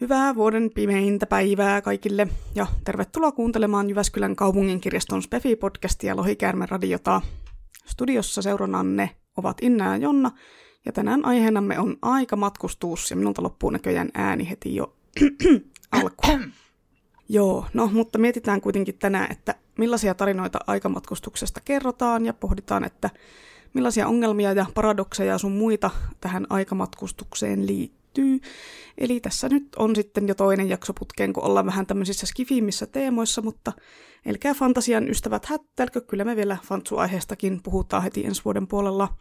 Hyvää vuoden pimeintä päivää kaikille ja tervetuloa kuuntelemaan Jyväskylän kaupunginkirjaston Spefi-podcastia Lohikäärme radiota. Studiossa seurananne ovat Inna ja Jonna ja tänään aiheenamme on aikamatkustuus ja minulta loppuu näköjään ääni heti jo alkuun. Joo, no mutta mietitään kuitenkin tänään, että millaisia tarinoita aikamatkustuksesta kerrotaan ja pohditaan, että millaisia ongelmia ja paradokseja sun muita tähän aikamatkustukseen liittyy. Eli tässä nyt on sitten jo toinen jakso putkeen, kun ollaan vähän tämmöisissä skifimmissä teemoissa, mutta elkää fantasian ystävät hättälkö, kyllä me vielä fantsuaiheestakin puhutaan heti ensi vuoden puolella.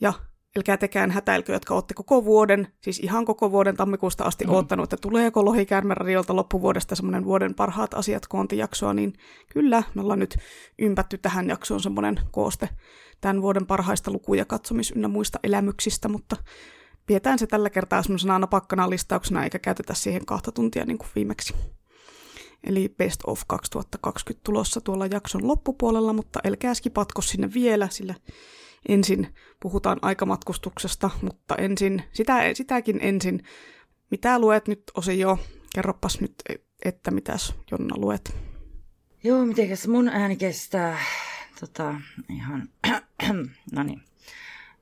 Ja elkää tekään hätäilkö, jotka ootte koko vuoden, siis ihan koko vuoden tammikuusta asti oottanut, että tuleeko Lohikäärmen radiolta loppuvuodesta semmoinen vuoden parhaat asiat -koontijaksoa, niin kyllä, me ollaan nyt ympätty tähän jaksoon semmoinen kooste tämän vuoden parhaista lukuja katsomis- ynnä muista elämyksistä, mutta pidetään se tällä kertaa semmoisena napakkana listauksena, eikä käytetä siihen 2 tuntia niin kuin viimeksi. Eli Best of 2020 tulossa tuolla jakson loppupuolella, mutta elkää skipatko sinne vielä, sillä ensin puhutaan aikamatkustuksesta, mutta ensin, sitäkin ensin. Mitä luet nyt, osio? Kerropas nyt, että mitäs Jonna luet. Joo, mitenkäs mun ääni kestää. Ihan, no niin.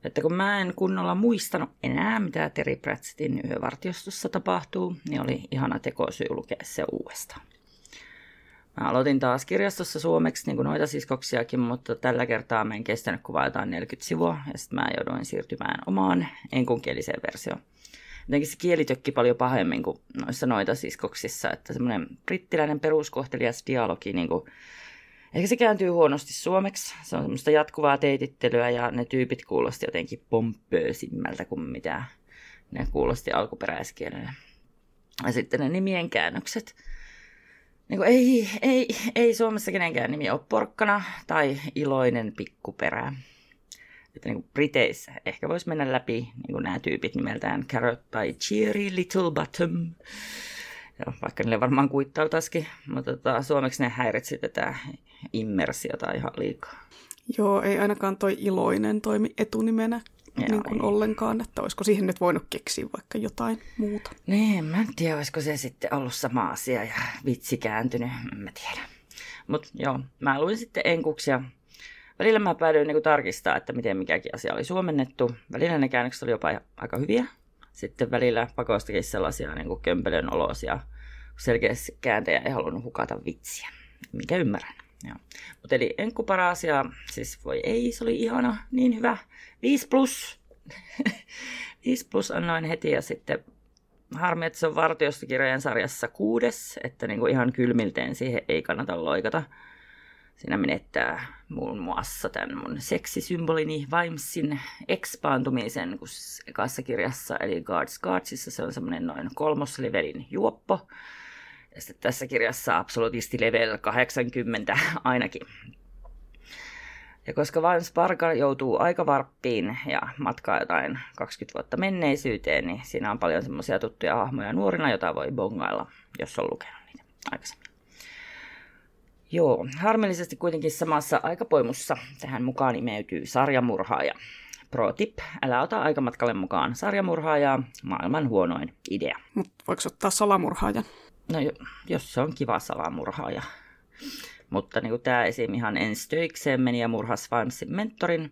Että kun mä en kunnolla muistanut enää, mitä Terry Pratchettin Yövartiostossa tapahtuu, niin oli ihana tekosyy lukea se uudestaan. Mä aloitin taas kirjastossa suomeksi, niin kuin noita siskoksiakin, mutta tällä kertaa mä en kestänyt kuvaa jotain 40 sivua, ja sitten mä jouduin siirtymään omaan enkunkieliseen versioon. Jotenkin se kieli tökki paljon pahemmin kuin noita siskoksissa, että semmoinen brittiläinen peruskohtelias dialogi, niin kuin, ehkä se kääntyy huonosti suomeksi, se on semmoista jatkuvaa teitittelyä, ja ne tyypit kuulosti jotenkin pompöösimmältä kuin mitä ne kuulosti alkuperäiskielellä. Ja sitten ne nimien käännökset. Niin kuin ei Suomessa kenenkään nimi ole Porkkana tai Iloinen pikkuperä. Että niin kuin Briteissä ehkä voisi mennä läpi niin kuin nämä tyypit nimeltään Carrot tai Cheery Little Bottom. Ja vaikka niille varmaan kuittautaisikin, mutta suomeksi ne häiritsi tätä immersiota ihan liikaa. Joo, ei ainakaan toi Iloinen toimi etunimenä. Joo, niin kuin ollenkaan, että olisiko siihen nyt voinut keksiä vaikka jotain muuta. Niin, mä en tiedä, olisiko se sitten ollut sama asia ja vitsi kääntynyt, mä tiedän. Mutta joo, mä luin sitten enkuksi ja välillä mä päädyin niinku tarkistaa, että miten mikäkin asia oli suomennettu. Välillä ne käännökset oli jopa aika hyviä. Sitten välillä pakostakin sellaisia niinku kömpelön olosia, selkeästi kääntäjä ei halunnut hukata vitsiä, mikä ymmärrän. Mutta eli enkku paras ja siis voi ei, se oli ihana, niin hyvä. 5+. 5+ annoin heti ja sitten harmi, että se on Vartiostokirjojen sarjassa 6, että niinku ihan kylmilteen siihen ei kannata loikata. Siinä menettää muun muassa tämän mun seksisymbolini Vimesin ekspaantumisen ekassa kirjassa, eli Guards Guardsissa se on semmoinen noin 3. levelin juoppo. Ja sitten tässä kirjassa absolutisti level 80 ainakin. Ja koska Vimes Parker joutuu aikavarppiin ja matkaa jotain 20 vuotta menneisyyteen, niin siinä on paljon semmoisia tuttuja hahmoja nuorina, jota voi bongailla, jos on lukenut niitä aikaisemmin. Joo, harmillisesti kuitenkin samassa aikapoimussa tähän mukaan imeytyy sarjamurhaaja. Pro tip, älä ota aikamatkalle mukaan sarjamurhaajaa, maailman huonoin idea. Mutta voiko ottaa salamurhaajan? No jos se on kiva salamurhaaja. Mutta niin tämä esim. Ihan ensi töikseen meni ja murhasi Vimesin mentorin.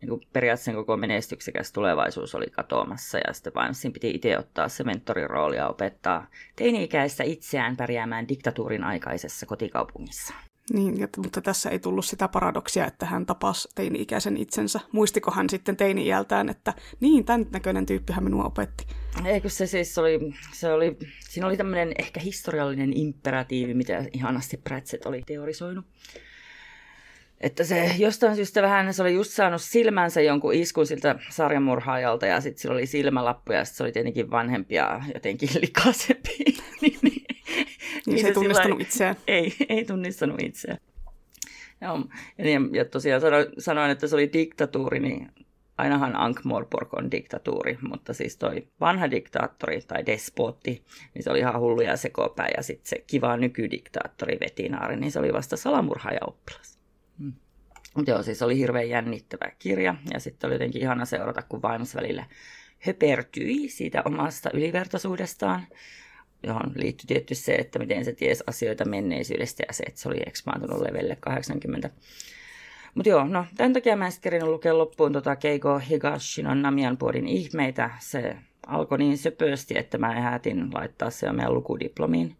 Niin periaatteessa koko menestyksekäs tulevaisuus oli katoamassa ja sitten Vimesin piti itse ottaa se mentorin rooli ja opettaa teini-ikäistä itseään pärjäämään diktatuurin aikaisessa kotikaupungissa. Niin, mutta tässä ei tullut sitä paradoksia, että hän tapasi teini-ikäisen itsensä. Muistiko hän sitten teini-iältään, että niin, tämän näköinen tyyppihän minua opetti? Eikö se siis oli, siinä oli tämmöinen ehkä historiallinen imperatiivi, mitä ihanasti Pratchett oli teorisoinut. Että se jostain syystä vähän, se oli just saanut silmänsä jonkun iskun siltä sarjamurhaajalta ja sitten sillä oli silmälappu ja sitten se oli tietenkin vanhempi ja jotenkin likaisempi. Niin se ei tunnistanut itseään. Ei tunnistanut itseään. Joo. Ja tosiaan sanoin, että se oli diktatuuri, niin ainahan Ankh-Morpork on diktatuuri, mutta siis toi vanha diktaattori tai despotti, niin se oli ihan hullu ja sekopää, ja sitten se kiva nykydiktaattori vetinaari, niin se oli vasta salamurhaajaoppilas. Mutta joo, siis oli hirveän jännittävä kirja, ja sitten oli jotenkin ihana seurata, kun Vimes välillä höpertyi siitä omasta ylivertaisuudestaan, johon liittyi tietty se, että miten se tiesi asioita menneisyydestä ja se, että se oli ekspaantunut levelle 80. Mutta joo, no tämän takia mä en sitten kerinyt lukea loppuun Keiko Higashinon Namian puodin ihmeitä. Se alkoi niin söpösti, että mä häätin laittaa se jo meidän lukudiplomiin.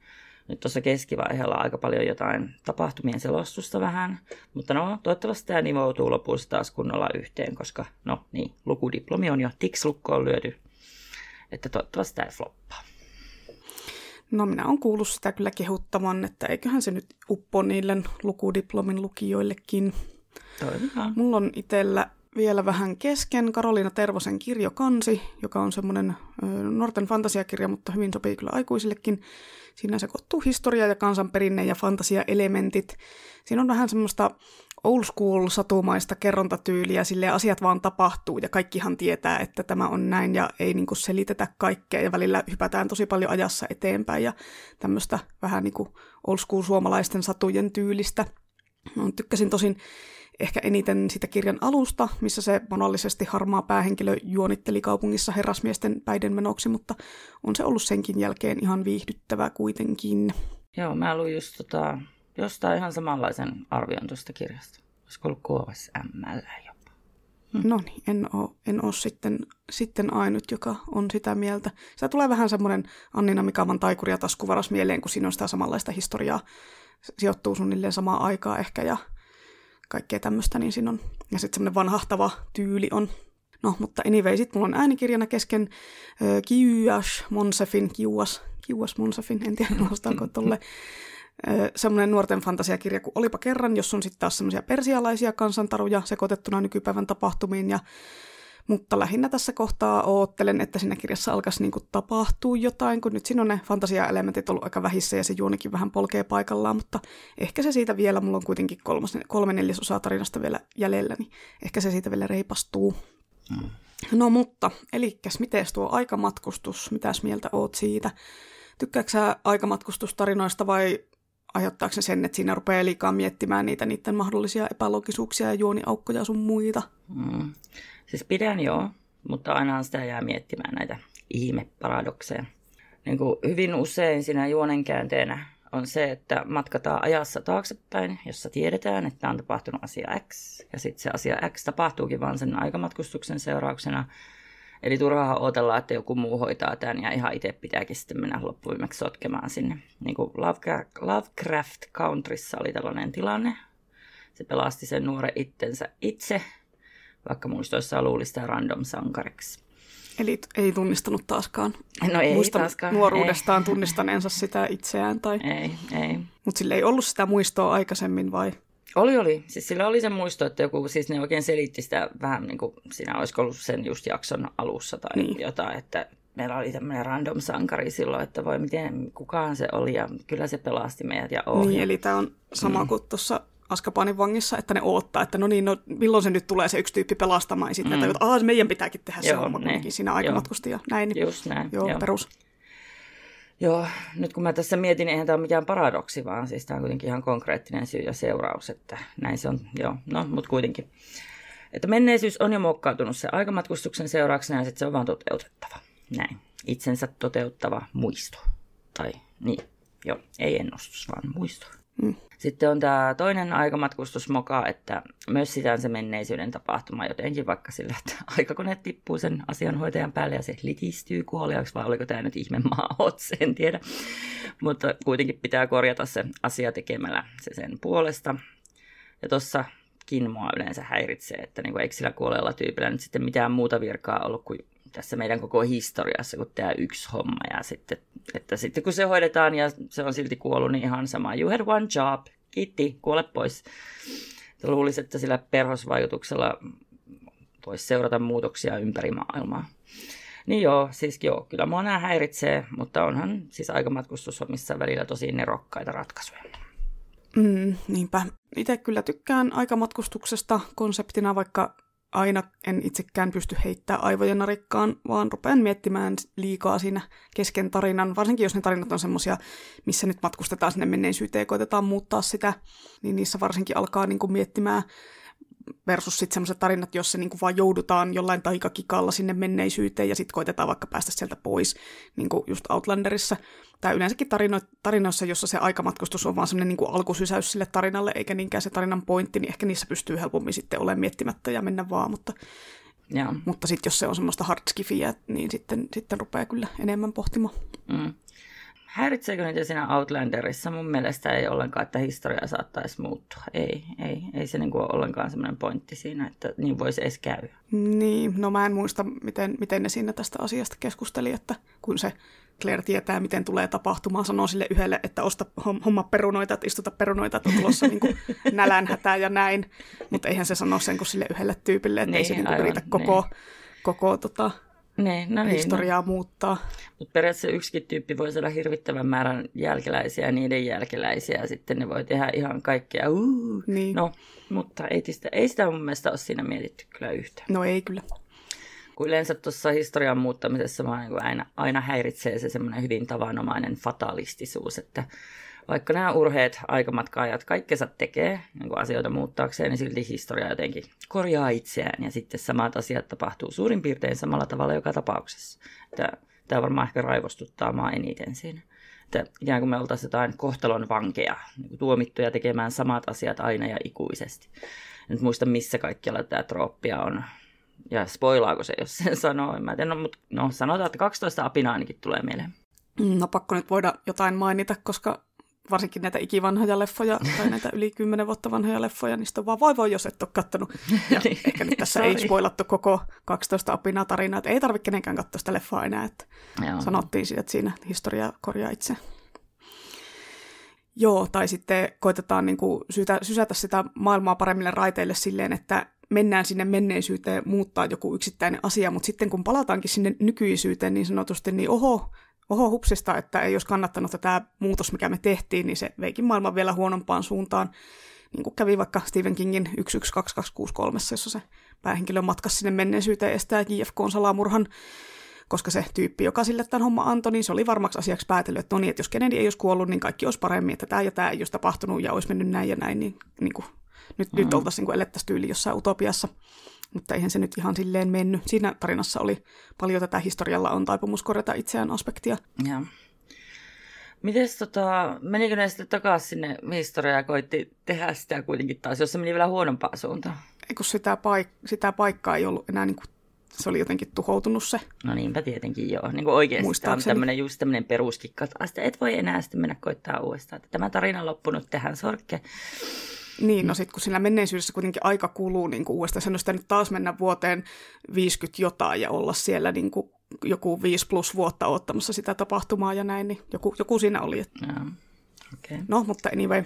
Nyt tuossa keskivaiheella aika paljon jotain tapahtumien selostusta vähän, mutta no toivottavasti tämä nivoutuu lopussa taas kunnolla yhteen, koska no niin, lukudiplomi on jo tikslukkoon lyöty, että toivottavasti tämä ei floppaa. No minä olen kuullut sitä kyllä kehuttavan, että eiköhän se nyt uppo niille lukudiplomin lukijoillekin. Toivotaan. Mulla on itsellä vielä vähän kesken Karoliina Tervosen Kirjokansi, joka on semmoinen nuorten fantasiakirja, mutta hyvin sopii kyllä aikuisillekin. Siinä sekoittuu historia ja kansanperinne ja fantasiaelementit. Siinä on vähän semmoista old school satumaista kerrontatyyliä, silleen asiat vaan tapahtuu ja kaikkihan tietää, että tämä on näin ja ei niinku selitetä kaikkea ja välillä hypätään tosi paljon ajassa eteenpäin ja tämmöistä vähän niinku old school suomalaisten satujen tyylistä. Tykkäsin tosin ehkä eniten sitä kirjan alusta, missä se monallisesti harmaa päähenkilö juonitteli kaupungissa herrasmiesten päiden menoksi, mutta on se ollut senkin jälkeen ihan viihdyttävää kuitenkin. Joo, mä luin just jostain ihan samanlaisen arvion tuosta kirjasta. Olisiko ollut KSM:llä jopa? No niin, en ole sitten ainut, joka on sitä mieltä. Sitä tulee vähän semmoinen Annina Mikavan taikuri ja taskuvaras mieleen, kun siinä on sitä samanlaista historiaa. Sijoittuu suunnilleen samaan aikaan ehkä ja kaikkea tämmöistä, niin siinä on. Ja sitten semmoinen vanhahtava tyyli on. No, mutta anyway, sit mulla on äänikirjana kesken Kiuas Monsefin, en tiedä, nostaanko tolle. Semmoinen nuorten fantasiakirja kuin Olipa kerran, jossa on sitten taas semmoisia persialaisia kansantaruja sekoitettuna nykypäivän tapahtumiin ja mutta lähinnä tässä kohtaa oottelen, että siinä kirjassa alkaisi niinku tapahtua jotain, kun nyt siinä on ne fantasiaelementit ollut aika vähissä ja se juonikin vähän polkee paikallaan, mutta ehkä se siitä vielä, mulla on kuitenkin 3/4 tarinasta vielä jäljellä, niin ehkä se siitä vielä reipastuu. Mm. No mutta, elikäs, mites tuo aikamatkustus, mitäs mieltä oot siitä? Tykkäätkö sä aikamatkustustarinoista vai aiheuttaako se sen, että siinä rupeaa liikaa miettimään niiden mahdollisia epälogisuuksia ja juoniaukkoja ja sun muita? Mm. Siis pidän joo, mutta aina sitä jää miettimään näitä ihmeparadokseja. Niin kuin hyvin usein siinä juonenkäänteenä on se, että matkataan ajassa taaksepäin, jossa tiedetään, että on tapahtunut asia X. Ja sitten se asia X tapahtuukin vaan sen aikamatkustuksen seurauksena. Eli turhaan odotellaan, että joku muu hoitaa tämän ja ihan itse pitääkin sitten mennä loppuviimeksi sotkemaan sinne. Niin kuin Lovecraft Countryssa oli tällainen tilanne. Se pelasti sen nuoren itsensä itse. Vaikka muistoissa luuli sitä random sankariksi. Eli ei tunnistanut taaskaan. No ei taaskaan. Nuoruudestaan ei. Tunnistaneensa sitä itseään tai... Ei. Mutta sillä ei ollut sitä muistoa aikaisemmin vai? Oli. Siis sillä oli se muisto, että joku, siis ne oikein selitti sitä vähän niin kuin siinä olisiko ollut sen just jakson alussa tai niin. Jotain, että meillä oli tämmöinen random sankari silloin, että voi miten, kukaan se oli ja kyllä se pelasti meidät ja ohjaa. Niin, eli tämä on sama kuin tuossa... Askabanin vangissa, että ne odottaa, että no niin, milloin se nyt tulee se yksi tyyppi pelastamaan ja sitten että meidän pitääkin tehdä se homma kuitenkin siinä aikamatkusti ja näin. Just näin. Joo. Perus. Joo, nyt kun mä tässä mietin, eihän tämä ole mikään paradoksi, vaan siis tämä on kuitenkin ihan konkreettinen syy ja seuraus, että näin se on, joo, no, mutta kuitenkin. Että menneisyys on jo muokkautunut se aikamatkustuksen seurauksena ja sitten se on vaan toteutettava, näin, itsensä toteuttava muisto, tai niin, joo, ei ennustus, vaan muisto. Mm. Sitten on tämä toinen aikamatkustusmoka, että mössitään se menneisyyden tapahtuma jotenkin vaikka sillä, että aikakone tippuu sen asianhoitajan päälle ja se litistyy kuoliaksi, vai oliko tämä nyt ihme maaotse, en tiedä. Mutta kuitenkin pitää korjata se asia tekemällä se sen puolesta. Ja tossakin mua yleensä häiritsee, että niinku, eikö sillä kuolleella tyypillä nyt sitten mitään muuta virkaa ollut kuin tässä meidän koko historiassa, kun tämä yksi homma ja sitten, että sitten kun se hoidetaan ja se on silti kuollut, niin ihan sama. You had one job, kiitti, kuole pois. Luulisi, että sillä perhosvaikutuksella voisi seurata muutoksia ympäri maailmaa. Niin joo, siis joo, kyllä mua nämä häiritsee, mutta onhan siis aikamatkustushommissa välillä tosi nerokkaita ratkaisuja. Niinpä. Itse kyllä tykkään aikamatkustuksesta konseptina, vaikka aina en itsekään pysty heittämään aivoja narikkaan, vaan rupean miettimään liikaa siinä kesken tarinan, varsinkin jos ne tarinat on semmoisia, missä nyt matkustetaan sinne menneisyyteen ja koitetaan muuttaa sitä, niin niissä varsinkin alkaa niinku miettimään versus sitten semmoiset tarinat, jossa niinku vaan joudutaan jollain taikakikalla sinne menneisyyteen ja sitten koitetaan vaikka päästä sieltä pois, niin kuin just Outlanderissa. Tai yleensäkin tarinoissa, jossa se aikamatkustus on vaan semmoinen niinku alkusysäys sille tarinalle, eikä niinkään se tarinan pointti, niin ehkä niissä pystyy helpommin sitten olemaan miettimättä ja mennä vaan, mutta... Joo. Mutta sitten jos se on semmoista hardskifiä, niin sitten rupeaa kyllä enemmän pohtimaan. Mm. Häiritseekö niitä siinä Outlanderissa? Mun mielestä ei ollenkaan, että historia saattaisi muuttua. Ei se niinku ole ollenkaan semmoinen pointti siinä, että niin voisi edes käydä. Niin, no mä en muista, miten ne siinä tästä asiasta keskusteli, että kun se Claire tietää, miten tulee tapahtumaan, sanoo sille yhdelle, että osta homma perunoita, että istuta perunoita, että on tulossa niin nälänhätää ja näin. Mutta eihän se sano sen kuin sille yhdelle tyypille, että niin, ei se niin yritä koko historiaa muuttaa. Mutta periaatteessa yksikin tyyppi voi olla hirvittävän määrän jälkeläisiä ja niiden jälkeläisiä, ja sitten ne voi tehdä ihan kaikkea. Niin. No, mutta ei sitä mun mielestä ole siinä mietitty kyllä yhtään. No ei kyllä. Kun yleensä tuossa historian muuttamisessa aina häiritsee se semmoinen hyvin tavanomainen fatalistisuus, että vaikka nämä urheet aikamatkaajat kaikkensa tekee niin asioita muuttaakseen, niin silti historia jotenkin korjaa itseään ja sitten samat asiat tapahtuu suurin piirtein samalla tavalla joka tapauksessa. Tämä varmaan ehkä raivostuttaa maa eniten siinä. Että ikään kuin me oltaisiin jotain kohtalon vankeja, niin tuomittuja tekemään samat asiat aina ja ikuisesti. En muista missä kaikkialla tämä trooppia on. Ja spoilaako se, jos sen sanoo? En mä tiedä, mutta no, sanotaan, että 12 apinaa ainakin tulee mieleen. No pakko nyt voida jotain mainita, koska varsinkin näitä ikivanhoja leffoja tai näitä yli 10 vuotta vanhoja leffoja, niistä on vaan voi, jos et ole kattonut. Ja niin, ehkä nyt tässä ei spoilattu koko 12 apinaa tarinaa, että ei tarvitse kenenkään katsoa sitä leffaa enää. Että sanottiin siitä, että siinä historia korjaa itse. Joo, tai sitten koitetaan niin kuin sysätä sitä maailmaa paremmille raiteille silleen, että mennään sinne menneisyyteen muuttaa joku yksittäinen asia, mutta sitten kun palataankin sinne nykyisyyteen niin sanotusti, niin oho hupsista, että ei olisi kannattanut tämä muutos, mikä me tehtiin, niin se veikin maailman vielä huonompaan suuntaan. Niin kuin kävi vaikka Stephen Kingin 112263, jossa se päähenkilö matkasi sinne menneisyyteen estää JFK:n salamurhan, koska se tyyppi, joka sille tämän homman antoi, niin se oli varmaksi asiaksi päätellyt, että no niin, että jos Kennedy ei olisi kuollut, niin kaikki olisi paremmin, että tämä ja tämä ei olisi tapahtunut ja olisi mennyt näin ja näin, niin kuin Nyt oltaisiin niin elettäisiin tyyli jossain utopiassa, mutta eihän se nyt ihan silleen mennyt. Siinä tarinassa oli paljon tätä historialla on taipumus korjata itseään aspektia. Ja. Mites menikö ne sitten takaisin sinne historiaan ja koitti tehdä sitä kuitenkin taas, jos se meni vielä huonompaan suuntaan? Kun sitä paikkaa ei ollut enää, niin kuin, se oli jotenkin tuhoutunut se. No niinpä tietenkin joo. Niin kuin oikeasti on tämmöinen peruskikka, että et voi enää sitten mennä koittaa uudestaan. Tämä tarina on loppunut tähän sorkkeen. Niin, no sitten kun siinä menneisyydessä kuitenkin aika kuluu niin kuin uudestaan, sen on sitä nyt taas mennä vuoteen 50 jotain ja olla siellä niin kuin joku 5+ vuotta odottamassa sitä tapahtumaa ja näin, niin joku siinä oli. Yeah. Okay. No, mutta anyway,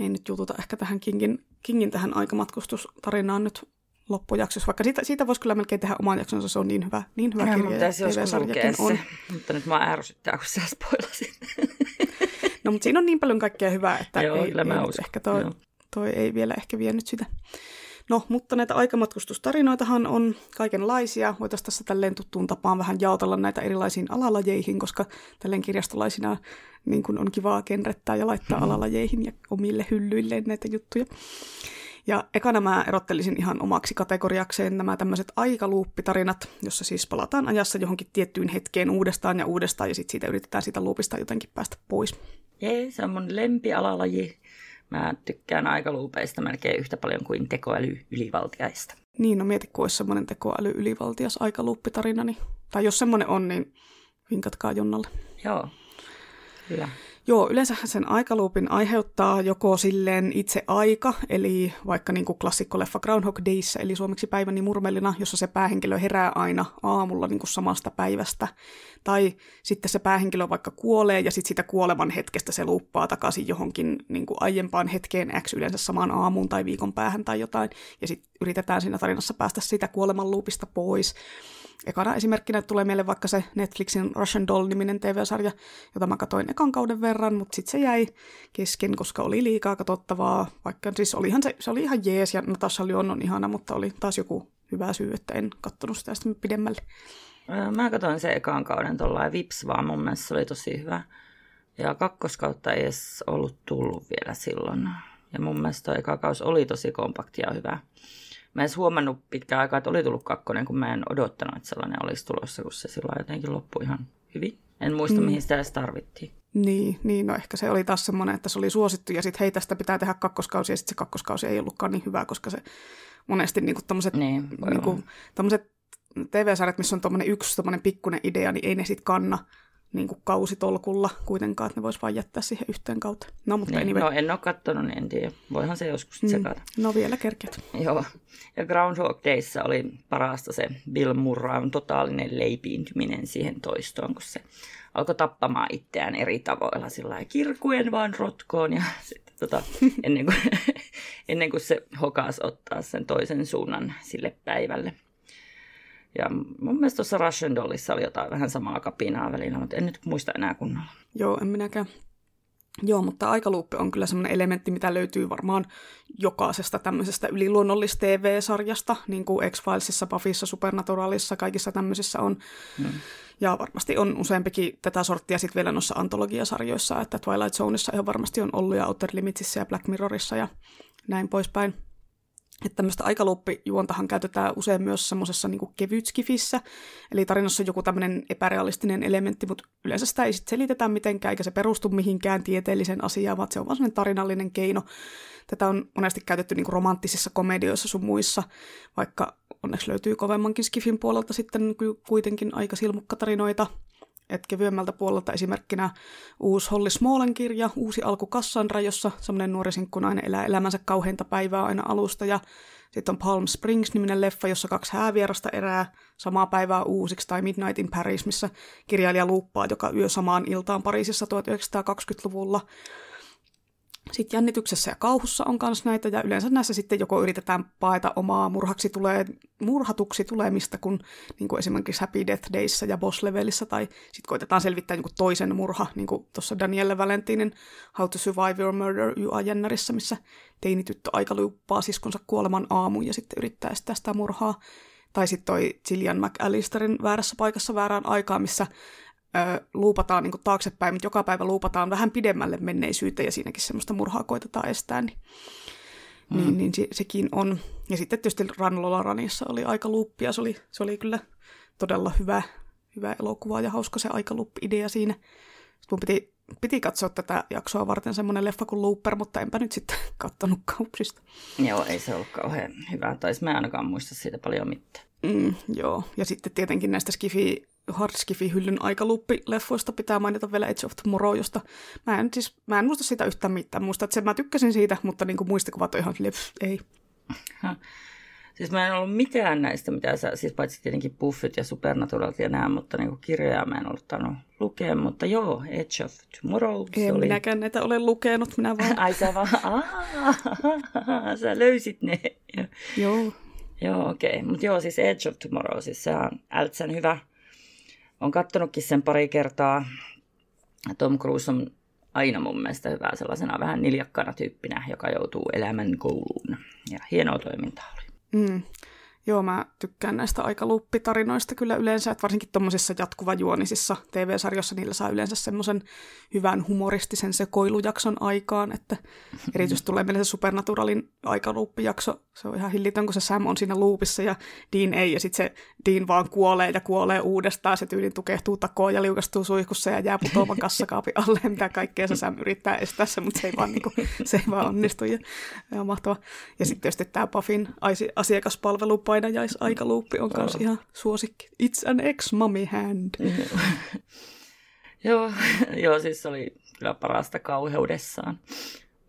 ei nyt jututa ehkä tähän Kingin tähän aikamatkustustarinaan nyt loppujaksossa, vaikka siitä voisi kyllä melkein tehdä oman jaksonsa, se on niin hyvä kirja. Mutta tässä joskus lukee se, mutta nyt mä ärsyttää, kun sä spoilasit. No, mutta siinä on niin paljon kaikkea hyvää, että joo, ei ehkä toi ei vielä ehkä vienyt sitä. No, mutta näitä aikamatkustustarinoitahan on kaikenlaisia. Voitaisiin tässä tälleen tuttuun tapaan vähän jaotella näitä erilaisiin alalajeihin, koska tälleen kirjastolaisina niin kun on kivaa genrettää ja laittaa alalajeihin ja omille hyllyilleen näitä juttuja. Ja ekana mä erottelisin ihan omaksi kategoriakseen nämä tämmöiset aikaluuppitarinat, jossa siis palataan ajassa johonkin tiettyyn hetkeen uudestaan ja sitten siitä yritetään siitä luupista jotenkin päästä pois. Jee, se on mun lempialalaji. Mä tykkään aikaluupeista melkein yhtä paljon kuin tekoäly-ylivaltiaista. Niin, no mieti, kun olisi semmoinen tekoäly-ylivaltias aikaluuppitarina, niin, tai jos semmoinen on, niin vinkatkaa Jonnalle. Joo, kyllä. Joo, yleensähän sen aikaluupin aiheuttaa joko silleen itse aika, eli vaikka niin kuin klassikkoleffa Groundhog Dayssä, eli suomeksi Päiväni murmelina, jossa se päähenkilö herää aina aamulla niin kuin samasta päivästä. Tai sitten se päähenkilö vaikka kuolee, ja sitten sitä kuoleman hetkestä se luuppaa takaisin johonkin niin kuin aiempaan hetkeen X, yleensä samaan aamuun tai viikon päähän tai jotain, ja sitten yritetään siinä tarinassa päästä sitä kuoleman luupista pois. Ekana esimerkkinä tulee meille vaikka se Netflixin Russian Doll-niminen TV-sarja, jota mä katsoin ekan kauden verran, mutta sitten se jäi kesken, koska oli liikaa katsottavaa. Vaikka siis se oli ihan jees ja Natasha Lyon on ihana, mutta oli taas joku hyvä syy, että en katsonut sitä sitten pidemmälle. Mä katsoin sen ekan kauden tuollain vips vaan, mun mielestä se oli tosi hyvä. Ja kakkoskautta ei edes ollut tullut vielä silloin. Ja mun mielestä toi eka kaus oli tosi kompaktia ja hyvä. Mä en edes huomannut pitkään aikaa, että oli tullut kakkonen, kun mä en odottanut, että sellainen olisi tulossa, kun se silloin jotenkin loppui ihan hyvin. En muista, mihin sitä edes tarvittiin. Niin, no ehkä se oli taas semmoinen, että se oli suosittu ja sitten hei, tästä pitää tehdä kakkoskausi ja sitten se kakkoskausi ei ollutkaan niin hyvä, koska se monesti niinku tommoset, tommoset TV-sarjat, missä on tommonen yksi tommonen pikkunen idea, niin ei ne sitten kanna niinku kausitolkulla kuitenkaan, että ne vois vaan jättää siihen yhteen kautta. No, mutta niin, no en ole kattonut, niin en tiedä. Voihan se joskus sekata. No vielä kerkeät. Joo. Ja Groundhog Dayssa oli parasta se Bill Murrayn totaalinen leipiintyminen siihen toistoon, kun se alkoi tappamaan itseään eri tavoilla sillä kirkuen vaan rotkoon ja sitten ennen kuin se hokas ottaa sen toisen suunnan sille päivälle. Ja mun mielestä tuossa Russian Dollissa oli jotain vähän samaa kapinaa välillä, mutta en nyt muista enää kunnolla. Joo, en minäkään. Joo, mutta aikaluuppi on kyllä semmoinen elementti, mitä löytyy varmaan jokaisesta tämmöisestä yliluonnollis-tv-sarjasta, niin kuin X-Filesissa, Buffyssa, Supernaturalissa, kaikissa tämmöisissä on. Ja varmasti on useampikin tätä sorttia sitten vielä noissa antologiasarjoissa, että Twilight Zoneissa ihan varmasti on ollut ja Outer Limitsissä ja Black Mirrorissa ja näin päin. Että tämmöistä aikaluuppijuontahan käytetään usein myös semmoisessa niinku kevytskifissä, eli tarinassa on joku tämmöinen epärealistinen elementti, mutta yleensä sitä ei sit selitetä mitenkään, eikä se perustu mihinkään tieteelliseen asiaan, vaan se on vaan semmoinen tarinallinen keino. Tätä on monesti käytetty niinku romanttisissa komedioissa sun muissa, vaikka onneksi löytyy kovemmankin skifin puolelta sitten kuitenkin aika silmukkatarinoita. Et kevyemmältä puolelta esimerkkinä uusi Holly Smallen kirja, Uusi alku Cassandra, jossa semmoinen nuori sinkkunainen elää elämänsä kauheinta päivää aina alusta. Ja sitten on Palm Springs-niminen leffa, jossa kaksi häävierasta erää samaa päivää uusiksi, tai Midnight in Paris, missä kirjailija luuppaa joka yö samaan iltaan Pariisissa 1920-luvulla. Sitten jännityksessä ja kauhussa on myös näitä, ja yleensä näissä sitten joko yritetään paeta omaa murhatuksi tulemista, kun niin kuin esimerkiksi Happy Death Dayssä ja Boss Levelissä, tai sitten koitetaan selvittää joku toisen murha, niin kuin tuossa Danielle Valentinin How to Survive Your Murder YA-jännärissä, missä teinityttö aika luuppaa siskonsa kuoleman aamuun ja sitten yrittää estää sitä murhaa. Tai sitten toi Gillian McAllisterin Väärässä paikassa väärään aikaan, missä luupataan niin taaksepäin, mutta joka päivä luupataan vähän pidemmälle menneisyyteen, ja siinäkin semmoista murhaa koitetaan estää, niin sekin on. Ja sitten tietysti Ranlola Ranissa oli aikaluuppi, ja se oli kyllä todella hyvä elokuva, ja hauska se aikaluuppi-idea siinä. Sitten mun piti katsoa tätä jaksoa varten semmoinen leffa kuin Looper, mutta enpä nyt sitten kattonut kaupsista. Joo, ei se ollut kauhean hyvä, tai mä en ainakaan muista siitä paljon mitään. Joo, ja sitten tietenkin näistä Hard Skifi-hyllyn aikaluuppi-leffoista pitää mainita vielä Edge of Tomorrow, josta mä en muista siitä yhtään mitään. Muista, että mä tykkäsin siitä, mutta niin kuin muistikuvat on ihan ei. Siis mä en ollut mitään näistä, mitä sä, siis paitsi tietenkin Buffyt ja Supernaturalit ja nämä, mutta niin kuin kirjaa mä en ollut tainnut lukea, mutta joo, Edge of Tomorrow. En minäkään näitä ole lukenut, minä vaan. Ai sä vaan, sä löysit ne. Joo, okei. Mutta joo, siis Edge of Tomorrow, siis se on ältsän hyvä. Olen katsonutkin sen pari kertaa. Tom Cruise on aina mun mielestä hyvä sellaisena vähän niljakkana tyyppinä, joka joutuu elämän kouluun. Ja hienoa toimintaa oli. Joo, mä tykkään näistä aikaluuppitarinoista kyllä yleensä, että varsinkin tuommoisissa jatkuvajuonisissa TV-sarjossa niillä saa yleensä semmoisen hyvän humoristisen sekoilujakson aikaan, että erityisesti tulee meille se Supernaturalin aikaluuppijakso, se on ihan hillitön, kun se Sam on siinä luupissa ja Dean ei, ja sitten se Dean vaan kuolee uudestaan, se tyylin tukehtuu takoon ja liukastuu suihkussa ja jää putoavan kassakaapin alle, mitä kaikkea se Sam yrittää estää se, mutta se ei vaan onnistu, ja mahtava. Ja sitten tietysti tämä Buffyn asiakaspalvelu Painajaisen aikaluuppi on myös ihan suosikki. It's an ex-mommy hand. Joo, siis se oli kyllä parasta kauheudessaan.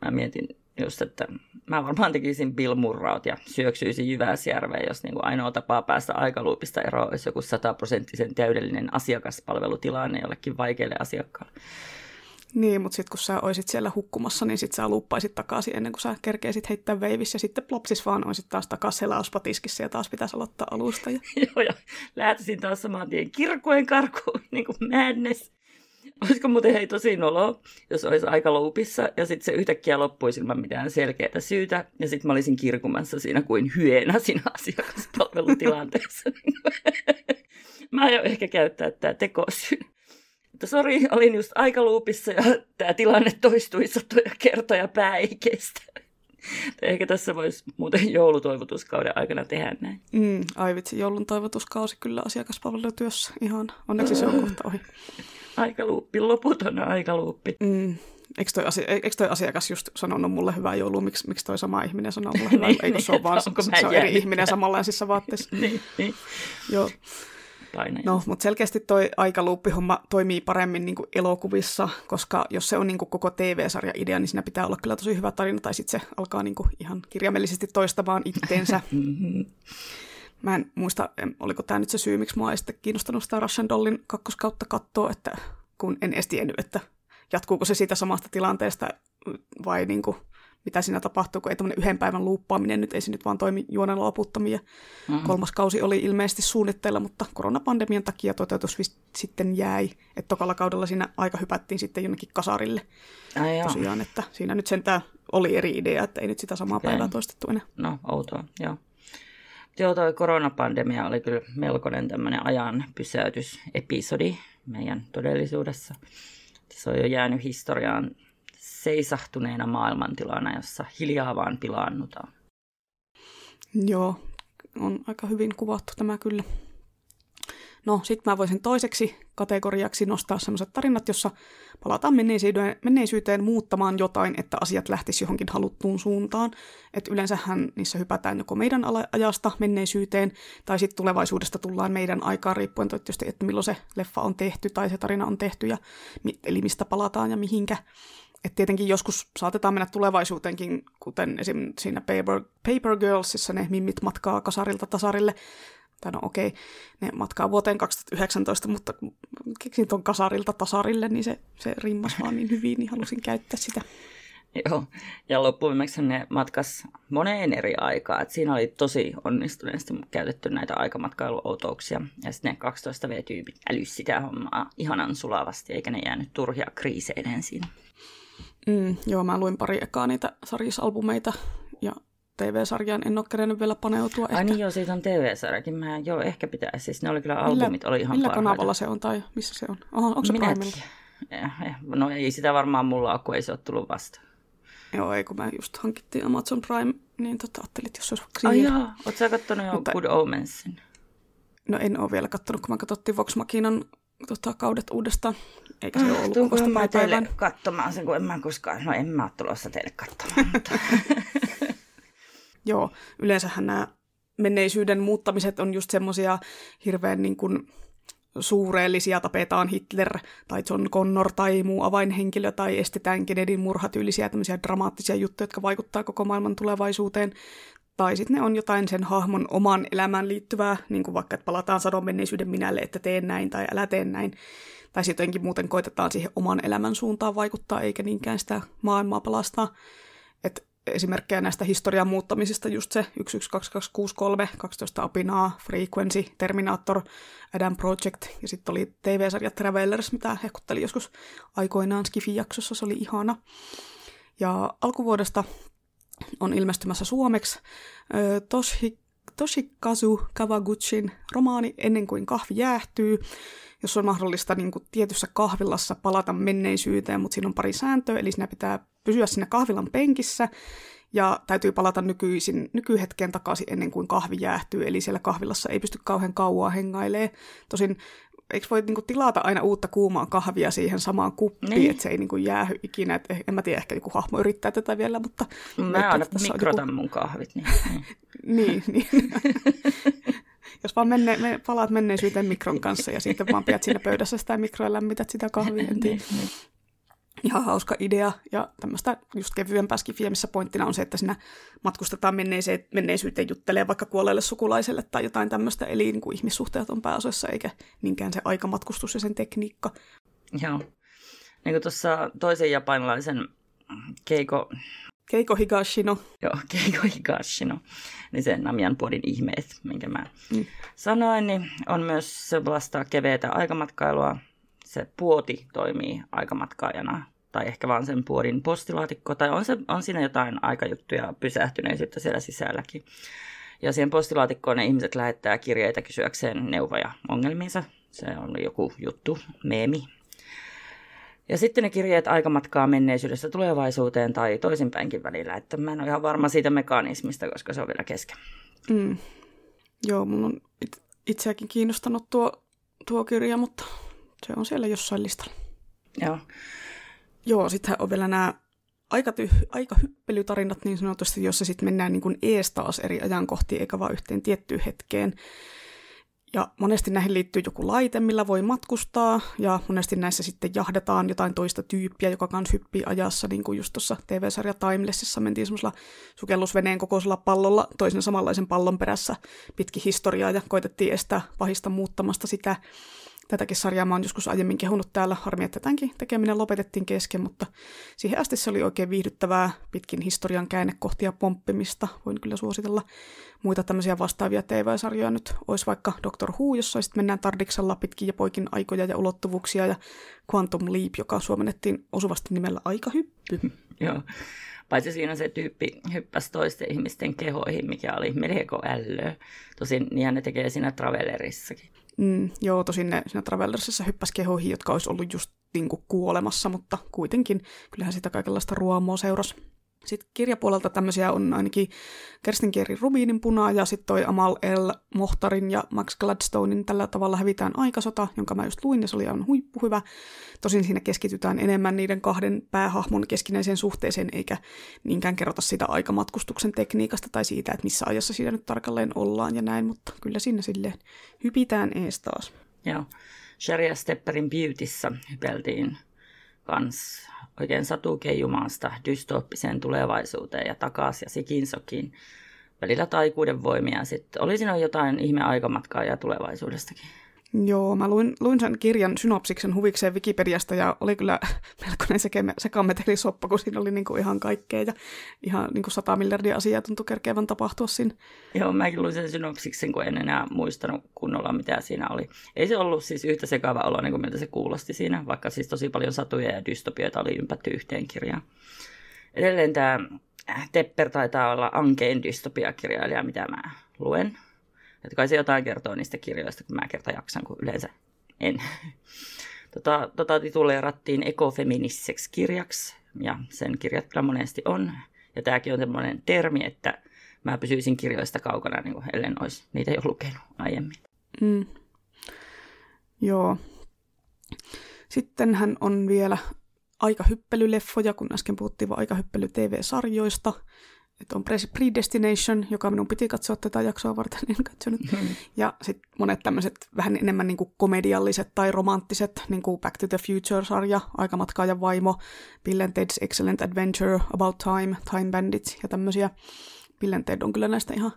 Mä mietin just, että mä varmaan tekisin Bill Murrayt ja syöksyisin Jyväsjärveen, jos niin kuin ainoa tapaa päästä aikaluupista eroon olisi joku 100% täydellinen asiakaspalvelutilanne jollekin vaikealle asiakkaalle. Niin, mutta sitten kun sä oisit siellä hukkumassa, niin sitten sä luuppaisit takaisin ennen kuin sä kerkeisit heittää veivissä. Ja sitten plopsis vaan oisit taas takaisin selauspatiskissa ja taas pitäisi aloittaa alusta. Joo, ja lähtisin taas saman tien kirkuen karkuun, niin kuin madness. Olisiko muuten hei tosi noloa, jos olisi aika loopissa ja sitten se yhtäkkiä loppuisi ilman mitään selkeää syytä. Ja sitten mä olisin kirkumassa siinä kuin hyeenä siinä asiakaspalvelutilanteessa. Mä aion ehkä käyttää tämä tekosyy. Sori, olin just aikaluupissa ja tämä tilanne toistui satoja kertoja, pää ei kestä. Ehkä tässä voisi muuten joulutoivotuskauden aikana tehdä näin. Ai vitsi, joulun toivotuskausi kyllä asiakaspalvelutyössä ihan. Onneksi se on kohta ohi. Aikaluuppi, loputon aikaluuppi. Eikö toi asiakas just sanonut mulle hyvää joulua? Miksi toi sama ihminen sanoo mulle hyvää? Eikö se ole vaan se on eri ihminen samanlaisissa vaatteissa? Niin. Joo. No, mutta selkeästi toi aikaluuppihomma toimii paremmin niin kuin elokuvissa, koska jos se on niin kuin koko TV-sarjan idea, niin siinä pitää olla kyllä tosi hyvä tarina, tai sitten se alkaa niin kuin ihan kirjaimellisesti toistamaan itteensä. Mä en muista, oliko tämä nyt se syy, miksi mua ei sitten kiinnostanut sitä Russian Dollin kakkoskautta katsoa, että kun en edes tiennyt, että jatkuuko se siitä samasta tilanteesta vai niin kuin mitä siinä tapahtuu, kun ei tämmöinen yhden päivän luuppaaminen nyt, ei se nyt vaan toimi juonen loputtomia. Kolmas kausi oli ilmeisesti suunnitteilla, mutta koronapandemian takia toteutus sitten jäi. Että tokalla kaudella siinä aika hypättiin sitten jonnekin kasarille. Tosiaan, että siinä nyt sentään oli eri idea, että ei nyt sitä samaa päivää toistettu enää. No, outoa, joo. Toi koronapandemia oli kyllä melkoinen tämmöinen ajan pysäytysepisodi meidän todellisuudessa. Se on jo jäänyt historiaan seisahtuneena maailmantilana, jossa hiljaa vaan pilaannutaan. Joo, on aika hyvin kuvattu tämä kyllä. No, sitten mä voisin toiseksi kategoriaksi nostaa sellaiset tarinat, jossa palataan menneisyyteen muuttamaan jotain, että asiat lähtisi johonkin haluttuun suuntaan. Et yleensähän niissä hypätään joko meidän ajasta menneisyyteen, tai sitten tulevaisuudesta tullaan meidän aikaan riippuen tietysti, että milloin se leffa on tehty tai se tarina on tehty, ja eli mistä palataan ja mihinkä. Et tietenkin joskus saatetaan mennä tulevaisuuteenkin, kuten esim. Siinä Paper Girlsissa ne mimmit matkaa kasarilta tasarille. Tai no okei, ne matkaa vuoteen 2019, mutta keksin tuon kasarilta tasarille, niin se rimmas vaan niin hyvin, niin halusin käyttää sitä. Joo, ja loppuviimeksi ne matkas moneen eri aikaa. Et siinä oli tosi onnistuneesti käytetty näitä aikamatkailuoutouksia. Ja sitten ne 12V-tyypit älysi sitä hommaa ihanan sulavasti, eikä ne jäänyt turhia kriiseineen siinä. Joo, mä luin pari ekaa niitä sarjisalbumeita ja TV-sarjaan en ole kerennyt vielä paneutua. Ai ehkä. Niin joo, siitä on TV-sarjakin. Mä joo, ehkä pitäisi. Siis ne oli kyllä albumit, oli ihan parhaita. Millä kanavalla se on tai missä se on? Onko se Primella? No ei sitä varmaan mulla ole, kun ei se ole tullut vastaan. Joo, ei kun mä just hankittiin Amazon Prime, niin ajattelin, että jos se olisi siinä. Ai joo, ootko sä kattonut jo Good Omensin? No en ole vielä kattonut, kun mä katsottiin Vox Machinan kaudet uudestaan. Eikä se ollut kokosta päivään. Katsomaan sen, kun en mä koskaan. No en mä ole tulossa teille katsomaan. Joo, yleensähän nämä menneisyyden muuttamiset on just semmoisia hirveän niin kuin suureellisia, tapetaan Hitler tai John Connor tai muu avainhenkilö tai estetään Kennedyn murhatyylisiä tämmöisiä dramaattisia juttuja, jotka vaikuttaa koko maailman tulevaisuuteen. Tai sitten ne on jotain sen hahmon oman elämään liittyvää, niin kuin vaikka, että palataan sanon menneisyyden minälle, että teen näin tai älä tee näin. Tai sitten jotenkin muuten koitetaan siihen oman elämän suuntaan vaikuttaa, eikä niinkään sitä maailmaa pelastaa. Et esimerkkejä näistä historian muuttamisista just se 112263, 12 apinaa, Frequency, Terminator, Adam Project ja sitten oli TV-sarja Travelers, mitä hehkutteli joskus aikoinaan Skifi-jaksossa, se oli ihana. Ja alkuvuodesta on ilmestymässä suomeksi Toshikazu Kawaguchin romaani Ennen kuin kahvi jäähtyy, jos on mahdollista niin kuin tietyssä kahvilassa palata menneisyyteen, mutta siinä on pari sääntöä, eli siinä pitää pysyä siinä kahvilan penkissä ja täytyy palata nykyhetkeen takaisin ennen kuin kahvi jäähtyy, eli siellä kahvilassa ei pysty kauhean kauaa hengailemaan. Tosin eikö voi niin kuin tilata aina uutta kuumaa kahvia siihen samaan kuppiin, että se ei niin kuin jäähy ikinä. Et en mä tiedä, ehkä joku hahmo yrittää tätä vielä, mutta... Mä aina mikrotan joku... mun kahvit. Niin. Jos vaan palaat menneisyyteen mikron kanssa ja sitten vaan pidät siinä pöydässä sitä mikroa ja lämmität sitä kahvia. Ihan hauska idea ja tämmöistä just kevyempää skifiä, missä pointtina on se, että siinä matkustetaan menneisyyteen juttelee vaikka kuolleelle sukulaiselle tai jotain tämmöistä, eli niin kuin ihmissuhteet on pääosassa eikä niinkään se aikamatkustus ja sen tekniikka. Joo. Niin kuin tuossa toisen japanilaisen Keiko Higashino. Joo, Keiko Higashino. Niin sen Namian podin ihmeet, minkä mä sanoin, niin on myös sellaista keveätä aikamatkailua. Se puoti toimii aikamatkaajana, tai ehkä vaan sen puodin postilaatikko, tai on siinä jotain aikajuttuja pysähtyneisyyttä siellä sisälläkin. Ja siihen postilaatikkoon ne ihmiset lähettää kirjeitä kysyäkseen neuvoja ongelmiinsa. Se on joku juttu, meemi. Ja sitten ne kirjeet aikamatkaa menneisyydestä tulevaisuuteen tai toisinpäinkin välillä. Että mä en ole ihan varma siitä mekanismista, koska se on vielä kesken. Mm. Joo, mun on itseäkin kiinnostanut tuo kirja, mutta se on siellä jossain listalla. Joo. Joo, sittenhän on vielä nämä aikahyppelytarinat niin sanotusti, jossa sitten mennään niin kuin ees taas eri ajankohtiin, eikä vaan yhteen tiettyyn hetkeen. Ja monesti näihin liittyy joku laite, millä voi matkustaa, ja monesti näissä sitten jahdataan jotain toista tyyppiä, joka kans hyppii ajassa, niin kuin just tuossa TV-sarja Timelessissa mentiin semmoisella sukellusveneen kokoisella pallolla toisen samanlaisen pallon perässä pitkin historiaa, ja koitettiin estää pahista muuttamasta sitä. Tätäkin sarjaa mä oon joskus aiemmin kehunut täällä, harmi, että tämänkin tekeminen lopetettiin kesken, mutta siihen asti se oli oikein viihdyttävää pitkin historian käännekohtia pomppimista. Voin kyllä suositella muita tämmöisiä vastaavia TV-sarjoja nyt. Olisi vaikka Doctor Who, jossa sitten mennään Tardiksella pitkin ja poikin aikoja ja ulottuvuuksia, ja Quantum Leap, joka suomennettiin osuvasti nimellä Aikahyppy. Joo, paitsi siinä se tyyppi hyppäsi toisten ihmisten kehoihin, mikä oli melko ällöä. Tosin niinhän ne tekee siinä Travelerissakin. Joo, tosin ne siinä Travellersissa hyppäsi kehoihin, jotka olisi ollut just niinku kuolemassa, mutta kuitenkin kyllähän sitä kaikenlaista ruoamoa seurasi. Sitten kirjapuolelta tämmöisiä on ainakin Kerstin Kieri Rubinin Puna ja sitten toi Amal El Mohtarin ja Max Gladstonein Tällä tavalla hävitään aikasota, jonka mä just luin, ja se oli aivan huippuhyvä. Tosin siinä keskitytään enemmän niiden kahden päähahmon keskinäiseen suhteeseen, eikä niinkään kerrota sitä aikamatkustuksen tekniikasta tai siitä, että missä ajassa siinä nyt tarkalleen ollaan ja näin, mutta kyllä siinä silleen hypitään ees taas. Joo, Sharia Stepperin Beautyssä hypeltiin kans oikein satukeijumaasta dystooppiseen tulevaisuuteen ja takas ja sikin sokin. Välillä taikuuden voimia sitten. Oli siinä jotain ihmeaikamatkaa ja tulevaisuudestakin. Joo, mä luin sen kirjan synopsiksen huvikseen Wikipediasta ja oli kyllä melkoinen sekametelisoppa, kun siinä oli niinku ihan kaikkea ja ihan niinku 100 miljardia asiaa tuntui kerkeävän tapahtua siinä. Joo, mäkin luin sen synopsiksen, kun en enää muistanut kunnolla, mitä siinä oli. Ei se ollut siis yhtä sekava olo, niin kuin miltä se kuulosti siinä, vaikka siis tosi paljon satuja ja dystopioita oli ympätty yhteen kirjaan. Edelleen tämä Tepper taitaa olla ankein dystopiakirjailija, mitä mä luen. Että kai se jotain kertoo niistä kirjoista, kun mä kerta jaksan, kun yleensä en. Tota tituleerattiin ekofeministiseksi kirjaksi, ja sen kirjat kyllä monesti on. Ja tämäkin on semmoinen termi, että mä pysyisin kirjoista kaukana, niin kuin ellen olisi niitä jo lukenut aiemmin. Mm. Joo. Sittenhän on vielä aikahyppelyleffoja, kun äsken puhuttiin vaan aikahyppely-tv-sarjoista. Että on Predestination, joka minun piti katsoa tätä jaksoa varten, en katsonut. Ja sitten monet tämmöiset vähän enemmän niin kuin komedialliset tai romanttiset, niin kuin Back to the Future-sarja, Aikamatkaajan vaimo, Bill and Ted's Excellent Adventure, About Time, Time Bandits ja tämmöisiä. Bill and Ted on kyllä näistä ihan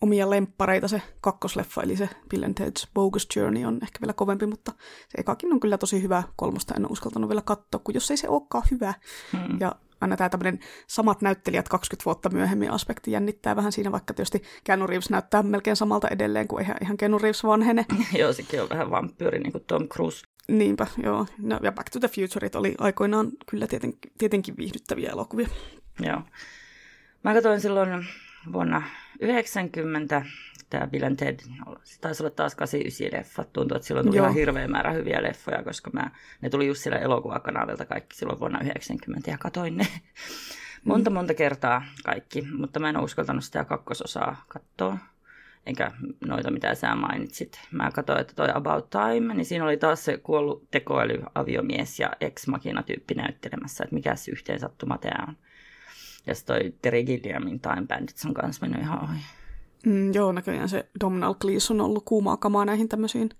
omia lemppareita, se kakkosleffa, eli se Bill and Ted's Bogus Journey on ehkä vielä kovempi, mutta se ekakin on kyllä tosi hyvä. Kolmosta en ole uskaltanut vielä katsoa, kun jos ei se olekaan hyvä. Mm. Ja aina tämä tämmöinen samat näyttelijät 20 vuotta myöhemmin -aspekti jännittää vähän siinä, vaikka tietysti Keanu Reeves näyttää melkein samalta edelleen, kuin eihän Keanu Reeves vanhene. Joo, sekin on vähän vampyyri, niin kuin Tom Cruise. Niinpä, joo. No, ja Back to the Futureit oli aikoinaan kyllä tietenkin viihdyttäviä elokuvia. Joo. Mä katsoin silloin vuonna 1990 tämä Bill and Ted, se taisi olla taas 89 leffa. Tuntuu, että silloin tuli ihan hirveä määrä hyviä leffoja, koska ne tuli just siellä elokuvakanavilta kaikki silloin vuonna 1990 ja katoin ne monta kertaa kaikki, mutta mä en ole uskaltanut sitä kakkososaa katsoa, enkä noita mitä sä mainitsit. Mä katsoin, että toi About Time, niin siinä oli taas se kuollut tekoälyaviomies ja ex-machina-tyyppi näyttelemässä, että mikä se yhteen sattuma tämä on. Ja se toi Terry Gilliamin Time Bandits on kanssa mennyt ihan ohi. Joo, näköjään se Domhnall Cleese on ollut kuumaa kamaa näihin tämmöisiin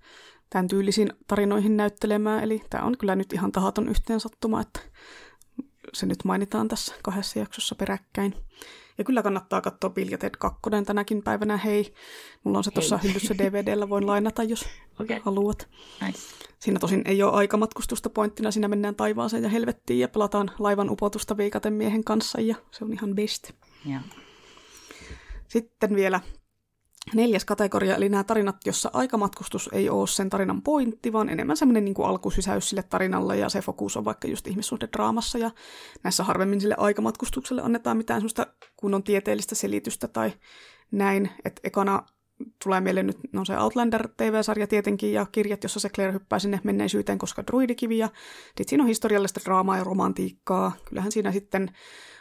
tämän tyylisiin tarinoihin näyttelemään. Eli tämä on kyllä nyt ihan tahaton yhteensattuma, että se nyt mainitaan tässä 2 jaksossa peräkkäin. Ja kyllä kannattaa katsoa Bill ja Ted 2 tänäkin päivänä, hei. Mulla on se tuossa hyllyssä DVD:llä, voin lainata, jos haluat. Nice. Siinä tosin ei ole aikamatkustusta pointtina, siinä mennään taivaaseen ja helvettiin ja pelataan laivan upotusta viikaten miehen kanssa ja se on ihan best. Yeah. Sitten vielä 4. kategoria, eli nämä tarinat, jossa aikamatkustus ei ole sen tarinan pointti, vaan enemmän semmoinen niin kuin alkusysäys sille tarinalle, ja se fokus on vaikka just ihmissuhdedraamassa, ja näissä harvemmin sille aikamatkustukselle annetaan mitään semmoista kunnon tieteellistä selitystä tai näin, että ekana tulee mieleen nyt on se Outlander-tv-sarja tietenkin ja kirjat, jossa se Claire hyppää sinne menneisyyteen, koska druidikivi. Ja sitten siinä on historiallista draamaa ja romantiikkaa. Kyllähän siinä sitten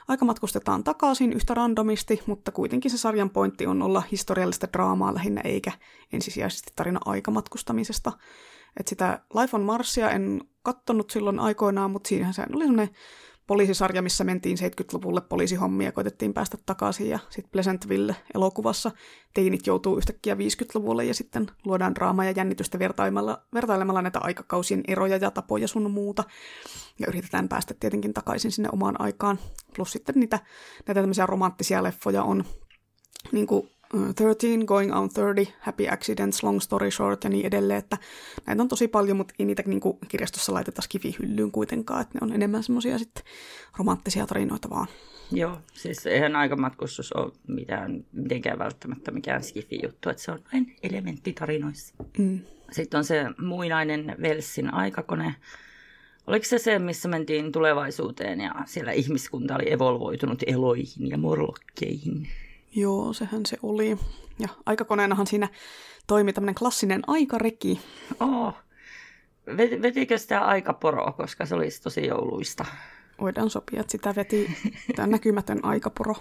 aika matkustetaan takaisin yhtä randomisti, mutta kuitenkin se sarjan pointti on olla historiallista draamaa lähinnä, eikä ensisijaisesti tarina aikamatkustamisesta. Et sitä Life on Marsia en kattonut silloin aikoinaan, mutta siinähän se oli semmoinen poliisisarja, missä mentiin 70-luvulle poliisihommia, koitettiin päästä takaisin, ja sitten Pleasantville-elokuvassa teinit joutuu yhtäkkiä 50-luvulle, ja sitten luodaan draamaa ja jännitystä vertailemalla näitä aikakausien eroja ja tapoja sun muuta, ja yritetään päästä tietenkin takaisin sinne omaan aikaan. Plus sitten näitä tämmöisiä romanttisia leffoja on, niin kuin 13, Going on 30, Happy Accidents, Long Story Short ja niin edelleen, että näitä on tosi paljon, mutta ei niitä niinku kirjastossa laiteta skifihyllyyn kuitenkaan, että ne on enemmän semmoisia sitten romanttisia tarinoita vaan. Joo, siis eihän aikamatkustus ole mitenkään välttämättä mikään skifi-juttu, että se on vain elementti tarinoissa. Mm. Sitten on se muinainen Velsin aikakone. Oliko se, missä mentiin tulevaisuuteen ja siellä ihmiskunta oli evolvoitunut eloihin ja morlokkeihin? Joo, sehän se oli. Ja aikakoneenahan siinä toimi tämmöinen klassinen aikareki. Oh, vetikö sitä aikaporoa, koska se olisi tosi jouluista? Voidaan sopia, että sitä veti tämä näkymätön aikaporo.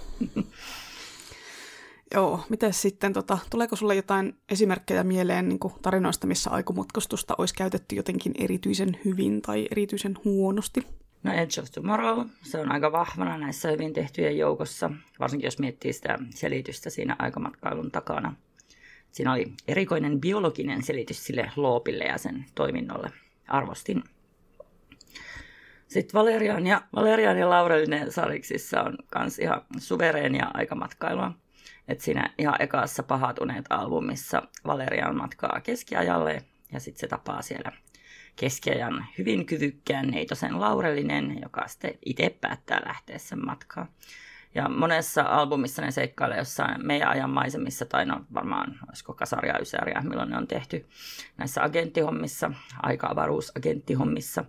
Joo, miten sitten, tuleeko sulle jotain esimerkkejä mieleen niin kuin tarinoista, missä aikamatkustusta olisi käytetty jotenkin erityisen hyvin tai erityisen huonosti? No Edge of Tomorrow, se on aika vahvana näissä hyvin tehtyjen joukossa, varsinkin jos miettii sitä selitystä siinä aikamatkailun takana. Siinä oli erikoinen biologinen selitys sille loopille ja sen toiminnolle. Arvostin. Sitten Valerian ja Laurelinen Saliksissa on myös ihan suvereenia aikamatkailua. Et siinä ihan ekassa Pahatuneet albumissa Valerian matkaa keskiajalle ja sitten se tapaa siellä keskiajan hyvin kyvykkään neitosen Laurelinen, joka sitten itse päättää lähteä sen matkaan. Ja monessa albumissa ne seikkailee jossain meidän ajan maisemissa, tai no varmaan olisiko kasaria, ysäriä, milloin ne on tehty näissä agenttihommissa, aika-avaruusagenttihommissa.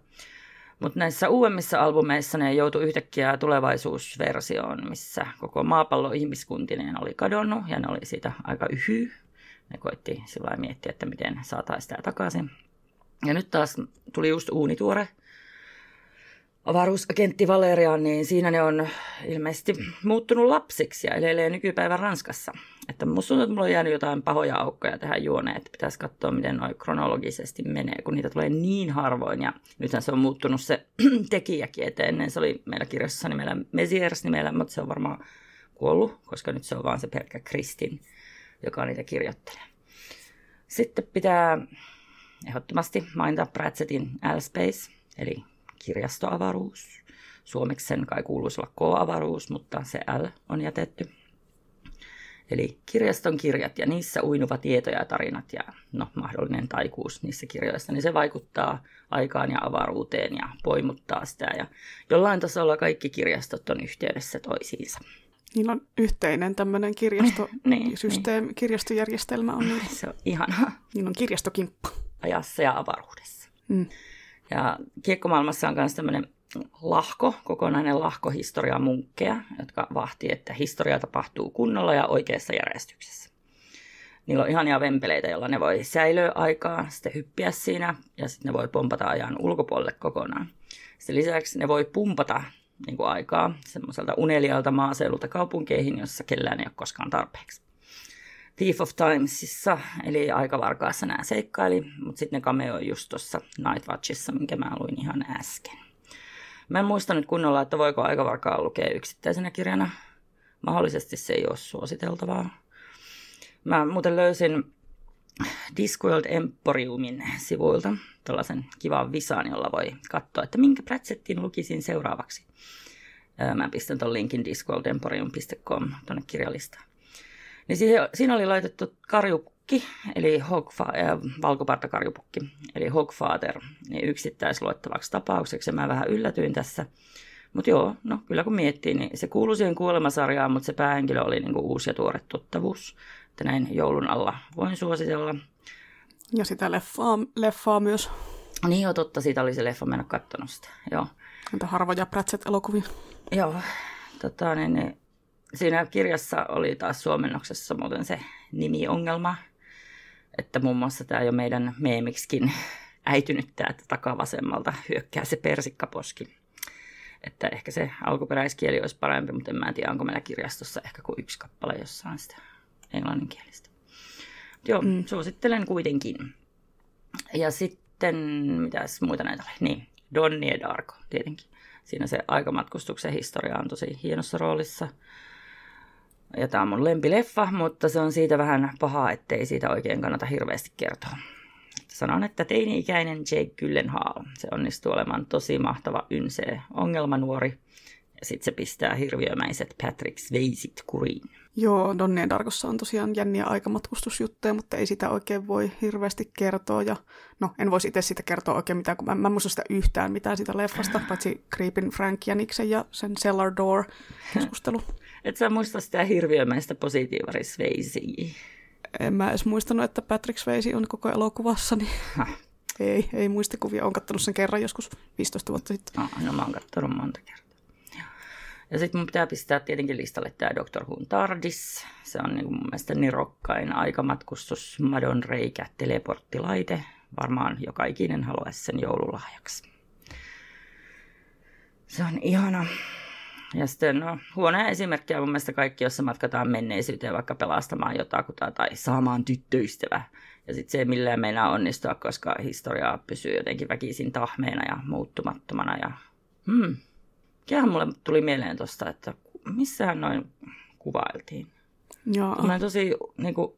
Mutta näissä uudemmissa albumeissa ne joutui yhtäkkiä tulevaisuusversioon, missä koko maapallo ihmiskuntineen oli kadonnut, ja ne oli siitä aika yhyy. Ne koitti sillä miettiä, että miten saataisiin sitä takaisin. Ja nyt taas tuli just uunituore avaruusagentti Valerian, niin siinä ne on ilmeisesti muuttunut lapsiksi ja elelee nykypäivän Ranskassa. Että musta tuntuu, että mulla on jäänyt jotain pahoja aukkoja tähän juoneen, että pitäisi katsoa, miten noi kronologisesti menee, kun niitä tulee niin harvoin. Ja nythän se on muuttunut se tekijäkin, että ennen se oli meillä kirjassa nimellä Mesiers nimellä, mutta se on varmaan kuollut, koska nyt se on vaan se pelkkä Kristin, joka niitä kirjoittelee. Sitten pitää ehdottomasti mainita Pratchettin L-Space, eli kirjastoavaruus. Suomeksi sen kai kuuluisi olla K-avaruus, mutta se L on jätetty. Eli kirjaston kirjat ja niissä uinuva tieto ja tarinat ja mahdollinen taikuus niissä kirjoissa, niin se vaikuttaa aikaan ja avaruuteen ja poimuttaa sitä. Ja jollain tasolla kaikki kirjastot on yhteydessä toisiinsa. Niillä on yhteinen tämmöinen niin. Kirjastojärjestelmä on niillä. Se on ihanaa. Niillä on kirjastokimppa. Ajassa ja avaruudessa. Mm. Ja kiekkomaailmassa on myös tämmöinen lahko, kokonainen lahkohistoria munkkeja, jotka vahtii, että historia tapahtuu kunnolla ja oikeassa järjestyksessä. Niillä on ihania vempeleitä, joilla ne voi säilöä aikaa, sitten hyppiä siinä ja sitten ne voi pompata ajan ulkopuolelle kokonaan. Sitten lisäksi ne voi pumpata niin kuin aikaa semmoiselta unelialta maaseudulta kaupunkeihin, jossa kellään ei ole koskaan tarpeeksi. Thief of Timesissa, eli aikavarkaassa nämä seikkaili, mutta sitten ne kameoi just tuossa Night Watchissa, minkä mä luin ihan äsken. Mä en muista nyt kunnolla, että voiko aikavarkaa lukea yksittäisenä kirjana. Mahdollisesti se ei ole suositeltavaa. Mä muuten löysin Discworld Emporiumin sivuilta tällaisen kivan visan, jolla voi katsoa, että minkä Pratchettin lukisin seuraavaksi. Mä pistän ton linkin discworldemporium.com tuonne kirjalistaan. Niin siinä oli laitettu karjupukki, eli valkopartakarjupukki, eli Hogfather, niin yksittäisluettavaksi tapaukseksi. Mä vähän yllätyin tässä. Mutta joo, no kyllä kun miettii, niin se kuului siihen kuolemasarjaan, mutta se päähenkilö oli niinku uusi ja tuore tuttavuus. Että näin joulun alla voin suositella. Ja sitä leffaa myös. Niin joo, totta, siitä oli se leffa, mä en ole katsonut sitä, joo. Entä harvoja Pratchett-elokuvia? Joo, siinä kirjassa oli taas suomennoksessa muuten se nimiongelma, että muun muassa tämä jo meidän meemiksikin äitynyttää, että takavasemmalta hyökkää se persikkaposki. Että ehkä se alkuperäiskieli olisi parempi, mutta en mä tiedä, onko meillä kirjastossa ehkä kuin yksi kappale jossain sitä englanninkielistä. Joo, suosittelen kuitenkin. Ja sitten, mitäs muita näitä oli? Niin, Donnie Darko tietenkin. Siinä se aikamatkustuksen historia on tosi hienossa roolissa. Ja tämä on mun lempileffa, mutta se on siitä vähän pahaa, ettei siitä oikein kannata hirveästi kertoa. Sanon, että teini-ikäinen Jake Gyllenhaal. Se onnistuu olemaan tosi mahtava ongelmanuori. Ja sitten se pistää hirviömäiset Patrick Swayzeit kuriin. Joo, Donnie Darkossa on tosiaan jänniä aikamatkustusjuttuja, mutta ei sitä oikein voi hirveästi kertoa. Ja, en voisi itse sitä kertoa oikein mitään, kun mä en muista sitä yhtään mitään siitä leffasta, paitsi Creepin Frank Jäniksen ja sen Cellar Door-keskustelu. Et sä muista sitä hirviömäistä positiivari Swayzea? En mä edes muistanut, että Patrick Swayze on koko elokuvassa, niin ei muistikuvia. Oon kattonut sen kerran joskus 15 vuotta sitten. No mä oon kattonut monta kertaa. Ja sitten mun pitää pistää tietenkin listalle tämä Doctor Who TARDIS. Se on niin mun mielestä nirokkain aikamatkustus, madonreikä, teleporttilaite. Varmaan joka ikinen haluaisi sen joululahjaksi. Se on ihana. Ja sitten huonoja esimerkkejä mun mielestä kaikki, jossa matkataan menneisyyteen vaikka pelastamaan jotakuta tai saamaan tyttöystävä. Ja sitten se ei millään meinaa onnistua, koska historia pysyy jotenkin väkisin tahmeena ja muuttumattomana. Ja mikähän mulle tuli mieleen tuosta, että missähän noin kuvailtiin. Joo. Tällainen tosi niinku,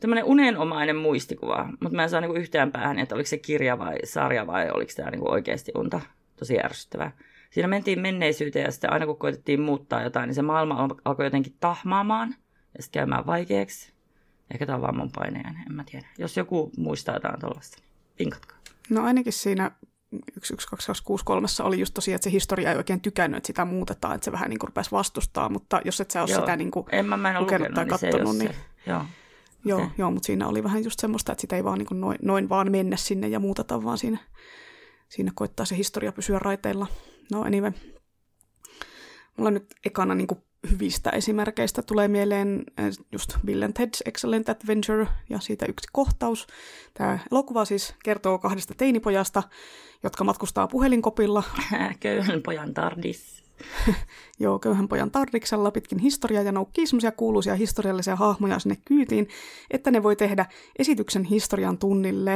tämmöinen unenomainen muistikuva, mutta mä en saa niinku yhtään päähän, että oliko se kirja vai sarja vai oliko tämä niinku oikeasti unta. Tosi ärsyttävää. Siinä mentiin menneisyyteen ja sitten aina kun koitettiin muuttaa jotain, niin se maailma alkoi jotenkin tahmaamaan ja sitten käymään vaikeaksi. Ehkä tämä on vaan mun paineainen, en mä tiedä. Jos joku muistaa jotain tuollaista, niin vinkatkaa. No ainakin siinä 11263 oli just tosiaan, että se historia ei oikein tykännyt, että sitä muutetaan, että se vähän niin kuin rupesi vastustaa, mutta jos et sä ole sitä niin kuin lukenut tai kattonut, niin... Joo, mutta siinä oli vähän just semmoista, että sitä ei vaan niin kuin noin vaan mennä sinne ja muuteta, vaan siinä koittaa se historia pysyä raiteilla. No anyway. Mulla nyt ekana niin kuin hyvistä esimerkkeistä tulee mieleen just Bill and Ted's Excellent Adventure ja siitä yksi kohtaus. Tämä elokuva siis kertoo kahdesta teinipojasta, jotka matkustaa puhelinkopilla. Köyhän pojan TARDIS. Joo, köyhän pojan tardiksella pitkin historiaa ja noukkii semmoisia kuuluisia historiallisia hahmoja sinne kyytiin, että ne voi tehdä esityksen historian tunnille.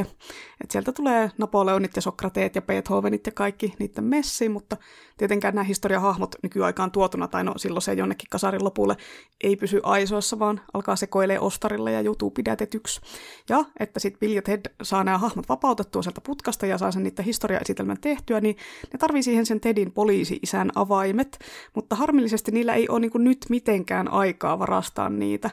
Et sieltä tulee Napoleonit ja Sokrateet ja Beethovenit ja kaikki niiden messi, mutta tietenkään nämä historiahahmot nykyaikaan tuotuna, tai no silloin se jonnekin kasarin lopulle ei pysy aisoissa, vaan alkaa sekoilee ostarilla ja joutuu pidätetyksi. Ja että sitten Bill ja Ted saa nämä hahmot vapautettua sieltä putkasta ja saa sen niiden historiaesitelmän tehtyä, niin ne tarvii siihen sen Tedin poliisi-isän avaimet, mutta harmillisesti niillä ei ole niin kuin nyt mitenkään aikaa varastaa niitä,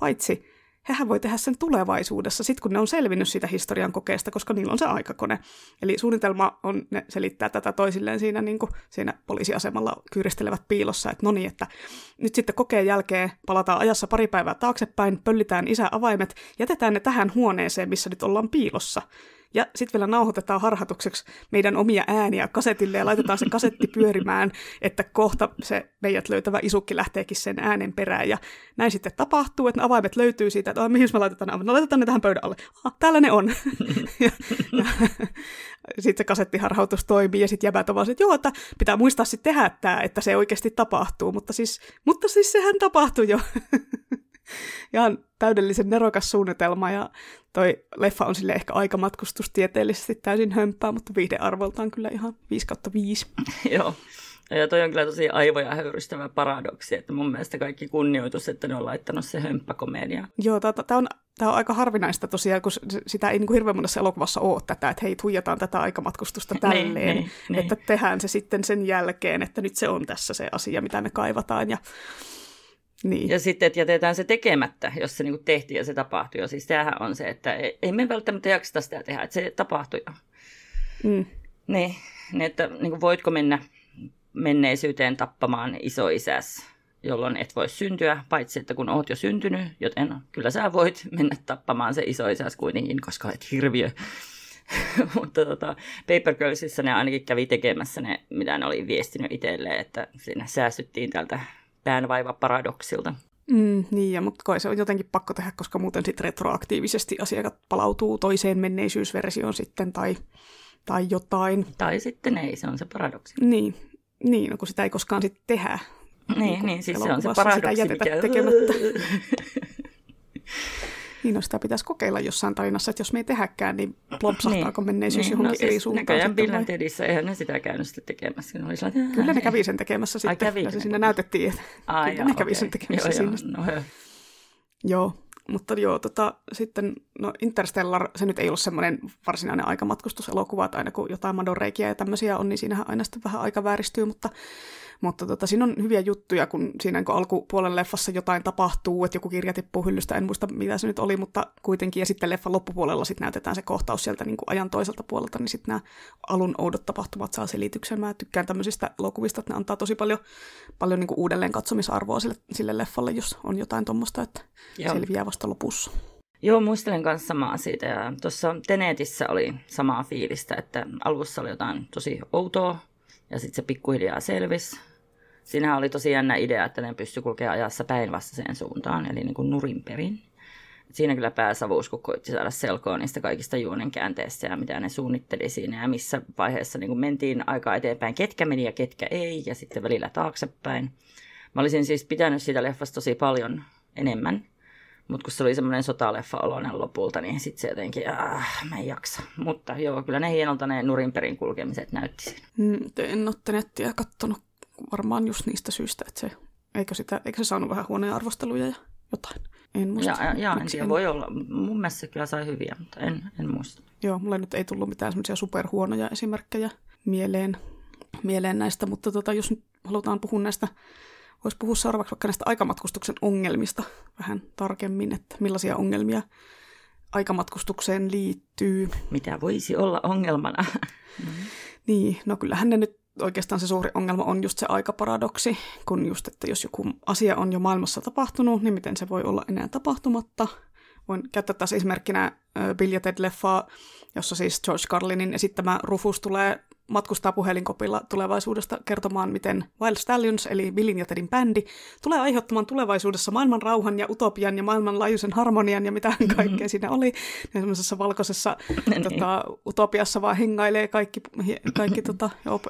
paitsi hehän voi tehdä sen tulevaisuudessa, sitten kun ne on selvinnyt siitä historian kokeesta, koska niillä on se aikakone. Eli suunnitelma on, ne selittää tätä toisilleen siinä, niin kuin siinä poliisiasemalla kyyristelevät piilossa, että no niin, että nyt sitten kokeen jälkeen palataan ajassa pari päivää taaksepäin, pöllitään isän avaimet, jätetään ne tähän huoneeseen, missä nyt ollaan piilossa. Ja sitten vielä nauhoitetaan harhatukseksi meidän omia ääniä kasetille ja laitetaan se kasetti pyörimään, että kohta se meidät löytävä isukki lähteekin sen äänen perään. Ja näin sitten tapahtuu, että avaimet löytyy siitä, että mihin me laitetaan avaimet. No laitetaan ne tähän pöydän alle. Täällä ne on. Sitten se kasettiharhautus toimii ja sitten jäbät on vaan, että joo, että pitää muistaa sitten tehdä tämä, että se oikeasti tapahtuu. Mutta siis sehän tapahtui jo. Ihan täydellisen nerokas suunnitelma ja toi leffa on sille ehkä aikamatkustustieteellisesti täysin hömppää, mutta viihdearvoltaan kyllä ihan 5/5. Joo, ja toi on kyllä tosi aivoja höyrystävä paradoksi, että mun mielestä kaikki kunnioitus, että ne on laittanut se hömppäkomedia. Joo, tää on aika harvinaista tosiaan, kun sitä ei niin kuin hirveän monessa elokuvassa ole tätä, että hei, huijataan tätä aikamatkustusta tälleen, että tehdään se sitten sen jälkeen, että nyt se on tässä se asia, mitä me kaivataan ja... Niin. Ja sitten, että jätetään se tekemättä, jos se niinku tehtiin ja se tapahtui jo. Siis tämähän on se, että ei me välttämättä jakseta sitä tehdä, että se tapahtui jo. Mm. Niin, että niinku voitko mennä menneisyyteen tappamaan isoisäs, jolloin et voi syntyä, paitsi että kun oot jo syntynyt, joten kyllä sä voit mennä tappamaan se isoisäs kuitenkin, koska olet hirviö. Mutta Paper Girlsissä ne ainakin kävi tekemässä ne, mitä ne oli viestinyt itselleen, että siinä säästyttiin tältä päänvaiva paradoksilta. Niin, mutta kai se on jotenkin pakko tehdä, koska muuten sitten retroaktiivisesti asiakas palautuu toiseen menneisyysversioon sitten tai jotain. Tai sitten ei, se on se paradoksi. Niin no, kun sitä ei koskaan sitten tehdä. Niin siis se on se paradoksi, sitä jätetä tekemättä. Niin, no sitä pitäisi kokeilla jossain tarinassa, että jos me ei tehäkään, niin plopsahtaako menneisyys johonkin eri suuntaan. Näköjään Bill & Tedissä eihän ne sitä käynyt sitä tekemässä. Ne oli kyllä ne kävi sen tekemässä sitten. Se siinä näytettiin, että kyllä ne kävi sen tekemässä siinä. Joo, mutta sitten Interstellar, se nyt ei ollut semmoinen varsinainen aikamatkustuselokuva, että aina kun jotain madonreikiä ja tämmöisiä on, niin siinähän aina sitten vähän aika vääristyy, mutta siinä on hyviä juttuja, kun siinä alkupuolen leffassa jotain tapahtuu, että joku kirja tippuu hyllystä, en muista mitä se nyt oli, mutta kuitenkin. Ja sitten leffan loppupuolella sit näytetään se kohtaus sieltä niin kuin ajan toiselta puolelta, niin sitten nämä alun oudot tapahtumat saa selityksen. Mä tykkään tämmöisistä elokuvista, että ne antaa tosi paljon niin kuin uudelleen katsomisarvoa sille leffalle, jos on jotain tuommoista, että selviää vasta lopussa. Joo, muistelen kanssa samaa siitä. Ja tuossa Tenetissä oli samaa fiilistä, että alussa oli jotain tosi outoa, ja sitten se pikkuhiljaa selvisi. Siinähän oli tosi jännä idea, että ne pystyi kulkemaan ajassa päinvastaiseen suuntaan, eli niin kuin nurinperin. Siinä kyllä pääsavuus, kun koitti saada selkoa niistä kaikista juonen käänteistä ja mitä ne suunnitteli siinä ja missä vaiheessa niin kuin mentiin aikaa eteenpäin, ketkä meni ja ketkä ei, ja sitten välillä taaksepäin. Mä olisin siis pitänyt siitä leffasta tosi paljon enemmän, mutta kun se oli semmoinen sotaleffa-oloinen lopulta, niin sitten se jotenkin, mä en jaksa. Mutta joo, kyllä ne hienolta ne nurinperin kulkemiset näytti. En ole Tenettiä kattonut varmaan just niistä syistä, että se, eikö se saanut vähän huonoja arvosteluja ja jotain. En muista. En tiedä, voi olla. Mun mielestä se kyllä sai hyviä, mutta en muista. Joo, mulle nyt ei tullut mitään semmoisia superhuonoja esimerkkejä mieleen näistä, mutta jos nyt halutaan puhua näistä, voisi puhua seuraavaksi vaikka näistä aikamatkustuksen ongelmista vähän tarkemmin, että millaisia ongelmia aikamatkustukseen liittyy. Mitä voisi olla ongelmana? Niin, no kyllähän ne nyt oikeastaan se suuri ongelma on just se aikaparadoksi, kun just, että jos joku asia on jo maailmassa tapahtunut, niin miten se voi olla enää tapahtumatta. Voin käyttää taas esimerkkinä Bill & Ted-leffaa, jossa siis George Carlinin esittämä Rufus matkustaa puhelinkopilla tulevaisuudesta kertomaan, miten Wild Stallions, eli Billin ja Tedin bändi, tulee aiheuttamaan tulevaisuudessa maailman rauhan ja utopian ja maailmanlaajuisen harmonian ja mitään kaikkea siinä oli. Ja semmoisessa valkoisessa utopiassa vaan hengailee kaikki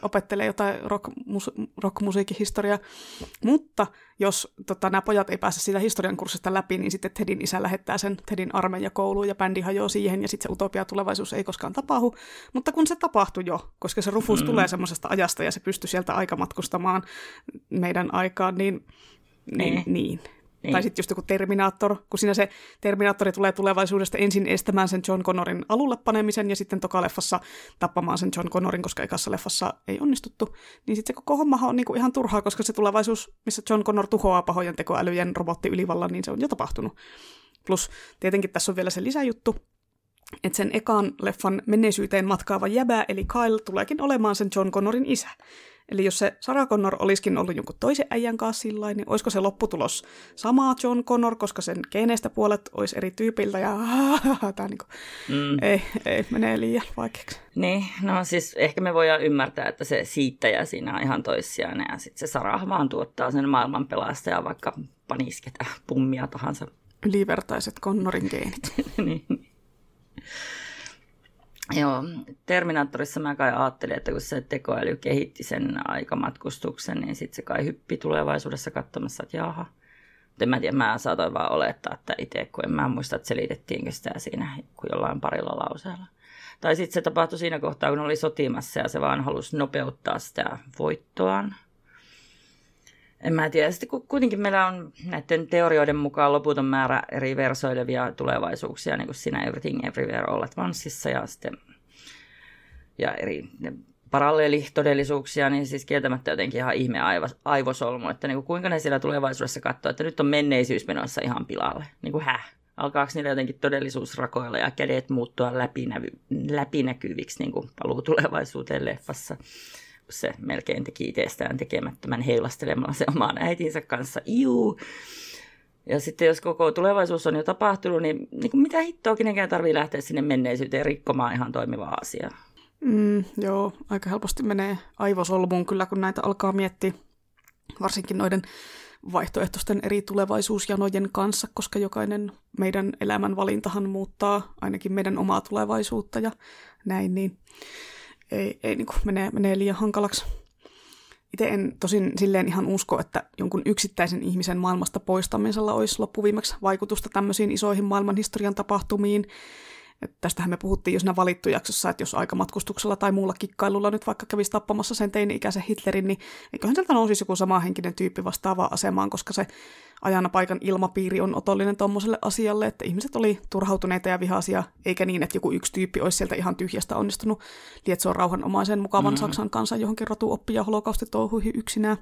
opettelee jotain rockmusiikin historiaa. Mutta jos nämä pojat ei pääse siitä historian kurssista läpi, niin sitten Tedin isä lähettää sen Tedin armeijakouluun ja bändi hajoaa siihen ja sitten se utopia tulevaisuus ei koskaan tapahdu. Mutta kun se tapahtui jo, koska se Rufus tulee semmoisesta ajasta ja se pystyy sieltä aikamatkustamaan meidän aikaan, niin. Tai sitten just joku Terminaattor, kun siinä se Terminaattori tulee tulevaisuudesta ensin estämään sen John Connorin alulle panemisen ja sitten toka-leffassa tappamaan sen John Connorin, koska ekassa leffassa ei onnistuttu, niin sitten se koko hommahan on niinku ihan turhaa, koska se tulevaisuus, missä John Connor tuhoaa pahojen tekoälyjen robottiylivallan, niin se on jo tapahtunut. Plus tietenkin tässä on vielä se lisäjuttu, että sen ekan leffan menneisyyteen matkaava jäbä, eli Kyle, tuleekin olemaan sen John Connorin isä. Eli jos se Sarah Connor olisikin ollut jonkun toisen äijän kanssa sillain, niin olisiko se lopputulos samaa John Connor, koska sen geeneistä puolet olisi eri tyypiltä ja tämä niin kuin, ei menee liian vaikeaksi. Niin, no siis ehkä me voidaan ymmärtää, että se siittäjä siinä on ihan toissijainen ja sitten se Sarah vaan tuottaa sen maailman pelastaja, vaikka panisi ketä pummia tahansa. Ylivertaiset Connorin geenit. Niin. Joo, Terminaattorissa mä kai ajattelin, että kun se tekoäly kehitti sen aikamatkustuksen, niin sitten se kai hyppi tulevaisuudessa katsomassa, että jaha. En mä tiedä, mä saatoin vaan olettaa, että itse, kun en mä muista, että selitettiinkö sitä siinä kun jollain parilla lauseella. Tai sitten se tapahtui siinä kohtaa, kun oli sotimassa ja se vaan halusi nopeuttaa sitä voittoaan. En mä tiedä. Sitten kun kuitenkin meillä on näiden teorioiden mukaan loputon määrä eri versoilevia tulevaisuuksia, niin kuin siinä Everything Everywhere All at Onceissa ja eri paralleelitodellisuuksia, niin siis kieltämättä jotenkin ihan ihme aivosolmu, että niin kuin kuinka ne siellä tulevaisuudessa katsoo, että nyt on menneisyys menossa ihan pilalle. Niin kuin alkaako niillä jotenkin todellisuusrakoilla ja kädet muuttua läpinäkyviksi niin kuin paluu tulevaisuuteen leffassa. Se melkein teki itsestään tekemättömän heilastelemalla se omaan äitinsä kanssa. Iu. Ja sitten jos koko tulevaisuus on jo tapahtunut, niin mitä hittoa kenenkään tarvitsee lähteä sinne menneisyyteen rikkomaan ihan toimivaa asiaa. Joo, aika helposti menee aivosolmuun kyllä, kun näitä alkaa miettiä. Varsinkin noiden vaihtoehtoisten eri tulevaisuusjanojen kanssa, koska jokainen meidän elämänvalintahan muuttaa ainakin meidän omaa tulevaisuutta ja näin, niin ei niin kuin menee liian hankalaksi. Itse en tosin silleen ihan usko, että jonkun yksittäisen ihmisen maailmasta poistamisella olisi loppuviimeksi vaikutusta tämmöisiin isoihin maailmanhistorian tapahtumiin. Että tästähän me puhuttiin jo siinä Valittu-jaksossa, että jos aikamatkustuksella tai muulla kikkailulla nyt vaikka kävisi tappamassa sen teini-ikäisen Hitlerin, niin eiköhän sieltä nousisi joku samanhenkinen tyyppi vastaavaan asemaan, koska se ajan ja paikan ilmapiiri on otollinen tuommoiselle asialle, että ihmiset oli turhautuneita ja vihaisia, eikä niin, että joku yksi tyyppi olisi sieltä ihan tyhjästä onnistunut lietsoa rauhanomaisen mukavan Saksan kansan johonkin rotuoppiin ja holokaustitouhuihin yksinään.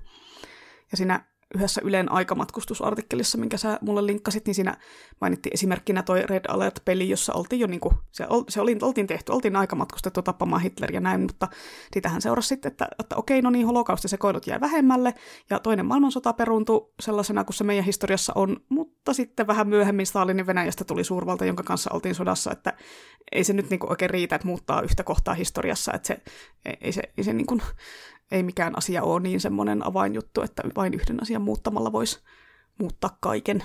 Ja siinä yhdessä Ylen aikamatkustusartikkelissa, minkä sä mulle linkkasit, niin siinä mainittiin esimerkkinä toi Red Alert-peli, jossa oltiin jo niinku, oltiin aikamatkustettu tappamaan Hitler ja näin, mutta sitähän seurasi sitten, että okei, no niin, holokaustisekoilut jäi vähemmälle, ja toinen maailmansota peruuntui sellaisena kuin se meidän historiassa on, mutta sitten vähän myöhemmin Stalinin Venäjästä tuli suurvalta, jonka kanssa oltiin sodassa, että ei se nyt niinku oikein riitä, että muuttaa yhtä kohtaa historiassa, että se niinku ei mikään asia ole niin semmoinen avainjuttu, että vain yhden asian muuttamalla voisi muuttaa kaiken.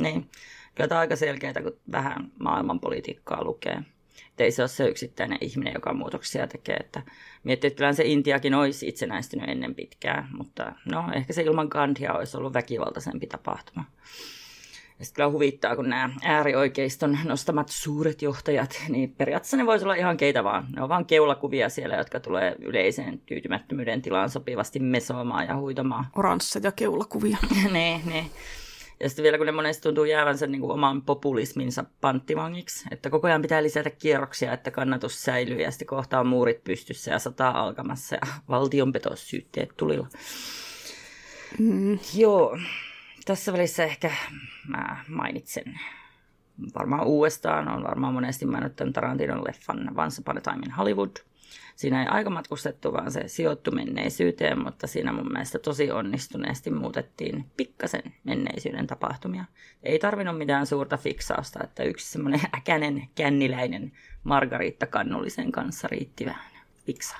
Niin, kyllä tämä on aika selkeää, kun vähän maailmanpolitiikkaa lukee. Et ei se ole se yksittäinen ihminen, joka muutoksia tekee. Että miettii, että kyllä se Intiakin olisi itsenäistynyt ennen pitkään, mutta no, ehkä se ilman Gandhia olisi ollut väkivaltaisempi tapahtuma. Ja sitten kyllä huvittaa, kun nämä äärioikeiston nostamat suuret johtajat, niin periaatteessa ne voisi olla ihan keitä vaan. Ne on vaan keulakuvia siellä, jotka tulee yleiseen tyytymättömyyden tilaan sopivasti mesoamaan ja huitamaan. Oransseja keulakuvia. Ne. Ja sitten vielä, kun ne monesti tuntuu jäävänsä niin kuin oman populisminsa panttivangiksi, että koko ajan pitää lisätä kierroksia, että kannatus säilyy, ja sitten kohta on muurit pystyssä ja sataa alkamassa ja valtionpetossyytteet tulilla. Joo. Tässä välissä ehkä mä mainitsen varmaan uudestaan, on varmaan monesti mainittanut Tarantinon leffan Once Upon a Time in Hollywood. Siinä ei aikamatkustettu, vaan se sijoittui menneisyyteen, mutta siinä mun mielestä tosi onnistuneesti muutettiin pikkasen menneisyyden tapahtumia. Ei tarvinnut mitään suurta fiksausta, että yksi semmoinen äkäinen, känniläinen Margaritta Kannullisen kanssa riitti vähän fiksaa.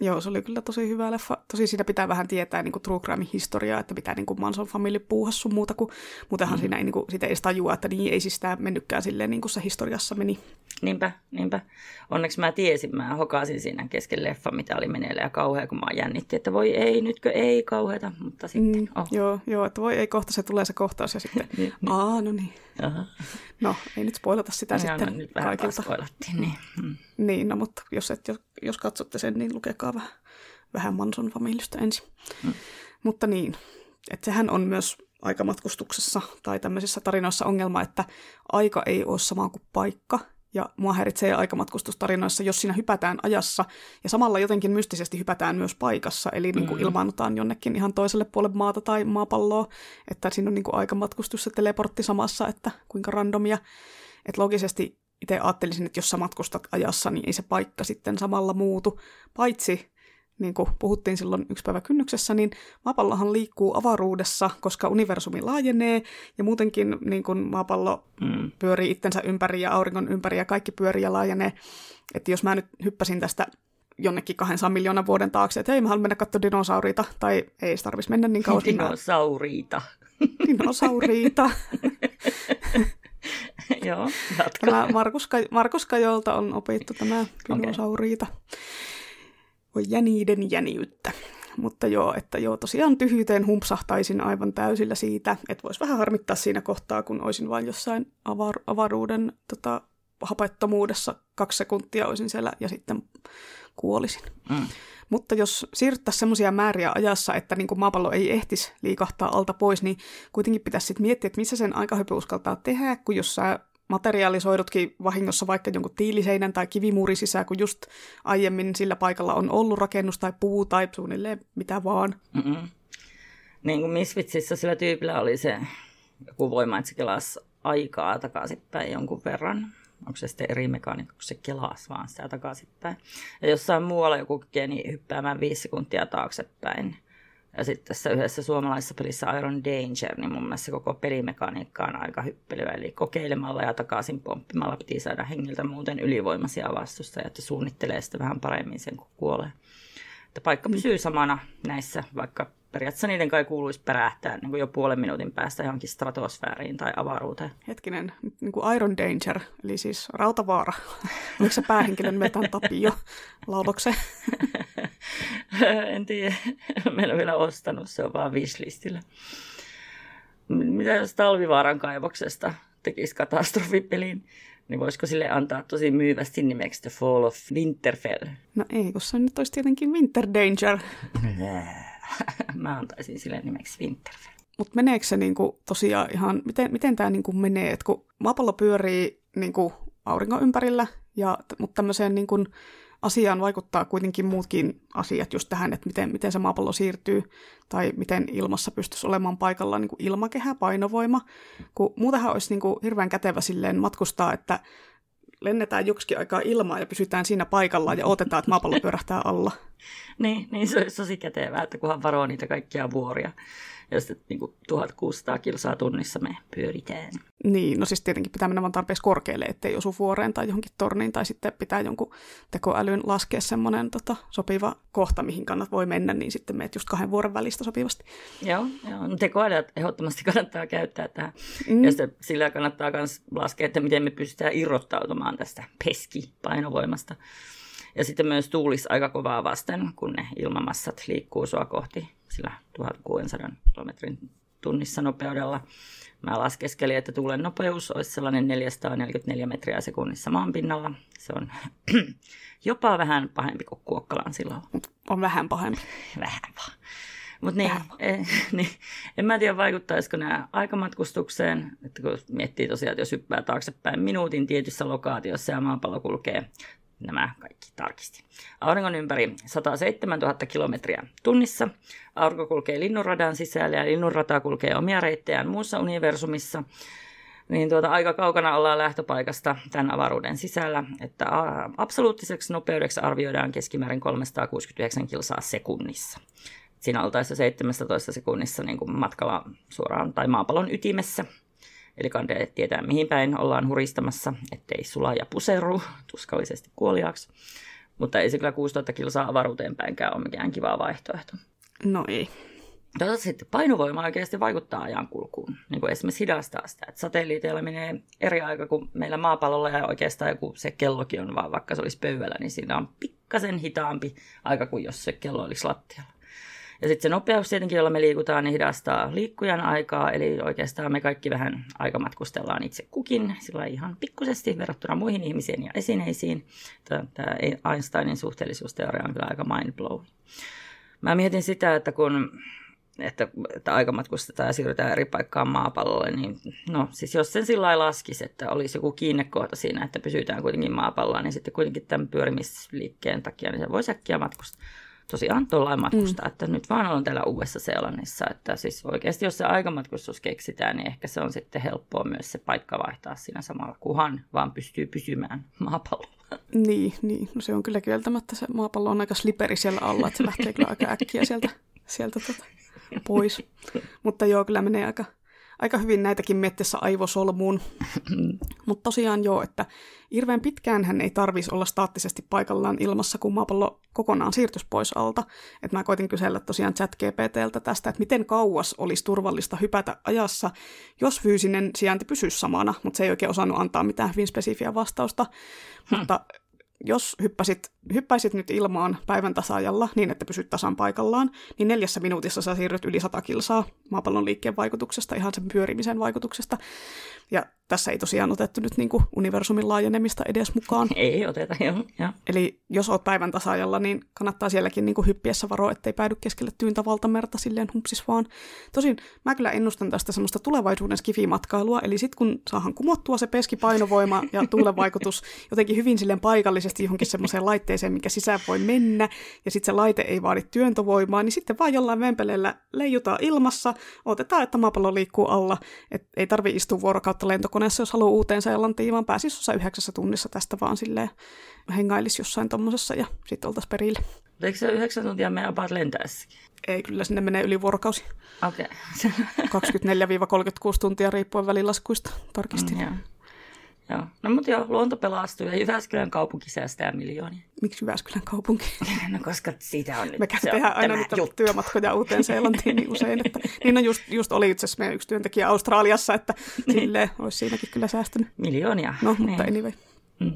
Joo, se oli kyllä tosi hyvä leffa. Tosi siinä pitää vähän tietää niin kuin true crime-historiaa, että pitää niin kuin Manson Family puuha sun muuta, kun muutenhan siinä ei, niin kuin, sitä ei tajua, että niin ei siis sitä mennytkään silleen, niin kuin se historiassa meni. Niinpä. Onneksi mä tiesin, mä hokasin siinä kesken leffa, mitä oli meneillä ja kauhea, kun mä jännitti, että voi ei, nytkö ei kauheata, mutta sitten Joo, että voi ei, kohta se tulee se kohtaus ja sitten, no niin. Aha. No, ei nyt spoilata sitä ja sitten nyt vähän kaikilta. Niin, no mutta jos katsotte sen, niin lukekaa vähän Manson Familystä ensin. Mutta niin, että sehän on myös aikamatkustuksessa tai tämmöisissä tarinoissa ongelma, että aika ei ole sama kuin paikka. Ja mua häiritsee aikamatkustustarinoissa, jos siinä hypätään ajassa ja samalla jotenkin mystisesti hypätään myös paikassa. Eli niin kuin ilmaannutaan jonnekin ihan toiselle puolelle maata tai maapalloa, että siinä on niin kuin aikamatkustus ja teleportti samassa, että kuinka randomia. Että loogisesti itse ajattelisin, että jos sä matkustat ajassa, niin ei se paikka sitten samalla muutu. Paitsi, niin kuin puhuttiin silloin yksi päivä kynnyksessä, niin maapallohan liikkuu avaruudessa, koska universumi laajenee ja muutenkin niin kuin maapallo pyörii itsensä ympäri ja auringon ympäri ja kaikki pyörii ja laajenee. Että jos mä nyt hyppäsin tästä jonnekin 200 miljoonan vuoden taakse, että hei, mä haluan mennä katsoa dinosauriita, tai ei tarvitsisi mennä niin kauan. Dinosauriita. Joo, jatka. Tämä Markus Kajolta on opittu tämä dinosauriita. Voi jäniiden jäniyttä. Mutta joo, että joo, tosiaan tyhjyyteen humpsahtaisin aivan täysillä siitä, että voisi vähän harmittaa siinä kohtaa, kun olisin vain jossain avaruuden hapettomuudessa 2 sekuntia olisin siellä ja sitten kuolisin. Mutta jos siirryttäisiin semmoisia määriä ajassa, että niin kuin maapallo ei ehtisi liikahtaa alta pois, niin kuitenkin pitäisi sitten miettiä, että missä sen aikahypy uskaltaa tehdä, kun jos sä materialisoidutkin vahingossa vaikka jonkun tiiliseinän tai kivimuurin sisään, kun just aiemmin sillä paikalla on ollut rakennus tai puu tai suunnilleen mitä vaan. Niin kuin Misfitsissa sillä tyypillä oli se joku voima, että se kelasi aikaa takaisinpäin jonkun verran. Onko se sitten eri mekaanikko, kun se kelasi vaan sitä takaisinpäin. Ja jossain muualla joku kykeni hyppäämään 5 sekuntia taaksepäin. Ja sitten tässä yhdessä suomalaisessa pelissä Iron Danger, niin mun mielestä koko pelimekaniikka on aika hyppelyä. Eli kokeilemalla ja takaisin pomppimalla piti saada hengiltä muuten ylivoimaisia vastustajia, että suunnittelee sitä vähän paremmin sen, kun kuolee. Että paikka pysyy samana näissä, vaikka periaatteessa niiden kai kuuluisi pärähtää niin kuin jo puolen minuutin päästä johonkin stratosfääriin tai avaruuteen. Hetkinen, niin kuin Iron Danger, eli siis Rautavaara. Oliko se päähenkilön Metan Tapio? Laulokse? En tiedä. Mä en ole vielä ostanut, se on vaan wishlistillä. Mitä jos Talvivaaran kaivoksesta tekisi katastrofipeliin? Niin voisiko sille antaa tosi myyvästi nimeksi The Fall of Winterfell? No ei, kun se nyt olisi tietenkin Winter Danger. Mä antaisin sille nimeksi Winterfell. Mutta meneekö se niinku tosiaan ihan, miten tämä niinku menee? Et kun maapallo pyörii niinku auringon ympärillä, mutta tämmöiseen niinku asiaan vaikuttaa kuitenkin muutkin asiat just tähän, että miten se maapallo siirtyy tai miten ilmassa pystyisi olemaan paikallaan niin kuin ilmakehä, painovoima. Kun muutenhan olisi niin kuin hirveän kätevä silleen matkustaa, että lennetään joksikin aikaa ilmaa ja pysytään siinä paikallaan ja odotetaan, että maapallo pyörähtää alla. Niin, se olisi tosi kätevää, että kunhan varoo niitä kaikkia vuoria. Ja sitten niin kuin 1600 kilsaa tunnissa me pyöritään. Niin, no siis tietenkin pitää mennä vaan tarpeeksi korkealle, ettei osu vuoreen tai johonkin torniin. Tai sitten pitää jonkun tekoälyn laskea semmoinen sopiva kohta, mihin kannat voi mennä, niin sitten meet just 2 vuoden välistä sopivasti. Joo. No, tekoälyä ehdottomasti kannattaa käyttää tähän. Mm. Ja sitten sillä kannattaa myös laskea, että miten me pystytään irrottautumaan tästä peskipainovoimasta. Ja sitten myös tuulisi aika kovaa vasten, kun ne ilmamassat liikkuu sua kohti sillä 1600 kilometrin tunnissa nopeudella. Mä laskeskelin, että tuulen nopeus olisi sellainen 444 metriä sekunnissa maanpinnalla. Se on jopa vähän pahempi kuin Kuokkalan silloin. On vähän pahempi. Vähän vaan. Mutta niin, en mä tiedä, vaikuttaisiko nämä aikamatkustukseen, että kun miettii tosiaan, että jos hyppää taaksepäin minuutin tietyssä lokaatiossa ja maapallo kulkee nämä kaikki tarkisti auringon ympäri 107 000 kilometriä tunnissa. Aurinko kulkee linnunradan sisällä ja linnunrata kulkee omia reittejään muussa universumissa. Niin aika kaukana ollaan lähtöpaikasta tämän avaruuden sisällä, että absoluuttiseksi nopeudeksi arvioidaan keskimäärin 369 kilsaa sekunnissa. Siinä oltaisiin 17 sekunnissa niin kuin matkalla suoraan tai maapallon ytimessä. Eli kandeet tietää, mihin päin ollaan huristamassa, ettei sula ja puseru tuskallisesti kuoliaaksi. Mutta ei se kyllä 6000 kilsaa avaruuteen päinkään ole mikään kiva vaihtoehto. No ei. Sitten painovoima oikeasti vaikuttaa ajankulkuun. Niin kuin esimerkiksi hidastaa sitä, että satelliiteilla menee eri aika kuin meillä maapallolla ja oikeastaan joku se kellokin on, vaan vaikka se olisi pöydällä, niin siinä on pikkasen hitaampi aika kuin jos se kello olisi lattialla. Ja sitten se nopeus tietenkin, jolla me liikutaan, niin hidastaa liikkujan aikaa, eli oikeastaan me kaikki vähän aikamatkustellaan itse kukin, sillä ihan pikkusesti verrattuna muihin ihmisiin ja esineisiin. Tämä Einsteinin suhteellisuusteoria on kyllä aika mindblow. Mä mietin sitä, että kun aikamatkustetaan ja siirrytään eri paikkaan maapallolle, niin no siis jos sen sillä lailla laskisi, että olisi joku kiinnekohta siinä, että pysytään kuitenkin maapallolla, niin sitten kuitenkin tämän pyörimisliikkeen takia niin se voisi äkkiä matkustaa. Tosiaan tuollain matkustaa, että nyt vaan olen täällä Uudessa-Seelannissa, että siis oikeasti jos se aikamatkustus keksitään, niin ehkä se on sitten helppoa myös se paikka vaihtaa siinä samalla, kunhan vaan pystyy pysymään maapallolla. Niin, no se on kyllä kieltämättä, se maapallo on aika sliperi siellä alla, että se lähtee kyllä aika äkkiä sieltä pois. Mutta joo, kyllä menee aika hyvin näitäkin miettiessä aivosolmuun. Mutta tosiaan joo, että hirveän pitkään hän ei tarvitsisi olla staattisesti paikallaan ilmassa, kun maapallo kokonaan siirtyisi pois alta. Et mä koitin kysellä tosiaan ChatGPT:ltä tästä, että miten kauas olisi turvallista hypätä ajassa, jos fyysinen sijainti pysyisi samana, mutta se ei oikein osannut antaa mitään hyvin spesifiä vastausta. Mutta jos hyppäisit nyt ilmaan päivän tasaajalla niin, että pysyt tasan paikallaan, niin 4 minuutissa sä siirryt yli 100 kilsaa maapallon liikkeen vaikutuksesta, ihan sen pyörimisen vaikutuksesta. Ja tässä ei tosiaan otettu nyt niin kuin universumin laajenemista edes mukaan. Ei oteta, joo. Eli jos oot päivän tasaajalla, niin kannattaa sielläkin niin kuin hyppiessä varoa, ettei päädy keskelle tyyntä valtamerta silleen humpsis vaan. Tosin mä kyllä ennustan tästä semmoista tulevaisuuden skifimatkailua, eli sit kun saahan kumottua se peskipainovoima ja tuulen vaikutus jotenkin hyvin silleen paikallisesti johonkin semmoiseen laitteeseen, mikä sisään voi mennä, ja sitten se laite ei vaadi työntövoimaa, niin sitten vaan jollain vempeleellä leijutaan ilmassa, otetaan, että maapallo liikkuu alla, et ei tarvi istua vuorokautta lentokoneessa, jos haluaa uuteen Seelantiin, vaan pääsisi 9 tunnissa tästä vaan silleen hengailisi jossain tommosessa, ja sitten oltaisiin perille. Eikö se 9 tuntia mennä vaan lentäessäkin? Ei, kyllä sinne menee yli vuorokausi. Okei. Okay. 24-36 tuntia riippuen välilaskuista, tarkistin. Mm, Joo. No mutta joo, luonto pelastuu ja Jyväskylän kaupunki säästää miljoonia. Miksi Jyväskylän kaupunki? No koska siitä on nyt me tehdään aina niitä työmatkoja Uuteen-Seelantiin niin usein. Että, niin on just oli itse asiassa meidän yksi työntekijä Australiassa, että silleen olisi siinäkin kyllä säästänyt. Miljoonia. No, mutta niin. Anyway. Mm.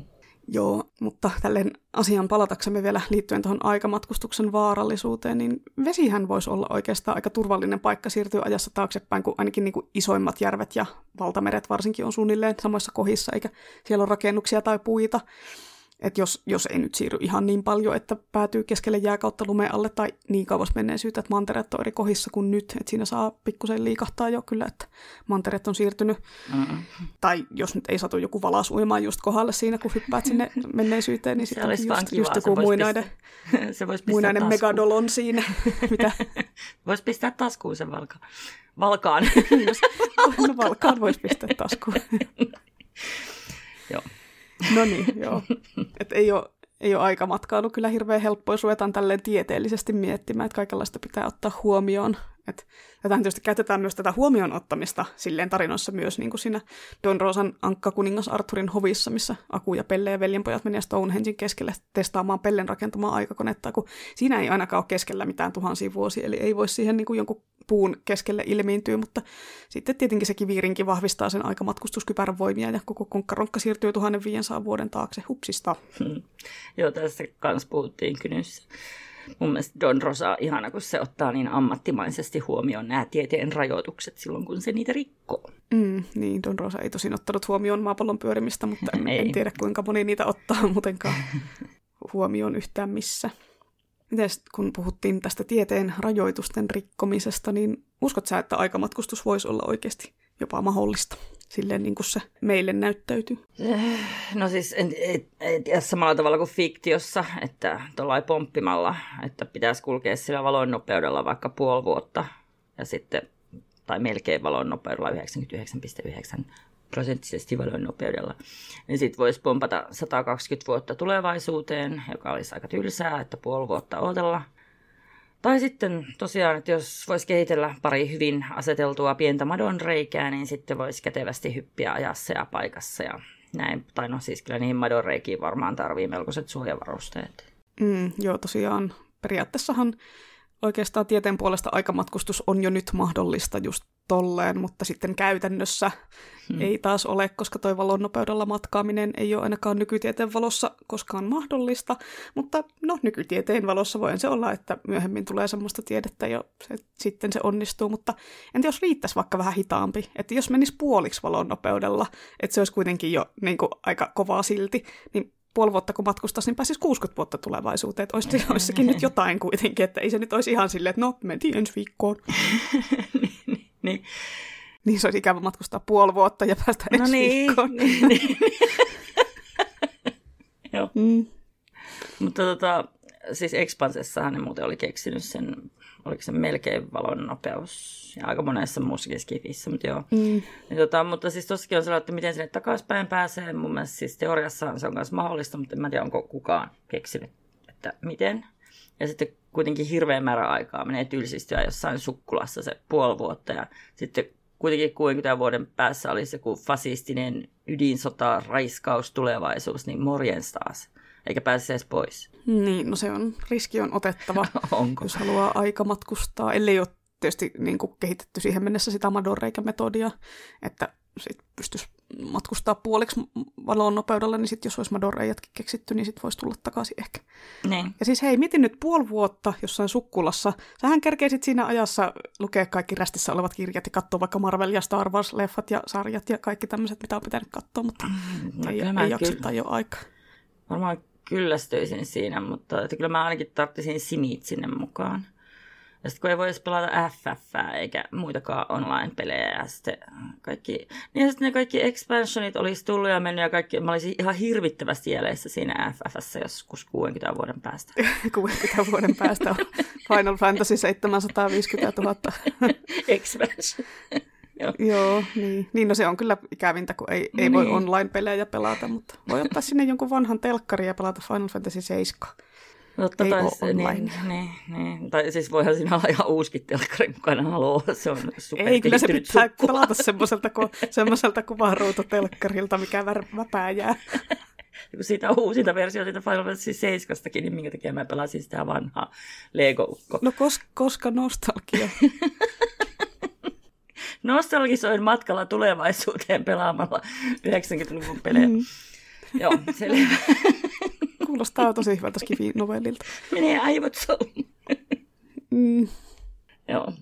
Joo, mutta tälleen asiaan palataksemme vielä liittyen tuohon aikamatkustuksen vaarallisuuteen, niin vesihän voisi olla oikeastaan aika turvallinen paikka siirtyä ajassa taaksepäin, kun ainakin niin kuin isoimmat järvet ja valtameret varsinkin on suunnilleen samoissa kohdissa, eikä siellä ole rakennuksia tai puita. Että jos ei nyt siirry ihan niin paljon, että päätyy keskelle jääkautta lumeen alle tai niin kauas menneisyyttä, että mantereet on eri kohdissa kuin nyt, että siinä saa pikkusen liikahtaa jo kyllä, että mantereet on siirtynyt. Mm-mm. Tai jos nyt ei satu joku valas uimaan just kohdalle siinä, kun hyppäät sinne menneisyyteen, niin sitten just joku muinainen megadolon siinä. Mitä? Voisi pistää taskuun sen valkaan. No, valkaan voisi pistää taskuun. Joo. No niin, joo. Että ei ole aikamatkailu kyllä hirveän helppoa, jos ruvetaan tälleen tieteellisesti miettimään, että kaikenlaista pitää ottaa huomioon. Että tätähän tietysti käytetään myös tätä huomioon ottamista silleen tarinoissa myös, niin kuin siinä Don Rosan Ankka kuningas Arturin hovissa, missä Aku ja Pelle ja veljenpojat menee Stonehengen keskelle testaamaan Pellen rakentamaan aikakonetta, kun siinä ei ainakaan ole keskellä mitään tuhansia vuosia, eli ei voi siihen niin kuin jonkun puun keskelle ilmiintyä, mutta sitten tietenkin se kivirinki vahvistaa sen aikamatkustuskypärän voimia ja koko konkkaronkka siirtyy 1500 vuoden taakse hupsista. Joo, tässä kanssa puhuttiin kynyssä. Mun mielestä Don Rosa on ihana, kun se ottaa niin ammattimaisesti huomioon nämä tieteen rajoitukset silloin, kun se niitä rikkoo. Niin, Don Rosa ei tosin ottanut huomioon maapallon pyörimistä, mutta en tiedä kuinka moni niitä ottaa muutenkaan huomioon yhtään missä. Mites, kun puhuttiin tästä tieteen rajoitusten rikkomisesta, niin uskot sä, että aikamatkustus voisi olla oikeasti jopa mahdollista? Silleen niin kuin se meille näyttäytyy. No siis en tiedä samalla tavalla kuin fiktiossa, että tuollain pomppimalla, että pitäisi kulkea sillä valon nopeudella vaikka puoli vuotta ja sitten, tai melkein valon nopeudella 99,9% valon nopeudella. Niin sitten voisi pompata 120 vuotta tulevaisuuteen, joka olisi aika tylsää, että puoli vuotta odotella. Tai sitten tosiaan, että jos voisi kehitellä pari hyvin aseteltua pientä madonreikää, niin sitten voisi kätevästi hyppiä ajassa ja paikassa ja näin. Tai no siis kyllä niihin madonreikiin varmaan tarvii melkoiset suojavarusteet. Joo, tosiaan periaatteessahan oikeastaan tieteen puolesta aikamatkustus on jo nyt mahdollista just tolleen, mutta sitten käytännössä ei taas ole, koska toi valon nopeudella matkaaminen ei ole ainakaan nykytieteen valossa koskaan mahdollista, mutta no nykytieteen valossa voi se olla, että myöhemmin tulee semmoista tiedettä ja sitten se onnistuu, mutta entä jos riittäisi vaikka vähän hitaampi, että jos menisi puoliksi valon nopeudella, että se olisi kuitenkin jo niin kuin aika kovaa silti, niin puoli vuotta kun matkustaisi, niin pääsisi 60 vuotta tulevaisuuteen. Että olisi sekin nyt jotain kuitenkin, että ei se nyt olisi ihan silleen, että no, mentiin ensi viikkoon. Niin se olisi ikävä matkustaa puoli vuotta ja päästä ensi viikkoon. Joo. Mutta siis Expansessahan ne muuten oli keksinyt sen, oliko se melkein valon nopeus ja aika monessa muussakin skifissä, mutta joo. Ja mutta siis tossakin on sellainen, että miten sinne takaspäin pääsee. Mun mielestä siis teoriassahan se on myös mahdollista, mutta en mä tiedä, onko kukaan keksinyt, että miten. Ja sitten kuitenkin hirveän määrä aikaa menee tylsistyä jossain sukkulassa se puoli vuotta ja sitten kuitenkin 60 vuoden päässä oli se, kun fasistinen ydinsota, raiskaus, tulevaisuus, niin morjens taas. Eikä pääse edes pois. Niin, no se on, riski on otettava, onko? Jos haluaa aikamatkustaa, ellei ole tietysti niin kuin kehitetty siihen mennessä sitä madonreikämetodia, että sitten pystyisi matkustaa puoliksi valon nopeudella, niin sitten jos olisi madonreijätkin keksitty, niin sitten voisi tulla takaisin ehkä. Niin. Ja siis hei, mietin nyt puoli vuotta jossain sukkulassa. Sähän kerkeisit siinä ajassa lukea kaikki rästissä olevat kirjat ja katsoa vaikka Marvel ja Star Wars-leffat ja sarjat ja kaikki tämmöiset, mitä on pitänyt katsoa, mutta ei jaksettaa jo aikaa. Varmaan kyllästyisin siinä, mutta että kyllä mä ainakin tarttisin Simit sinne mukaan. Ja sitten kun ei voi edes pelata FF:ää eikä muitakaan online-pelejä ja sitten kaikki, niin sitten ne kaikki expansionit olisi tullut ja mennyt ja kaikki, mä olisin ihan hirvittävästi jäljessä siinä FF:ssä joskus 60 vuoden päästä. 60 vuoden päästä on Final Fantasy 750 000. Expansion. Joo, niin no se on kyllä ikävintä, kun ei voi online-pelejä pelata, mutta voi ottaa sinne jonkun vanhan telkkarin ja pelata Final Fantasy 7. Totta ei ole online. Niin. Tai siis voihan siinä olla ihan uuskin telkkarin mukana, haloo, se on superkehittynyt. Ei, kyllä se pitää palata semmoiselta kuvaruutotelkkarilta, mikä väpää jää. Siitä uusinta versiota, siitä Final Fantasy 7:stäkin, niin minkä takia mä pelasin sitä vanhaa Lego-ukko. No koska nostalgia. Nostalgisoin matkalla tulevaisuuteen pelaamalla 90-luvun pelejä. Mm. Joo, selvä. Kuulostaa tosi hyvältä Skifi-novellilta. Menee aivot sulle. Mm. Joo.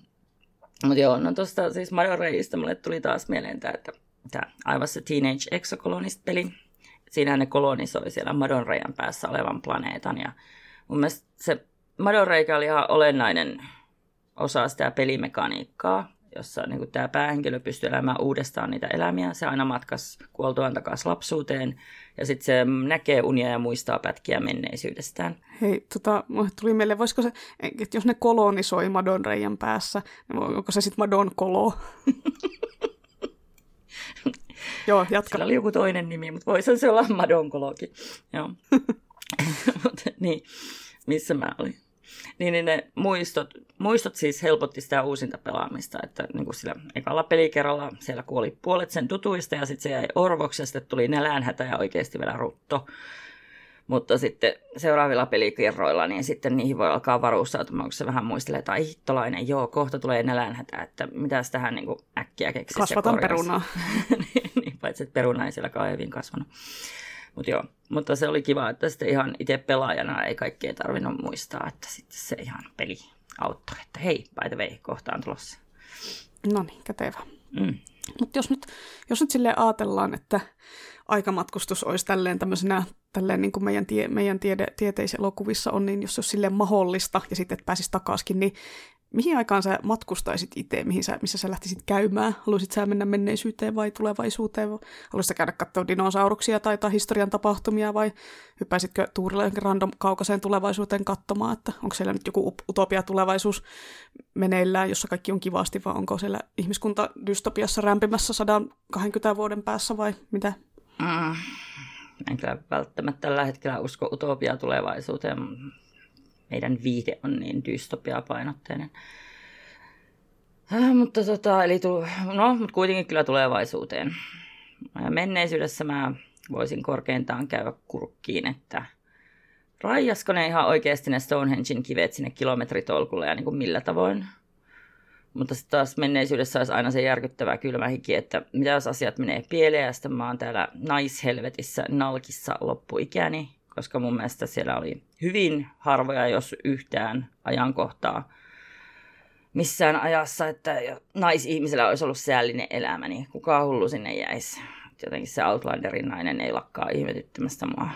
Mutta joo, no tuosta siis Mario Reisistä mulle tuli taas mieleen tämä aivan se Teenage Exocolonist-peli. Siinä ne kolonisoi siellä Madonrajan päässä olevan planeetan. Ja mun mielestä se Madonreika oli ihan olennainen osa sitä pelimekaniikkaa, jossa niin kuin tämä päähenkilö pystyi elämään uudestaan niitä elämiä. Se aina matkasi kuoltuaan takaisin lapsuuteen. Ja sitten se näkee unia ja muistaa pätkiä menneisyydestään. Hei, tuli mieleen, voisiko se, että jos ne kolonisoi Madonrajan päässä, niin onko se sitten Madon kolo? Joo, jatka. Sillä oli joku toinen nimi, mutta voisi se olla Madonkologi. Joo. Niin, missä mä olin? Niin ne muistot siis helpotti sitä uusinta pelaamista, että niin kuin sillä ekalla pelikerralla siellä kuoli puolet sen tutuista ja sitten se jäi orvoksi ja sitten tuli nälänhätä ja oikeasti vielä rutto. Mutta sitten seuraavilla pelikerroilla, niin sitten niihin voi alkaa varustautumaan, kun se vähän muistelee, tai hittolainen, joo, kohta tulee nälänhätä, että mitäs tähän niin kuin äkkiä keksisi. Kasvatan perunaa. Niin, paitsi, että peruna ei sielläkaan hyvin kasvanut. Mutta se oli kiva, että sitten ihan itse pelaajana ei kaikkea tarvinnut muistaa, että sitten se ihan peli auttoi, että hei, by the way, kohta on tulossa. No niin, kätevä. Mm. Mutta jos nyt silleen ajatellaan, että aikamatkustus olisi tälleen tämmöisenä, tälleen niin kuin meidän tieteiselokuvissa on, niin jos se olisi silleen mahdollista ja sitten et pääsisi takaisin, niin mihin aikaan sä matkustaisit itse, missä sä lähtisit käymään? Haluaisit sä mennä menneisyyteen vai tulevaisuuteen? Haluaisit sä käydä katsoa dinosauruksia tai historian tapahtumia vai hyppäisitkö tuurilla johonkin random kaukaiseen tulevaisuuteen katsomaan, että onko siellä nyt joku utopia-tulevaisuus meneillään, jossa kaikki on kivasti, vai onko siellä ihmiskunta dystopiassa rämpimässä 120 vuoden päässä vai mitä? En kyllä välttämättä tällä hetkellä usko utopia-tulevaisuuteen. Meidän viihde on niin dystopiapainotteinen. Mutta kuitenkin kyllä tulevaisuuteen. Menneisyydessä mä voisin korkeintaan käydä kurkkiin, että raijasko ne ihan oikeasti ne Stonehengen kivet sinne kilometritolkulle ja niin kuin millä tavoin. Mutta sitten taas menneisyydessä olisi aina se järkyttävä kylmä hiki, että mitä jos asiat menee pieleen ja sitten mä oon täällä naishelvetissä nalkissa loppuikäni. Koska mun mielestä siellä oli hyvin harvoja, jos yhtään ajankohtaa missään ajassa, että naisihmisellä olisi ollut säällinen elämä, niin kukaan hullu sinne jäisi. Jotenkin se Outlanderin nainen ei lakkaa ihmetyttämästä mua.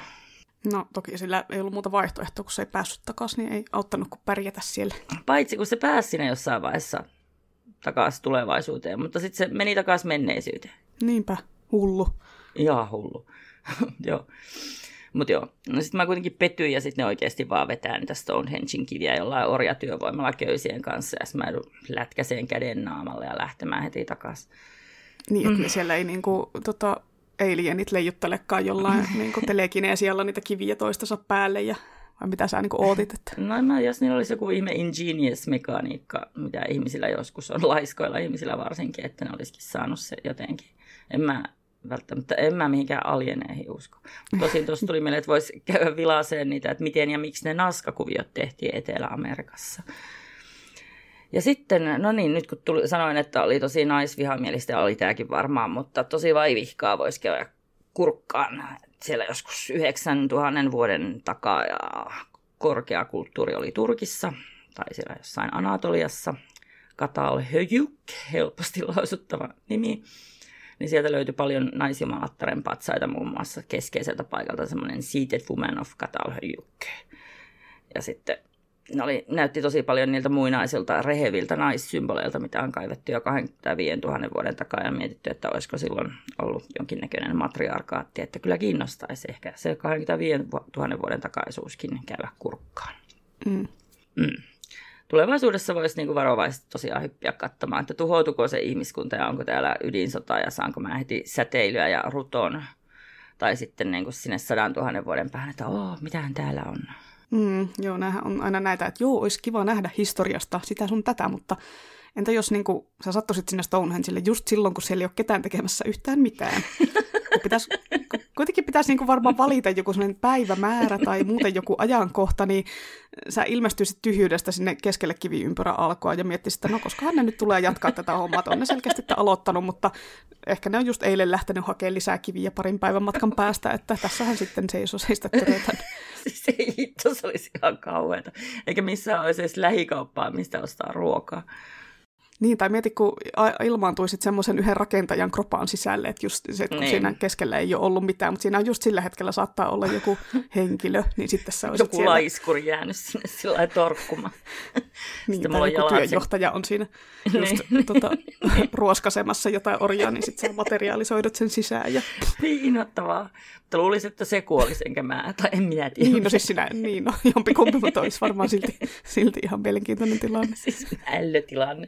No toki sillä ei ollut muuta vaihtoehtoa, kun se ei päässyt takaisin, niin ei auttanut kuin pärjätä siellä. Paitsi kun se pääsi sinne jossain vaiheessa takaisin tulevaisuuteen, mutta sitten se meni takaisin menneisyyteen. Niinpä, hullu. Ihan hullu, joo. Mutta joo, no sitten mä kuitenkin pettyin ja sitten ne oikeasti vaan vetää niitä Stonehengen kiviä jollain orjatyövoimalla köysien kanssa ja sitten mä joudun lätkäseen käden naamalle ja lähtemään heti takaisin. Niin, että siellä ei niinku, alienit leijuttelekaan jollain niinku telekineesialla niitä kiviä toistensa päälle ja vai mitä sä niinku ootit? Että... No en mä, jos niillä olisi joku ihme ingenious-mekaniikka, mitä ihmisillä joskus on, laiskoilla ihmisillä varsinkin, että ne olisikin saanut se jotenkin. Välttämättä en mä mihinkään alieneihin usko. Tosin tuossa tuli mieleen, että voisi käydä vilaaseen niitä, että miten ja miksi ne naskakuviot tehtiin Etelä-Amerikassa. Ja sitten, no niin, nyt kun sanoin, että oli tosi naisvihamielistä, oli tämäkin varmaan, mutta tosi vaivihkaa voisi käydä kurkkaan. Siellä joskus 9000 vuoden takaa ja korkeakulttuuri oli Turkissa tai siellä jossain Anatoliassa. Katalhöyük, helposti lausuttava nimi. Niin sieltä löytyi paljon naisjumalattaren patsaita, muun muassa keskeiseltä paikalta semmoinen Seated Woman of Katalhöyük. Ja sitten näytti tosi paljon niiltä muinaisilta reheviltä naissymboleilta, mitä on kaivettu jo 25 000 vuoden takaa ja mietitty, että olisiko silloin ollut jonkinnäköinen matriarkaatti, että kyllä kiinnostaisi ehkä se 25 000 vuoden takaisuuskin käydä kurkkaan. Mm. Mm. Tulevaisuudessa voisi niin kuin varovaisesti tosiaan hyppiä katsomaan, että tuhoutuko se ihmiskunta ja onko täällä ydinsota ja saanko mä heti säteilyä ja ruton. Tai sitten niin kuin sinne 100 000 vuoden päähän, että mitähän täällä on. Joo, näähän on aina näitä, että joo, olisi kiva nähdä historiasta sitä sun tätä, mutta entä jos niin kuin, sä sattuisit sinne Stonehengeille just silloin, kun siellä ei ole ketään tekemässä yhtään mitään? Kuitenkin pitäisi niin varmaan valita joku sellainen päivämäärä tai muuten joku ajankohta, niin sä ilmestyisit tyhjyydestä sinne keskelle kiviympyrän alkoa ja miettisit, että no koskahan ne nyt tulee jatkaa tätä hommaa. On ne selkeästi aloittanut, mutta ehkä ne on just eilen lähtenyt hakemaan lisää kiviä parin päivän matkan päästä, että tässähän sitten seisoseista törötän. Siis ei hitto, se olisi ihan kauheata. Eikä missään olisi edes lähikauppaa, mistä ostaa ruokaa. Niin, tai mieti, kun ilmaantuisit semmoisen yhden rakentajan kropaan sisälle, että just se, että kun siinä keskellä ei ole ollut mitään, mutta siinä on just sillä hetkellä saattaa olla joku henkilö, niin sitten sä olisit joku siellä. Joku laiskuri jäänyt sinne sillä lailla torkkumaan. Niin, sitten tai joku työjohtaja on siinä just ruoskasemassa jotain orjaa, niin sitten sä materiaalisoidut sen sisään. Ja... Piinottavaa. Mutta luulisin, että se kuolisi, enkä mä, tai en minä tiedä. Niin, no siis sinä, niin no, jompikumpi, mutta olisi varmaan silti ihan mielenkiintoinen tilanne. Siis ällötilanne.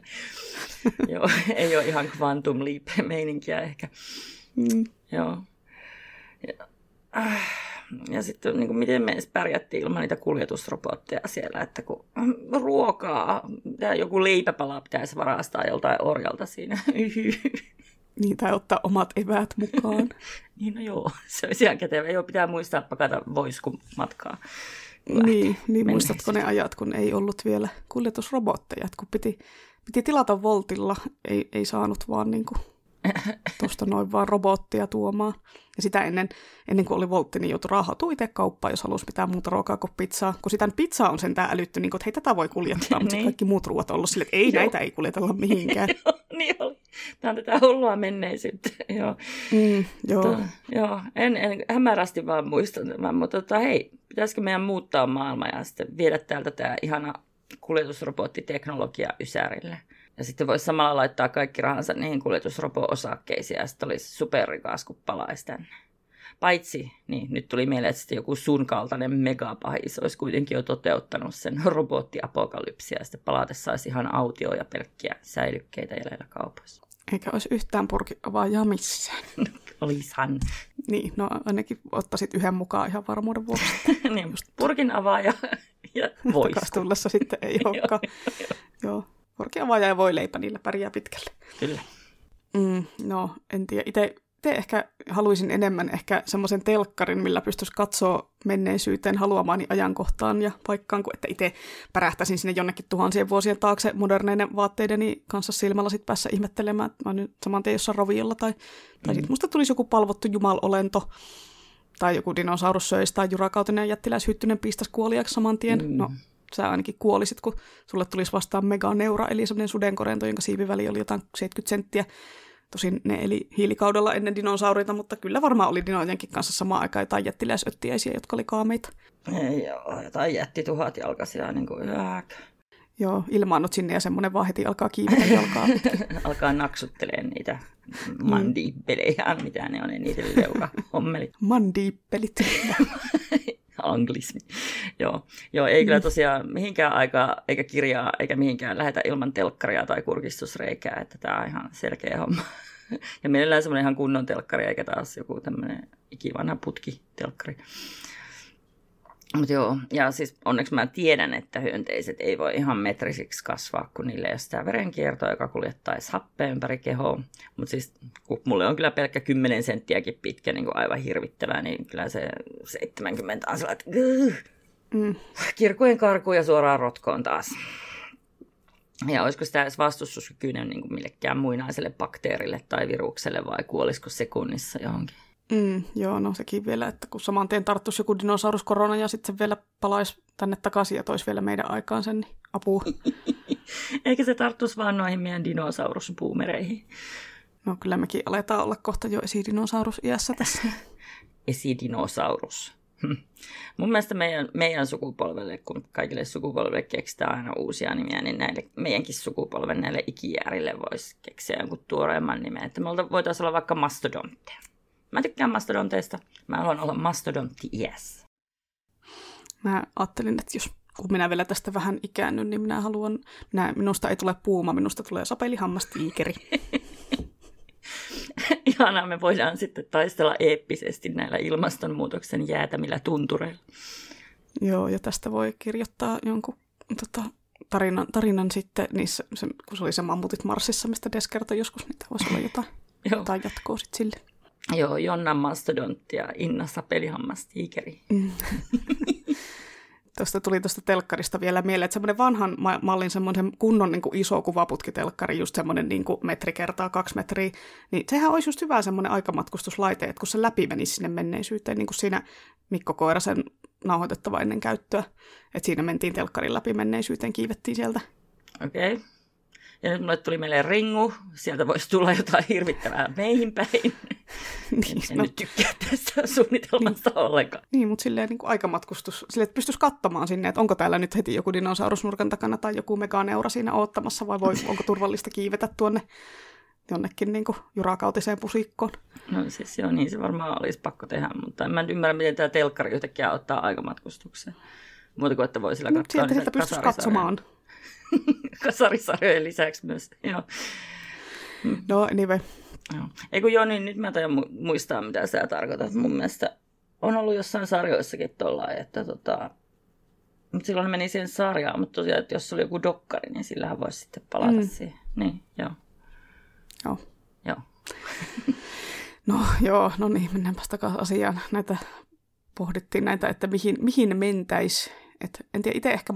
Joo, ei ole ihan Quantum Leap-meininkiä ehkä. Mm. Joo. Ja sitten niin kuin, miten me edes pärjättiin ilman niitä kuljetusrobotteja siellä, että kun ruokaa, joku leipäpala pitäisi varastaa joltain orjalta siinä. Niin, tai ottaa omat eväät mukaan. Niin, no joo, se olisi ihan kätevä. Joo, pitää muistaa pakata voisku matkaa. Niin muistatko ne ajat, kun ei ollut vielä kuljetusrobotteja, kun piti tilata Voltilla, ei saanut vaan niin kuin tuosta noin vaan robottia tuomaan. Ja sitä ennen kuin oli Voltti, niin joutui raahautua itse kauppaan, jos halusi pitää muuta ruokaa kuin pizzaa. Kun sitä pizzaa on sentään älytty, niin kuin, että hei, tätä voi kuljettaa, mutta kaikki muut ruoat on ollut silleen, että ei näitä ei kuljetella mihinkään. Niin oli. Tämä on tätä hullua menneisyyttä. Joo. En hämärästi vaan muistan tämän, mutta hei, pitäisikö meidän muuttaa maailma ja sitten viedä täältä tämä ihana kuljetusrobottiteknologia Ysärille. Ja sitten voisi samalla laittaa kaikki rahansa niihin kuljetusrobo-osakkeisiin, ja sitten olisi superrikas, kun palaisi tänne. Paitsi, niin nyt tuli mieleen, että joku sun kaltainen megapahis olisi kuitenkin jo toteuttanut sen robottiapokalypsia, ja sitten palatessa olisi ihan autio ja pelkkiä säilykkeitä jäljellä kaupoissa. Eikä olisi yhtään purkiavaajaa missään. Olisahan. Niin, no ainakin ottaisit yhden mukaan ihan varmuuden vuoksi. Niin, purkin avaaja ja voisi. Takastullessa sitten ei olekaan. Joo. Purkiavaaja ja voi leipä, niillä pärjää pitkälle. Kyllä. No, en tiedä. Itse ehkä haluaisin enemmän ehkä semmoisen telkkarin, millä pystyisi katsoa menneisyyteen haluamaani ajankohtaan ja paikkaan, kun että itse pärähtäisin sinne jonnekin tuhansien vuosien taakse moderneiden vaatteideni kanssa silmällä sit päässä ihmettelemään, että mä oon nyt saman tien jossain roviolla, tai sitten musta tulisi joku palvottu jumalolento, tai joku dinosaurus söisi, tai jurakautinen ja jättiläishyttynen pistäisi kuoliaksi saman tien. No. Sä ainakin kuolisit, kun sulle tulisi vastaan meganeura, eli semmoinen sudenkorento, jonka siipiväli oli jotain 70 senttiä. Tosin ne eli hiilikaudella ennen dinosaurita, mutta kyllä varmaan oli dinojenkin kanssa samaan aikaan jotain jättiläisöttiäisiä, jotka oli kaameita. Joo, jotain jättituhat jalkaisia, niin kuin yäk. Joo, ilmaannut sinne ja semmoinen vaan heti alkaa kiivetä jalkaa. Alkaa naksuttelemaan niitä mandiippelejä, mitä ne on, niitä leuka-hommelit. Mandiippelit. Anglismi. Joo, ei kyllä tosiaan mihinkään aikaa, eikä kirjaa, eikä mihinkään lähetä ilman telkkaria tai kurkistusreikää, että tämä on ihan selkeä homma. Ja mielellään semmoinen ihan kunnon telkkari, eikä taas joku tämmöinen ikivanha putkitelkkari. Mutta joo, ja siis onneksi mä tiedän, että hyönteiset ei voi ihan metrisiksi kasvaa, kun niille ei ole sitä verenkiertoa, joka kuljettaisi happea ympäri kehoa. Mutta siis, kun mulle on kyllä pelkkä 10 senttiäkin pitkä, niin kuin aivan hirvittävää, niin kyllä se 70 on sellainen, että kirkujen karkuun ja suoraan rotkoon taas. Ja olisiko sitä edes vastustuskykyinen niin kuin millekään muinaiselle bakteerille tai virukselle, vai kuolisiko sekunnissa johonkin? Joo, no sekin vielä, että kun saman tien tarttuisi joku dinosauruskorona ja sitten se vielä palaisi tänne takaisin ja toisi vielä meidän aikaan sen, niin apua. Eikä se tarttuisi vaan noihin meidän dinosaurusbuumereihin. No kyllä mekin aletaan olla kohta jo esidinosaurus-iässä tässä. Esidinosaurus. Mun mielestä meidän sukupolvelle, kun kaikille sukupolvelle keksitään aina uusia nimiä, niin näille, meidänkin sukupolven näille ikijäärille voisi keksiä jonkun tuoreemman nimen. Että me voitaisiin olla vaikka mastodontteja. Mä tykkään mastodonteista. Mä haluan olla mastodontti-iäs. Mä ajattelin, että kun minä vielä tästä vähän ikäännyn, niin minä haluan... Minusta ei tule puuma, minusta tulee sapelihammastiikeri. Ihanaa, me voidaan sitten taistella eeppisesti näillä ilmastonmuutoksen jäätämillä tuntureilla. Joo, ja tästä voi kirjoittaa jonkun tarinan sitten, niissä, kun se oli se Mammutit Marsissa, mistä Des kertoi joskus, niin tämä voisi olla jotain jatkoa sitten sille. Joo, Jonna Mastodontti ja Innassa pelihammastiikeri. Tuosta tuli tuosta telkkarista vielä mieleen, että semmoinen vanhan mallin semmoinen kunnon niin kuin iso kuvaputkitelkkari, just semmoinen niin kuin 1 x 2 metriä, niin sehän olisi just hyvä semmoinen aikamatkustuslaite, että kun se läpi menisi sinne menneisyyteen, niin kuin siinä Mikko Koirasen nauhoitettava ennen käyttöä, että siinä mentiin telkkarin läpi menneisyyteen, kiivettiin sieltä. Okei. Okay. Ja nyt mulle tuli meille Ringu, sieltä voisi tulla jotain hirvittävää meihin päin. Niin, en nyt tykkää tästä suunnitelmasta ollenkaan. Niin, mutta silleen niin kuin aikamatkustus, silleen, että pystyisi katsomaan sinne, että onko täällä nyt heti joku dinosaurusnurkan takana tai joku meganeura siinä oottamassa, vai onko turvallista kiivetä tuonne jonnekin niin kuin jurakautiseen pusikkoon. No siis joo, niin se varmaan olisi pakko tehdä, mutta en mä ymmärrä, miten tämä telkkari yhtäkkiä ottaa aikamatkustuksen. Muuta kuin, että voi sillä katsoa niitä kasarisarjoja. Pystyisi katsomaan. Kasarisarjojen lisäksi myös, joo. No, anyway. Ei kun joo, niin nyt mä tajan muistaa, mitä sä tarkoitat. Mun mielestä on ollut jossain sarjoissakin tollain, että mutta silloin meni siihen sarjaan, mutta tosiaan, että jos oli joku dokkari, niin sillähän voisi sitten palata siihen. Niin, joo. Joo. Joo. No joo, no niin, mennäänpäs takaisin asiaan. Näitä pohdittiin näitä, että mihin mentäisi. Et en tiedä, itse ehkä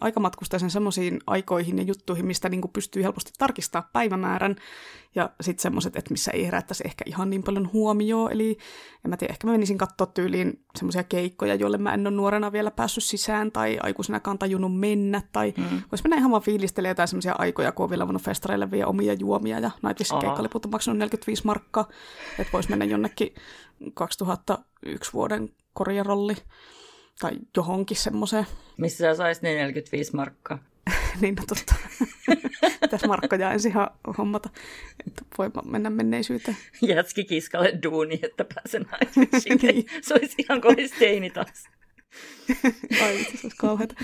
aikamatkustaisen semmoisiin aikoihin ja juttuihin, mistä niinku pystyy helposti tarkistaa päivämäärän. Ja sitten semmoiset, että missä ei herättäisi ehkä ihan niin paljon huomioon. Eli en mä tiedä, ehkä mä menisin katsoa tyyliin semmoisia keikkoja, joille mä en ole nuorena vielä päässyt sisään tai aikuisenakaan tajunnut mennä. Tai voisi mennä ihan vaan fiilistelemään jotain semmoisia aikoja, kun on vielä voinut festareille vielä omia juomia. Ja naitisissa keikkaliput on maksanut 45 markkaa. Että voisi mennä jonnekin 2001 vuoden korjarolli. Tai johonkin semmoiseen. Missä sä saisit ne 45 markkaa? Niin, no totta. Tässä markkoja ensin hommata, että voi mennä menneisyyteen. Jätski kiskalle duuni, että pääsen aikaisemmin. Niin. Se olisi ihan kohdis teini taas. Ai, se olisi kauheata.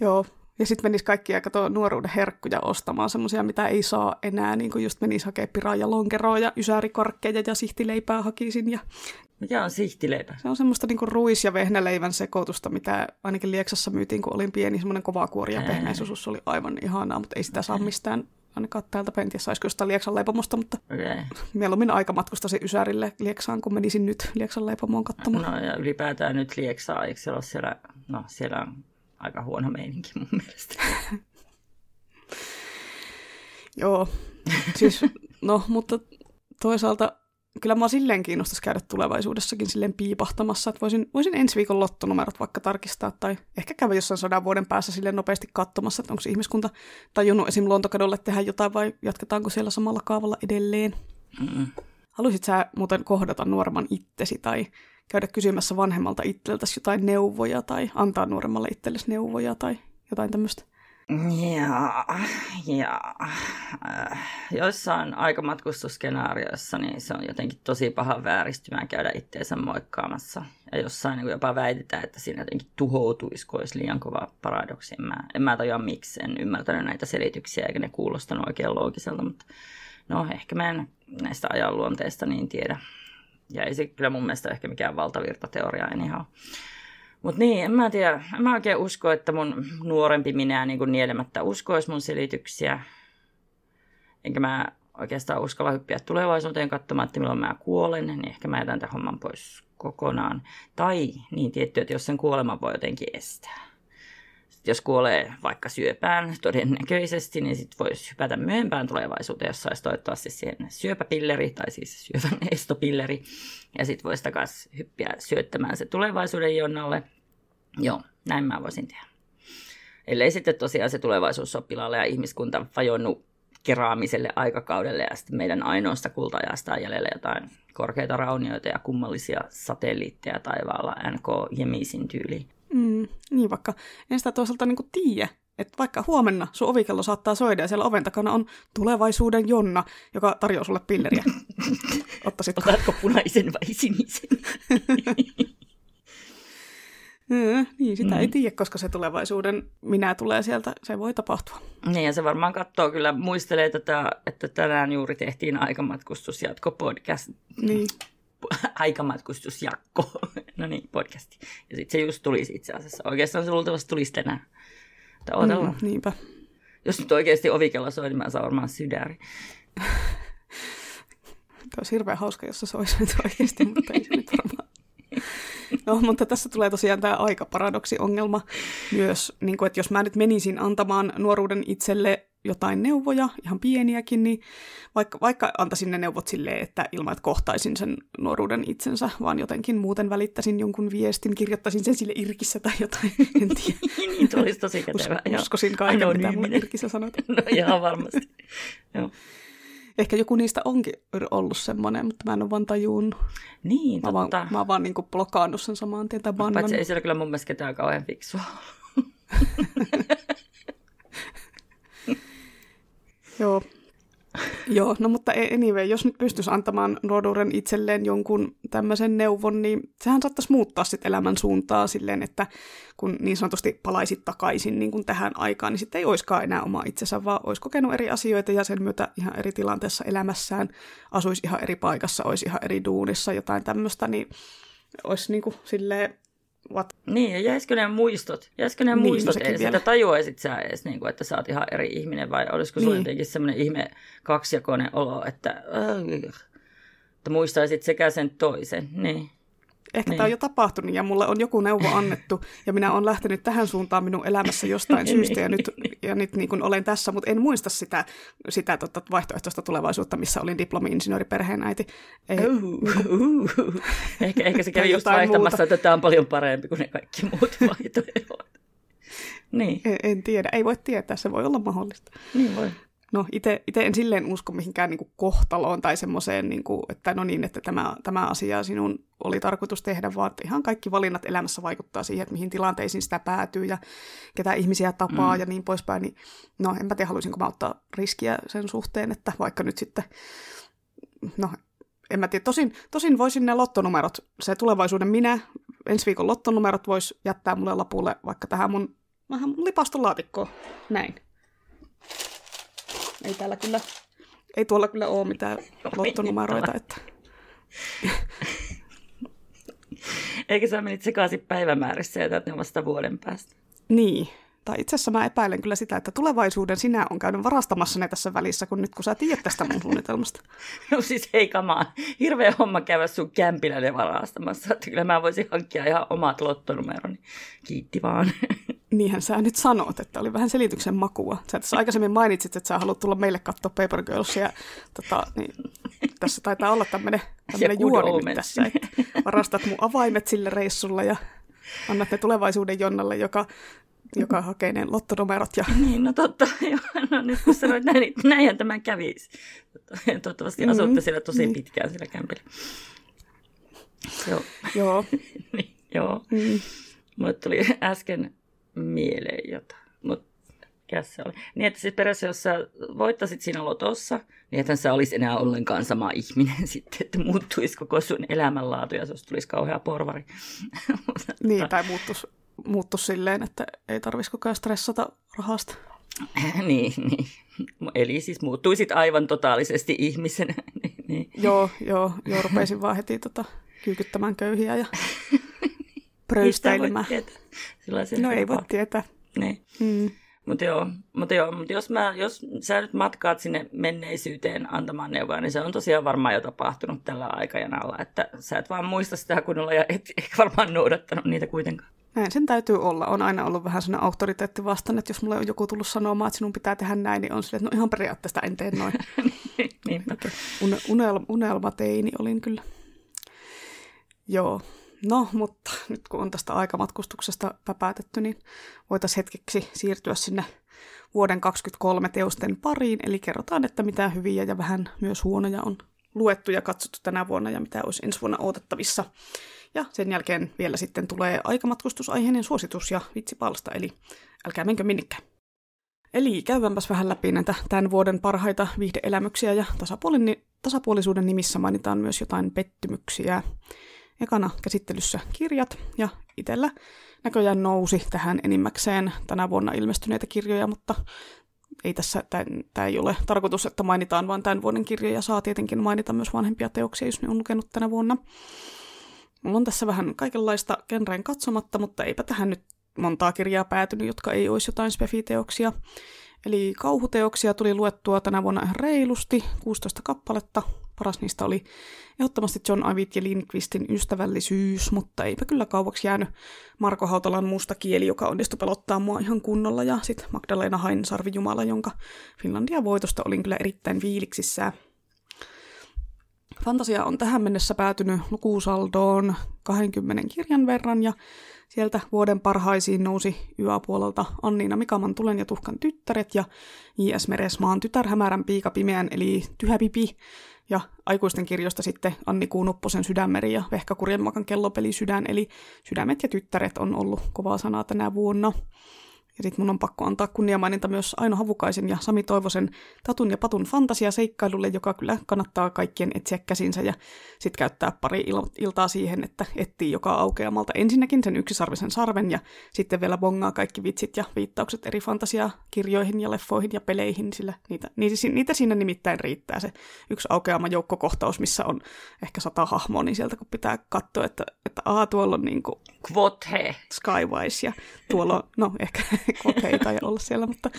Joo. Ja sitten menisi kaikkia katoa nuoruuden herkkuja ostamaan, semmoisia, mitä ei saa enää. Niin kuin just menisi hakemaan piraa ja lonkeroa ja ysärikorkkeja ja sihtileipää hakisin. Ja... Mikä on sihtileipä? Se on semmoista niin kuin ruis- ja vehnäleivän sekoitusta, mitä ainakin Lieksassa myytiin, kun olin pieni. Semmoinen kova kuori ja pehmeäisosuus oli aivan ihanaa, mutta ei sitä saa mistään. Ainakaan täältä penties saisiko jostain Lieksan leipomosta, mutta mieluummin aikamatkustasin ysärille Lieksaan, kun menisin nyt Lieksan leipomoon katsomaan. No ja ylipäätään nyt Lieksaa, eikö se ole siellä, no siellä aika huono meininki mun mielestä. Joo, siis, no, mutta toisaalta kyllä mä silleen kiinnostaisi käydä tulevaisuudessakin silleen piipahtamassa, että voisin ensi viikon lottonumerot vaikka tarkistaa, tai ehkä käydä jossain 100 vuoden päässä silleen nopeasti katsomassa, että onko ihmiskunta tajunnut esim. Luontokadolle tehdä jotain, vai jatketaanko siellä samalla kaavalla edelleen. Mm-mm. Haluaisit sä muuten kohdata nuoremman itsesi, tai käydä kysymässä vanhemmalta itseltäsi jotain neuvoja tai antaa nuoremmalle itsellesi neuvoja tai jotain tämmöistä? Joissain aikamatkustusskenaarioissa niin se on jotenkin tosi paha vääristymään käydä itteensä moikkaamassa. Ja jossain niin jopa väitetään, että siinä jotenkin tuhoutuisi, kun olisi liian kova paradoksi. En mä tajua miksi, en ymmärtänyt näitä selityksiä eikä ne kuulostanut oikein loogiselta, mutta no ehkä mä en näistä ajanluonteista niin tiedä. Ja ei se kyllä mun mielestä ehkä mikään valtavirtateoria anyhow. Mutta niin, en mä tiedä. En mä oikein usko, että mun nuorempi minä niin kuin nielemättä uskoisi mun selityksiä. Enkä mä oikeastaan uskalla hyppiä tulevaisuuteen katsomaan, että milloin mä kuolen, niin ehkä mä jätän tämän homman pois kokonaan. Tai niin tietty, että jos sen kuoleman voi jotenkin estää. Sitten jos kuolee vaikka syöpään todennäköisesti, niin sitten voisi hypätä myöhempään tulevaisuuteen, jos saisi toivottavasti siihen syöpäpilleri, tai siis syövän estopilleri. Ja sitten voisi takaisin hyppiä syöttämään se tulevaisuuden jonnalle. Joo, näin mä voisin tehdä. Ellei sitten tosiaan se tulevaisuus ole pilalle ja ihmiskunta vajonnut keraamiselle aikakaudelle, ja sitten meidän ainoasta kulta-ajasta on jäljellä jotain korkeita raunioita ja kummallisia satelliitteja taivaalla NK Jemisin tyyliin. Niin, vaikka en sitä toisaalta niin kuin tiedä, että vaikka huomenna sun ovikello saattaa soida ja siellä oven takana on tulevaisuuden Jonna, joka tarjoaa sulle pilleriä. Otatko punaisen vai sinisen? Niin, sitä ei tiedä, koska se tulevaisuuden minä tulee sieltä, se voi tapahtua. Niin, ja se varmaan katsoo kyllä, muistelee tätä, että tänään juuri tehtiin aikamatkustusjatkopodcast. Niin. Aikamatkustusjakko. No niin, podcasti. Ja sitten se just tulisi itse asiassa. Oikeastaan se luultavasti tulisi tänään. Mutta odotellaan. Niinpä. Jos nyt oikeasti ovikello soi, niin mä saan varmaan sydäri. Tämä olisi hirveän hauska, jos se soisi nyt oikeasti, mutta ei se nyt varmaan. No, mutta tässä tulee tosiaan tämä aikaparadoksi-ongelma myös, niin kun, että jos mä nyt menisin antamaan nuoruuden itselle jotain neuvoja, ihan pieniäkin, niin vaikka antaisin ne neuvot silleen, että ilman, että kohtaisin sen nuoruuden itsensä, vaan jotenkin muuten välittäisin jonkun viestin, kirjoittaisin sen sille irkissä tai jotain, en tiedä. Niin, tulisi tosi kätevää. Uskoisin kaiken, mitä mulle irkissä sanot. No ihan varmasti, joo. Ehkä joku niistä onkin ollut semmoinen, mutta mä en ole vaan tajunnut. Niin, totta. Mä vaan niin kuin blokaannut sen samaan tien. Paitsi ei siellä kyllä mun mielestä ketään kauhean fiksua. Joo. Joo, no mutta anyway, jos nyt pystyisi antamaan nuoruuden itselleen jonkun tämmöisen neuvon, niin sehän saattaisi muuttaa sitten elämän suuntaa silleen, että kun niin sanotusti palaisit takaisin niin kuin tähän aikaan, niin sitten ei oiskaan enää oma itsensä, vaan olisi kokenut eri asioita ja sen myötä ihan eri tilanteessa elämässään, asuisi ihan eri paikassa, olisi ihan eri duunissa, jotain tämmöistä, niin olisi niin kuin silleen... What? Niin, ja jäisikö ne muistot? Ei sitä tajuaisit sä edes, niin kuin, että sä oot ihan eri ihminen, vai olisiko sulla jotenkin semmoinen ihme kaksijakoinen olo, että muistaisit sekä sen toisen, niin. Ehkä tämä on jo tapahtunut ja mulle on joku neuvo annettu ja minä olen lähtenyt tähän suuntaan minun elämässä jostain syystä ja nyt niin kuin olen tässä, mutta en muista sitä vaihtoehtoista tulevaisuutta, missä olin diplomi-insinööri perheenäiti. Ehkä se kävi just vaihtamassa, muuta. Että tämä on paljon parempi kuin ne kaikki muut vaihtoehdot. Niin. En tiedä, ei voi tietää, se voi olla mahdollista. Niin voi. No itse en silleen usko mihinkään niin kuin kohtaloon tai semmoiseen, niin kuin, että no niin, että tämä asia sinun oli tarkoitus tehdä, vaan ihan kaikki valinnat elämässä vaikuttaa siihen, että mihin tilanteisiin sitä päätyy ja ketä ihmisiä tapaa ja niin poispäin. Niin, no enpä tiedä, haluaisinko mä ottaa riskiä sen suhteen, että vaikka nyt sitten, no en mä tiedä, tosin voisin ne lottonumerot, se tulevaisuuden minä, ensi viikon lottonumerot voisi jättää mulle lapulle vaikka tähän mun lipastolaatikkoon, näin. Ei täällä kyllä, ei tuolla kyllä ole mitään lottonumeroita, että... Eikä sä menit sekaisin päivämäärissä ja ne vasta vuoden päästä. Niin, tai itse asiassa mä epäilen kyllä sitä, että tulevaisuuden sinä on käynyt varastamassa ne tässä välissä, kun sä tiedät tästä mun suunnitelmasta. No siis hei kamaan, hirveä homma käydä sun kämpillä ne varastamassa, että kyllä mä voisin hankkia ihan omat lottonumeroni. Kiitti vaan. Niinhän sä nyt sanot, että oli vähän selityksen makua. Sä tässä aikaisemmin mainitsit, että sä haluat tulla meille katsoa Paper Girlsia. Niin, tässä taitaa olla tämmöinen juoni nyt tässä, että varastat mun avaimet sille reissulla ja annat ne tulevaisuuden Jonnalle, joka hakee ne lottonumerot. Ja... Niin, no totta. Joo, no nyt kun sanoit näin, niin näinhän tämä kävisi. Toivottavasti asutte siellä tosi pitkään siellä kämpillä. Joo. Joo. Niin, joo. Mulle tuli äsken... mieleen jotain, mutta mikäs se oli. Niin, että siis perässä, jos sä voittasit siinä lotossa, niin ethän sä olisi enää ollenkaan sama ihminen sitten, että muuttuisi koko sun elämänlaatu ja jos tulisi kauhea porvari. Niin, tai muuttuisi silleen, että ei tarvitsisi koko ajan stressata rahasta. Niin. Eli siis muuttuisit aivan totaalisesti ihmisenä. Niin. Joo, rupeisin vaan heti kyykyttämään köyhiä ja... pröystäilemään. No ei voi tietää. Niin. Mutta jos sä nyt matkaat sinne menneisyyteen antamaan neuvoja, niin se on tosiaan varmaan jo tapahtunut tällä aikajanalla, että sä et vaan muista sitä kunnolla ja et ehkä varmaan noudattanut niitä kuitenkaan. Näin sen täytyy olla. On aina ollut vähän sellainen auktoriteetti vastaan, että jos mulle on joku tullut sanomaan, että sinun pitää tehdä näin, niin on silleen, että no ihan periaatteesta en tee noin. Niinpä. Unelmateini olin kyllä. Joo. No, mutta nyt kun on tästä aikamatkustuksesta päätetty, niin voitaisiin hetkeksi siirtyä sinne vuoden 2023 teosten pariin. Eli kerrotaan, että mitä hyviä ja vähän myös huonoja on luettu ja katsottu tänä vuonna ja mitä olisi ensi vuonna odotettavissa. Ja sen jälkeen vielä sitten tulee aikamatkustusaiheinen suositus ja vitsipalsta, eli älkää menkö minnekään. Eli käydäänpäs vähän läpi näitä tämän vuoden parhaita viihdeelämyksiä ja tasapuolisuuden nimissä mainitaan myös jotain pettymyksiä. Ekana käsittelyssä kirjat, ja itsellä näköjään nousi tähän enimmäkseen tänä vuonna ilmestyneitä kirjoja, mutta ei tässä, tämä ei ole tarkoitus, että mainitaan vaan tämän vuoden kirjoja, saa tietenkin mainita myös vanhempia teoksia, jos ne on lukenut tänä vuonna. Mulla on tässä vähän kaikenlaista genreen katsomatta, mutta eipä tähän nyt montaa kirjaa päätynyt, jotka ei olisi jotain spefiteoksia. Eli kauhuteoksia tuli luettua tänä vuonna ihan reilusti, 16 kappaletta. Paras niistä oli ehdottomasti John Ivit ja Lindqvistin Ystävällisyys, mutta eipä kyllä kauaksi jäänyt Marko Hautalan Musta kieli, joka onnistui pelottaa mua ihan kunnolla, ja sitten Magdalena Hain Sarvijumala, jonka Finlandia-voitosta olin kyllä erittäin fiiliksissään. Fantasia on tähän mennessä päätynyt lukusaldoon 20 kirjan verran, ja sieltä vuoden parhaisiin nousi YA-puolelta Anniina Mikaman Tulen ja tuhkan tyttäret ja J.S. Meresmaan Tytär hämärän piikapimeän eli Tyhäpipi, ja aikuisten kirjoista sitten Anni Kuunupposen Sydänmeri ja Vehka Kurjenmakan Kellopeli sydän, eli Sydämet ja tyttäret on ollut kovaa sanaa tänä vuonna. Ja sitten mun on pakko antaa kunniamaininta myös Aino Havukaisen ja Sami Toivosen Tatun ja Patun fantasiaseikkailulle, joka kyllä kannattaa kaikkien etsiä käsinsä ja sitten käyttää pari iltaa siihen, että etsii joka aukeamalta ensinnäkin sen yksisarvisen sarven ja sitten vielä bongaa kaikki vitsit ja viittaukset eri fantasiakirjoihin ja leffoihin ja peleihin, sillä niitä siinä nimittäin riittää. Se yksi aukeama joukkokohtaus, missä on ehkä 100 hahmoa, niin sieltä kun pitää katsoa, että tuolla on niin kuin Skywise ja tuolla on, no ehkä ei tai olla siellä, mutta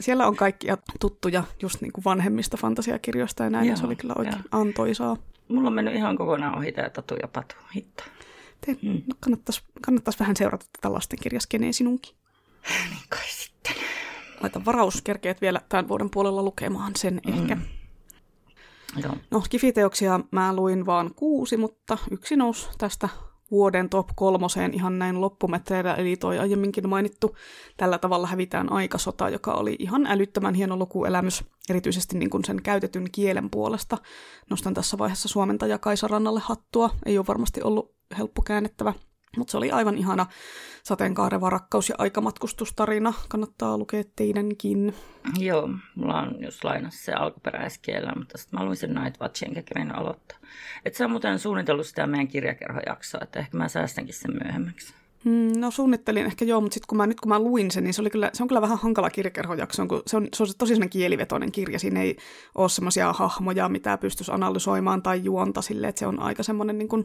siellä on kaikkia tuttuja just niin kuin vanhemmista fantasiakirjoista ja näin, joo, ja se oli kyllä oikein antoisaa. Mulla on mennyt ihan kokonaan ohi tämä Tatu ja Patu, hitto. No, kannattaisi vähän seurata tätä lastenkirjaskeneen sinunkin. Niin kai sitten. Laitan varauskerkeet vielä tämän vuoden puolella lukemaan sen ehkä. No, skifiteoksia mä luin vaan 6, mutta yksi nousi tästä vuoden top 3 ihan näin loppumetreillä, eli toi aiemminkin mainittu Tällä tavalla hävitään aikasota, joka oli ihan älyttömän hieno lukuelämys, erityisesti niin kuin sen käytetyn kielen puolesta. Nostan tässä vaiheessa suomentaja Kaisa Rannalle hattua, ei ole varmasti ollut helppo käännettävä, mutta se oli aivan ihana sateenkaareva rakkaus- ja aikamatkustustarina, kannattaa lukea teidänkin. Joo, mulla on just lainassa se alkuperäiskielellä, mutta sitten mä luin sen Night Watch, enkä kerennyt aloittaa. Et sä on muuten suunnitellut sitä meidän kirjakerhojaksoa, että ehkä mä säästänkin sen myöhemmäksi. No suunnittelin ehkä joo, mutta sitten kun mä luin sen, niin se on kyllä vähän hankala kirjakerhojaksoon, kun se on tosi sellainen kielivetoinen kirja. Siinä ei ole semmoisia hahmoja, mitä pystyisi analysoimaan tai juonta silleen, että se on aika semmoinen niin kuin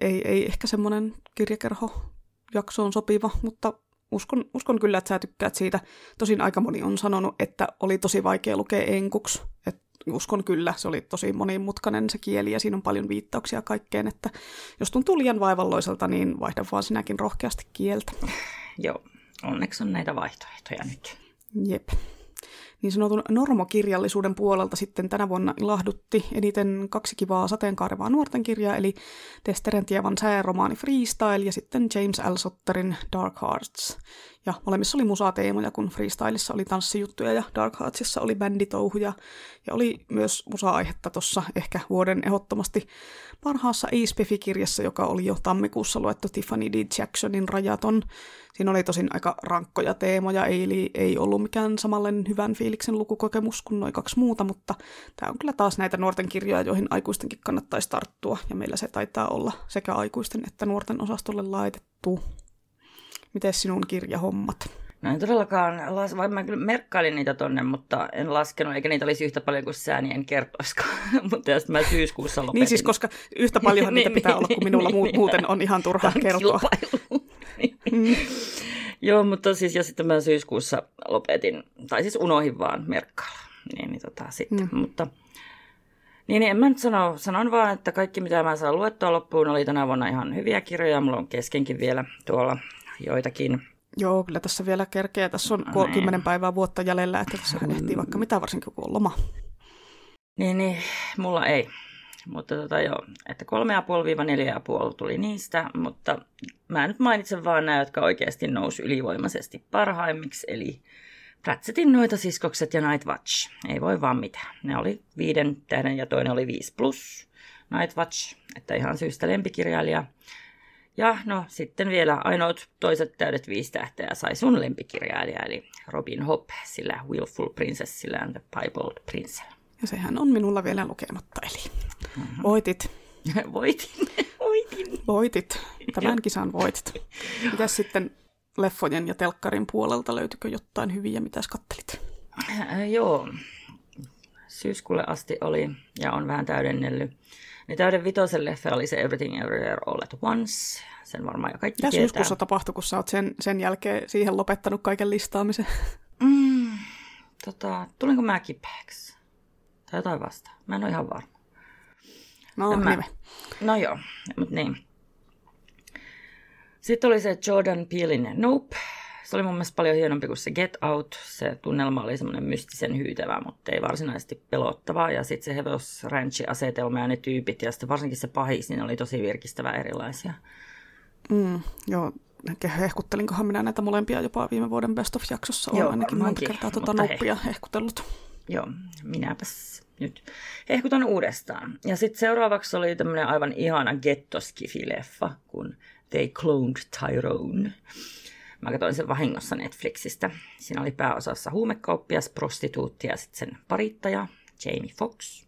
Ei ehkä semmoinen kirjakerhojaksoon sopiva, mutta uskon kyllä, että sä tykkäät siitä. Tosin aika moni on sanonut, että oli tosi vaikea lukea enkuksi. Et uskon kyllä, se oli tosi monimutkainen se kieli ja siinä on paljon viittauksia kaikkeen, että jos tuntuu liian vaivalloiselta, niin vaihda vaan sinäkin rohkeasti kieltä. Joo, onneksi on näitä vaihtoehtoja nyt. Jep. Niin sanotun normokirjallisuuden puolelta sitten tänä vuonna ilahdutti eniten 2 kivaa sateenkaarevaa nuorten kirjaa, eli Testerentievan sääromaani Freestyle ja sitten James L. Sotterin Dark Hearts. Ja molemmissa oli musateemoja, kun Freestyleissa oli tanssijuttuja ja Dark Heartsissa oli bänditouhuja. Ja oli myös musa-aihetta tuossa ehkä vuoden ehdottomasti parhaassa Ace-Pefi-kirjassa, joka oli jo tammikuussa luettu Tiffany D. Jacksonin Rajaton. Siinä oli tosin aika rankkoja teemoja, eli ei ollut mikään samanlainen hyvän fiiliksen lukukokemus kuin noin 2 muuta, mutta tämä on kyllä taas näitä nuorten kirjoja, joihin aikuistenkin kannattaisi tarttua. Ja meillä se taitaa olla sekä aikuisten että nuorten osastolle laitettu. Mites sinun kirjahommat? No en todellakaan, vaikka mä kyllä merkkailin niitä tonne, mutta en laskenut, eikä niitä olisi yhtä paljon kuin sä, niin en kertoiskaan. Mutta jos mä syyskuussa lopetin. Niin siis, koska yhtä paljonhan niitä pitää olla kuin minulla, muuten on ihan turhaa kertoa. Joo, mutta siis ja sitten mä syyskuussa lopetin, tai siis unohin vaan merkkailla. Niin sitten, mutta niin, en mä nyt sanon vaan, että kaikki mitä mä saan luettua loppuun oli tänä vuonna ihan hyviä kirjoja. Mulla on keskenkin vielä tuolla joitakin. Joo, kyllä tässä vielä kerkeä. Tässä on 10 päivää vuotta jäljellä, että tässä ehtii vaikka mitä, varsinkin kun on loma. Niin, mulla ei. Mutta joo, että 3,5-4,5 tuli niistä, mutta mä nyt mainitsen vaan nämä, jotka oikeasti nousi ylivoimaisesti parhaimmiksi, eli Pratsettin noita siskokset ja Night Watch. Ei voi vaan mitään. Ne oli 5 tähden ja toinen oli 5+. Night Watch, että ihan syystä lempikirjailija. Ja no sitten vielä ainoat toiset täydet 5 tähteä sai sun lempikirjailija, eli Robin Hobb, sillä Willful Princess, sillä The Piebald Prince. Ja sehän on minulla vielä lukematta, eli voitit. Voitit. Tämän kisan voitit. Mitäs sitten leffojen ja telkkarin puolelta, löytyykö jotain hyviä, mitäs kattelit? Joo, syyskuulle asti oli ja on vähän täydennellyt Niin täyden vitosen leffe oli se Everything Everywhere All at Once. Sen varmaan jo kaikki tietää. Mitäs uskussa tapahtui, kun sä oot sen jälkeen siihen lopettanut kaiken listaamisen? Tulinko mä kipeäksi? Tai jotain vastaan. Mä en ole ihan varma. No, no joo, mutta niin. Sitten oli se Jordan Peelin Nope. Se oli mun mielestä paljon hienompi kuin se Get Out. Se tunnelma oli semmoinen mystisen hyytävä, mutta ei varsinaisesti pelottavaa. Ja sitten se Heaven's Ranch-asetelma ja ne tyypit. Ja sitten varsinkin se pahis, niin oli tosi virkistävä erilaisia. Joo, hehkuttelinkohan minä näitä molempia jopa viime vuoden Best of-jaksossa. Olen ainakin monta kertaa Nopea hehkutellut. Joo, minäpäs nyt hehkutan uudestaan. Ja sitten seuraavaksi oli tämmöinen aivan ihana gettoskifi-leffa, kun They Cloned Tyrone. Mä katsoin sen vahingossa Netflixistä. Siinä oli pääosassa huumekauppias, prostituutti ja sitten sen parittaja, Jamie Foxx.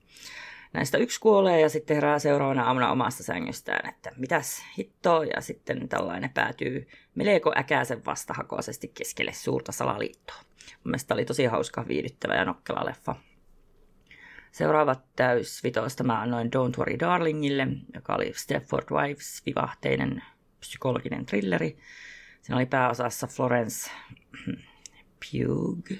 Näistä yksi kuolee ja sitten herää seuraavana aamuna omasta sängystään, että mitäs hittoa. Ja sitten tällainen päätyy Melko Äkäsen vastahakoisesti keskelle suurta salaliittoa. Mun mielestä oli tosi hauska, viihdyttävä ja nokkela leffa. Seuraavat täysvitoista mä annoin Don't Worry Darlingille, joka oli Stepford Wives vivahteinen psykologinen thrilleri. Siinä oli pääosassa Florence Pugh.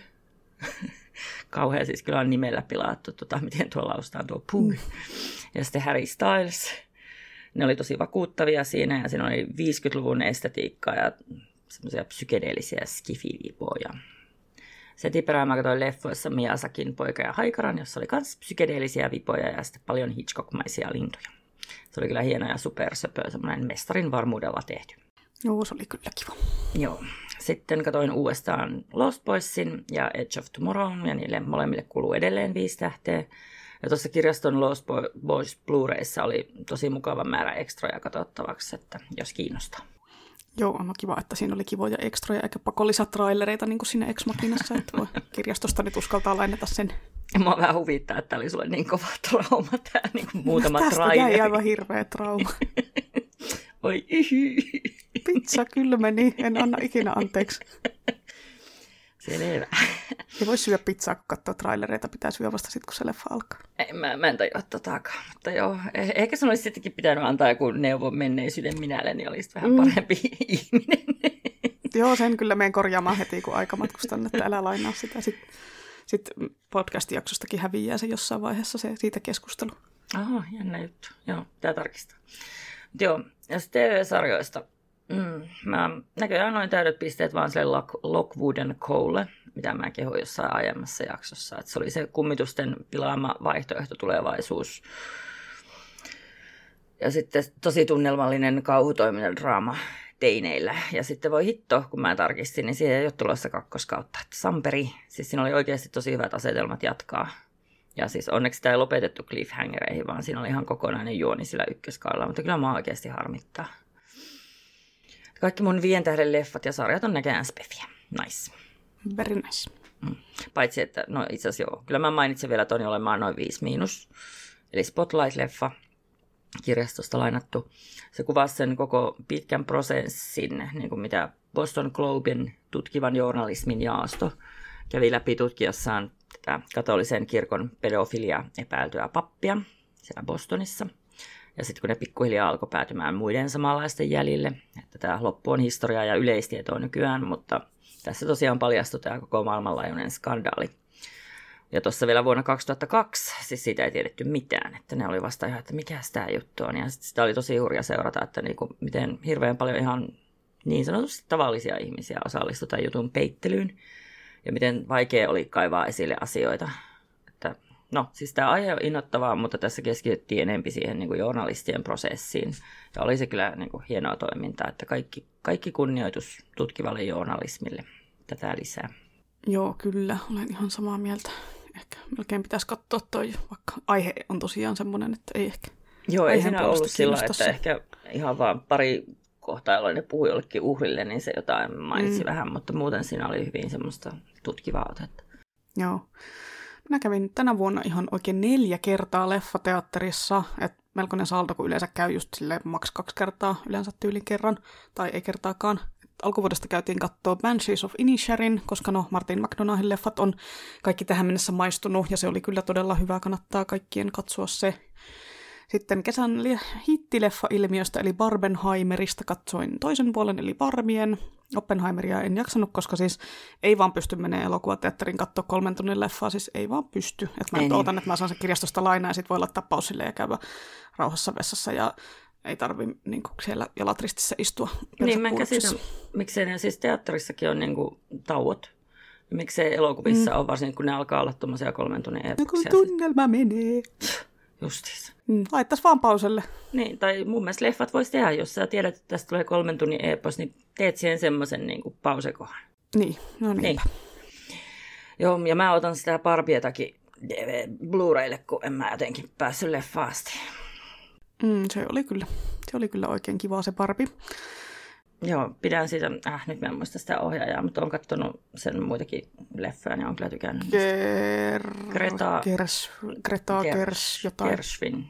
Kauhea siis kyllä on nimellä pilaattu, miten tuo laustaan tuo Pugh. Ja sitten Harry Styles. Ne oli tosi vakuuttavia siinä ja siinä oli 50-luvun estetiikkaa ja semmoisia psykedeellisiä skifi-vipoja. Setin perään mä katsoin leffoissa Miyazakin Poika ja Haikaran, jossa oli myös psykedeellisiä vipoja ja sitten paljon Hitchcock-maisia lintuja. Se oli kyllä hieno ja supersöpö, semmoinen mestarin varmuudella tehty. Joo, se oli kyllä kiva. Joo. Sitten katsoin uudestaan Lost Boysin ja Edge of Tomorrow, ja niille molemmille kuuluu edelleen 5 tähteä. Ja tuossa kirjaston Lost Boys Blu-rayissa oli tosi mukava määrä ekstroja katsottavaksi, että jos kiinnostaa. Joo, on kiva, että siinä oli kivoja ekstroja, eikä pakollisia trailereita niin kuin siinä Ex Machinassa, että voi kirjastosta nyt uskaltaa lainata sen. Mua vähän huvittaa, että oli sulle niin kova trauma tämä niin muutama traileri. Tästä jäi aivan hirveä trauma. Oi yhy. Pizza kylmeni, en anna ikinä anteeksi. Selvä. Ei voi syödä pizzaa, kun katsoo trailereita, pitää syödä vasta sitten, kun se leffa alkaa. Ei, mä en tajua totaakaan, mutta joo. Ehkä se olisi sittenkin pitänyt antaa joku neuvo menneisyyden minälle, niin olisit vähän parempi ihminen. Joo, sen kyllä menen korjaamaan heti, kun aika matkustan, että älä lainaa sitä. Sitten podcast-jaksostakin häviää se jossain vaiheessa, siitä keskustelu. Aha, jännä juttu. Joo, pitää tarkistaa. Joo, ja sitten TV-sarjoista. Mä näköjään noin täydet pisteet vaan sille Lockwood & Cole, mitä mä kehoin jossain aiemmassa jaksossa. Et se oli se kummitusten pilaama vaihtoehto tulevaisuus. Ja sitten tosi tunnelmallinen kauhutoiminnan draama teineillä. Ja sitten voi hitto, kun mä tarkistin, niin siihen ei ole tulossa 2. kautta. Et samperi, siis siinä oli oikeasti tosi hyvät asetelmat jatkaa. Ja siis onneksi sitä ei lopetettu cliffhangereihin, vaan siinä oli ihan kokonainen juoni sillä 1. kaudella. Mutta kyllä mä oikeasti harmittaa. Kaikki mun 5 tähden leffat ja sarjat on näköjään spefiä. Nice. Very nice. Paitsi, että no itse asiassa joo. Kyllä mä mainitsen vielä ton, jolle mä oon noin 5-. Eli Spotlight-leffa, kirjastosta lainattu. Se kuvasi sen koko pitkän prosessin, niin kuin mitä Boston Globen tutkivan journalismin jaasto kävi läpi tutkijassaan tätä katolisen kirkon pedofilia epäiltyä pappia siellä Bostonissa. Ja sitten kun ne pikkuhiljaa alkoi päätymään muiden samanlaisten jäljille, että tämä loppu on historiaa ja yleistietoa nykyään, mutta tässä tosiaan paljastui tämä koko maailmanlaajuinen skandaali. Ja tuossa vielä vuonna 2002, siis siitä ei tiedetty mitään, että ne oli vasta ihan, että mikäs tämä juttu on. Ja sitten sitä oli tosi hurja seurata, että niinku, miten hirveän paljon ihan niin sanotusti tavallisia ihmisiä osallistui tämän jutun peittelyyn. Ja miten vaikea oli kaivaa esille asioita. No, siis tämä aihe on innoittavaa, mutta tässä keskityttiin enempi siihen niin kuin journalistien prosessiin. Ja oli se kyllä niin kuin hienoa toimintaa, että kaikki kunnioitus tutkivalle journalismille tätä lisää. Joo, kyllä. Olen ihan samaa mieltä. Ehkä melkein pitäisi katsoa toi, vaikka aihe on tosiaan semmoinen, että ei ehkä. Joo, ei siinä ollut sillä, että ehkä ihan vaan pari kohtaa, jolloin ne puhui jollekin uhrille, niin se jotain mainitsi vähän, mutta muuten siinä oli hyvin semmoista tutkivaa otetta. Joo. Minä kävin tänä vuonna ihan oikein 4 kertaa leffateatterissa, että melkoinen saldo, kun yleensä käy just silleen maks 2 kertaa, yleensä tyylin kerran, tai ei kertaakaan. Alkuvuodesta käytiin katsoa Banshees of Inisherin, koska no Martin McDonaghin leffat on kaikki tähän mennessä maistunut, ja se oli kyllä todella hyvä, kannattaa kaikkien katsoa se. Sitten kesän hittileffa-ilmiöstä eli Barbenheimerista katsoin toisen puolen eli Barbien. Oppenheimeria en jaksanut, koska siis ei vaan pysty menemään elokuvateatterin katsoa 3 tunnin leffaa, siis ei vaan pysty. Et mä nyt ootan, että mä saan sen kirjastosta lainaa ja sit voi laittaa pausille ja käydä rauhassa vessassa ja ei tarvi niin kuin siellä jalat ristissä istua. Niin mä käsitän, miksei ne siis teatterissakin on niin kuin tauot. Miksei elokuvissa on varsinkin, kun ne alkaa olla tuommoisia 3 tunnin epoksia. No kun tunnelma menee. Justiis. Laittaisi vaan pauselle. Niin, tai mun mielestä leffat voisi tehdä, jos sä tiedät, että tästä tulee 3 tunnin eepos, niin teet siihen semmoisen niin kuin pausekohan. Niin, no niinpä. Niin. Joo, ja mä otan sitä Barbietakin Blu-raylle, kun en mä jotenkin päässyt leffaasti. Se oli kyllä oikein kiva se Barbie. Joo, pidän siitä, nyt mä en muista sitä ohjaajaa, mutta olen katsonut sen muitakin leffoja, niin olen kyllä tykännyt. Greta Gershwin.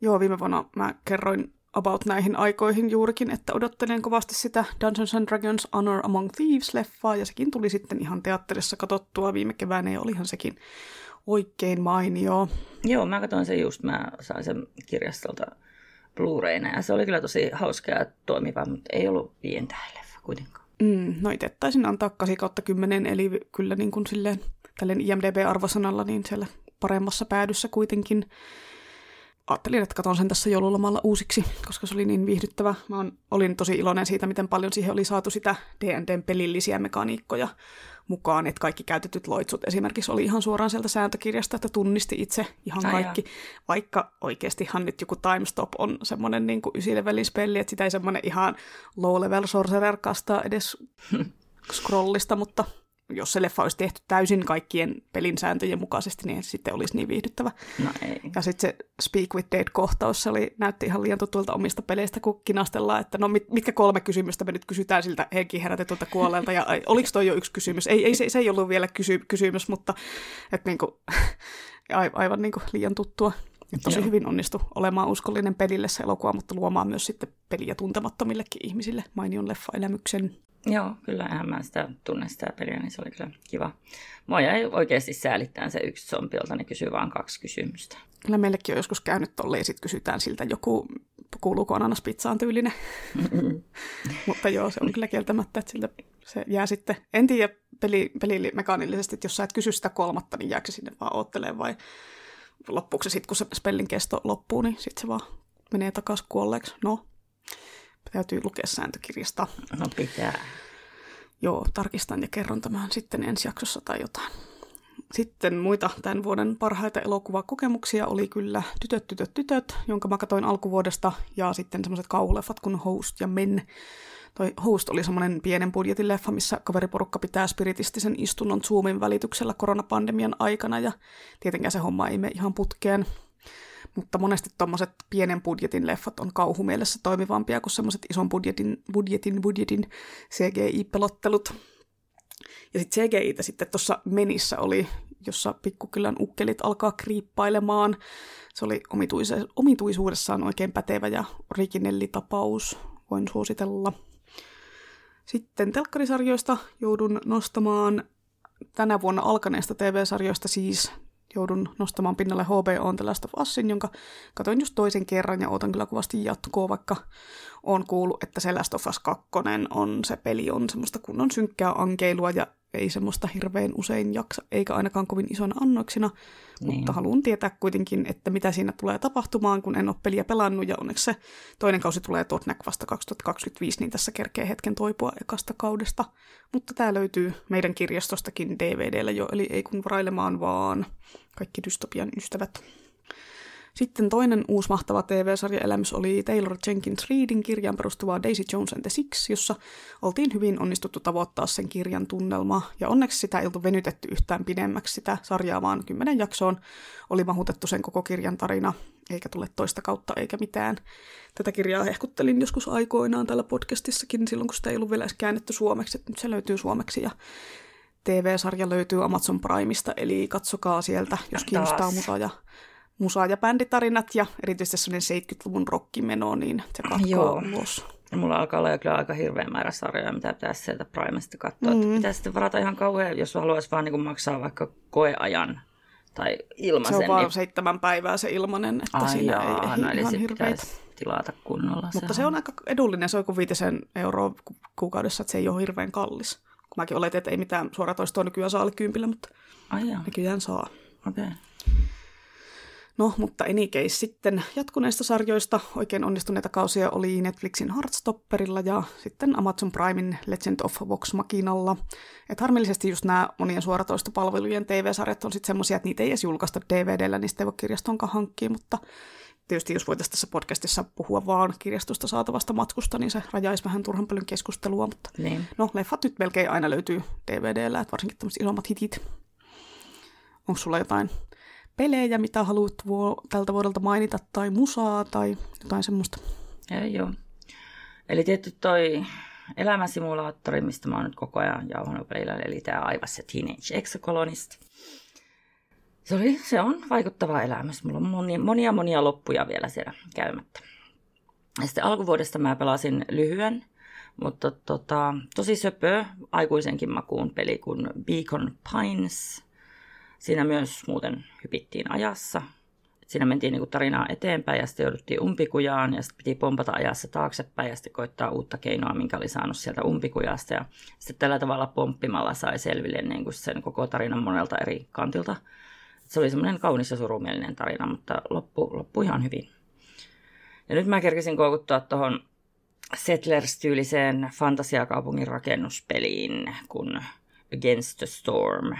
Joo, viime vuonna mä kerroin about näihin aikoihin juurikin, että odottelen kovasti sitä Dungeons and Dragons Honor Among Thieves-leffaa, ja sekin tuli sitten ihan teatterissa katsottua viime keväänä, ja olihan sekin oikein mainio. Joo, mä katsoin sen just, mä sain sen kirjastolta Blu-rayna, ja se oli kyllä tosi hauska ja toimiva, mutta ei ollut pientä leffa kuitenkaan. No itse taisin antaa 8/10, eli kyllä niin kuin silleen tälleen IMDb-arvosanalla niin siellä paremmassa päädyssä kuitenkin. Ajattelin, että katson sen tässä joululomalla uusiksi, koska se oli niin viihdyttävä. Mä olin tosi iloinen siitä, miten paljon siihen oli saatu sitä D&D:n pelillisiä mekaniikkoja mukaan, että kaikki käytetyt loitsut esimerkiksi oli ihan suoraan sieltä sääntökirjasta, että tunnisti itse ihan kaikki. Vaikka oikeastihan nyt joku time stop on semmoinen niin kuin 9-levelin spelli, että sitä ei semmoinen ihan low-level sorcerer kastaa edes scrollista, mutta jos se leffa olisi tehty täysin kaikkien pelin sääntöjen mukaisesti, niin sitten olisi niin viihdyttävä. No ei. Ja sitten se Speak with Dead-kohtaus näytti ihan liian tutulta omista peleistä, kun kinastellaan, että no mitkä 3 kysymystä me nyt kysytään siltä henkiin herätetyltä kuolleelta, ja oliko toi jo yksi kysymys? Ei se ei ollut vielä kysymys, mutta et niinku, aivan niinku liian tuttua. Ja tosi hyvin onnistui olemaan uskollinen pelille se elokuva, mutta luomaan myös sitten peliä tuntemattomillekin ihmisille mainion leffa-elämyksen. Joo, kyllähän mä sitä tunnen sitä peliä, niin se oli kyllä kiva. Mua jäi oikeasti säälittään se yksi zombiolta, niin kysyy vaan 2 kysymystä. Kyllä meillekin on joskus käynyt tolleen, ja sitten kysytään siltä joku, kuuluuko ananaspizzaan tyylinen. Mutta joo, se on kyllä kieltämättä, että siltä se jää sitten. En tiedä pelimekaanillisesti, että jos sä et kysy sitä 3, niin jääkö sinne vaan oottelee vai loppuuko se sitten, kun se spellin kesto loppuu, niin sitten se vaan menee takaisin kuolleeksi. No. Täytyy lukea sääntökirjasta. No pitää. Joo, tarkistan ja kerron tämän sitten ensi jaksossa tai jotain. Sitten muita tämän vuoden parhaita elokuvakokemuksia oli kyllä Tytöt, jonka mä katsoin alkuvuodesta, ja sitten semmoiset kauhuleffat kuin Host ja Men. Toi Host oli semmoinen pienen budjetin leffa, missä kaveriporukka pitää spiritistisen istunnon Zoomin välityksellä koronapandemian aikana, ja tietenkään se homma ei mene ihan putkeen. Mutta monesti tuommoiset pienen budjetin leffat on kauhumielessä toimivampia kuin semmoiset ison budjetin CGI-pelottelut. Ja sitten CGI-tä sitten tuossa Menissä oli, jossa pikkukylän ukkelit alkaa kriippailemaan. Se oli omituisuudessaan oikein pätevä ja originellitapaus, voin suositella. Sitten telkkarisarjoista joudun nostamaan tänä vuonna alkaneesta TV-sarjoista siis joudun nostamaan pinnalle HBO:n The Last of Usin, jonka katsoin just toisen kerran ja odotan kyllä kovasti jatkoa, vaikka on kuullut, että se Last of Us 2 on se peli, on semmoista kunnon synkkää ankeilua ja ei semmoista hirveän usein jaksa, eikä ainakaan kovin isoina annoiksina, mutta haluan tietää kuitenkin, että mitä siinä tulee tapahtumaan, kun en ole peliä pelannut, ja onneksi se toinen kausi tulee Totnak vasta 2025, niin tässä kerkee hetken toipua ekasta kaudesta, mutta tämä löytyy meidän kirjastostakin DVDllä jo, eli ei kun varailemaan vaan kaikki dystopian ystävät. Sitten toinen uusi mahtava TV-sarjaelämys oli Taylor Jenkins Reidin kirjaan perustuvaa Daisy Jones and the Six, jossa oltiin hyvin onnistuttu tavoittaa sen kirjan tunnelmaa, ja onneksi sitä ei oltu venytetty yhtään pidemmäksi sitä sarjaa, vaan 10 jaksoon oli mahutettu sen koko kirjan tarina, eikä tule toista kautta eikä mitään. Tätä kirjaa hehkuttelin joskus aikoinaan täällä podcastissakin silloin, kun sitä ei ollut vielä käännetty suomeksi, että nyt se löytyy suomeksi, ja TV-sarja löytyy Amazon Primeista, eli katsokaa sieltä, jos kiinnostaa musaa ja bänditarinat ja erityisesti sellainen 70-luvun rockimeno, niin se katkoa ulos. Ja mulla alkaa olla jo kyllä aika hirveä määrä sarjoja, mitä pitäisi sieltä Primesta katsoa. Pitää sitten varata ihan kauhean, jos haluaisi vaan niin kuin maksaa vaikka koeajan Tai ilmaisen. Se on vaan 7 päivää se ilmanen, että siinä ei ihan hirveitä. Tilata kunnolla. Mutta se on aika edullinen, se on kuin 5 euroa kuukaudessa, että se ei ole hirveän kallis. Kun mäkin oletin, että ei mitään suoratoistoa nykyään saa alle 10, mutta nykyään saa. Okei. Okay. No, mutta any case sitten jatkuneista sarjoista. Oikein onnistuneita kausia oli Netflixin Heartstopperilla ja sitten Amazon Primein Legend of Vox Machinalla. Et harmillisesti just nämä monien suoratoistopalvelujen TV-sarjat on sitten semmoisia, että niitä ei edes julkaista DVDllä, niistä ei voi kirjastonkaan hankkia, mutta tietysti jos voitaisiin tässä podcastissa puhua vaan kirjastosta saatavasta matkusta, niin se rajaisi vähän turhan paljon keskustelua, mutta niin. No, leffat nyt melkein aina löytyy DVDllä, että varsinkin tämmöiset isommat hitit. Onko sulla jotain pelejä, mitä haluat tältä vuodelta mainita, tai musaa, tai jotain semmoista? Ei ole. Eli tietty toi elämäsimulaattori, mistä mä oon nyt koko ajan jauhanut pelillä, eli tää Aivas ja Teenage Exocolonist. Se on vaikuttava elämys. Mulla on monia loppuja vielä siellä käymättä. Ja sitten alkuvuodesta mä pelasin lyhyen, mutta tosi söpö aikuisenkin makuun peli kuin Beacon Pines. Siinä myös muuten hypittiin ajassa. Siinä mentiin niinku tarinaa eteenpäin ja sitten jouduttiin umpikujaan ja sitten piti pompata ajassa taaksepäin ja sitten koittaa uutta keinoa, minkä oli saanut sieltä umpikujasta. Ja sitten tällä tavalla pomppimalla sai selville niinku sen koko tarinan monelta eri kantilta. Se oli semmoinen kaunis ja surumielinen tarina, mutta loppui ihan hyvin. Ja nyt mä kerkisin koukuttaa tuohon Settlers-tyyliseen fantasiakaupungin rakennuspeliin kuin Against the Storm.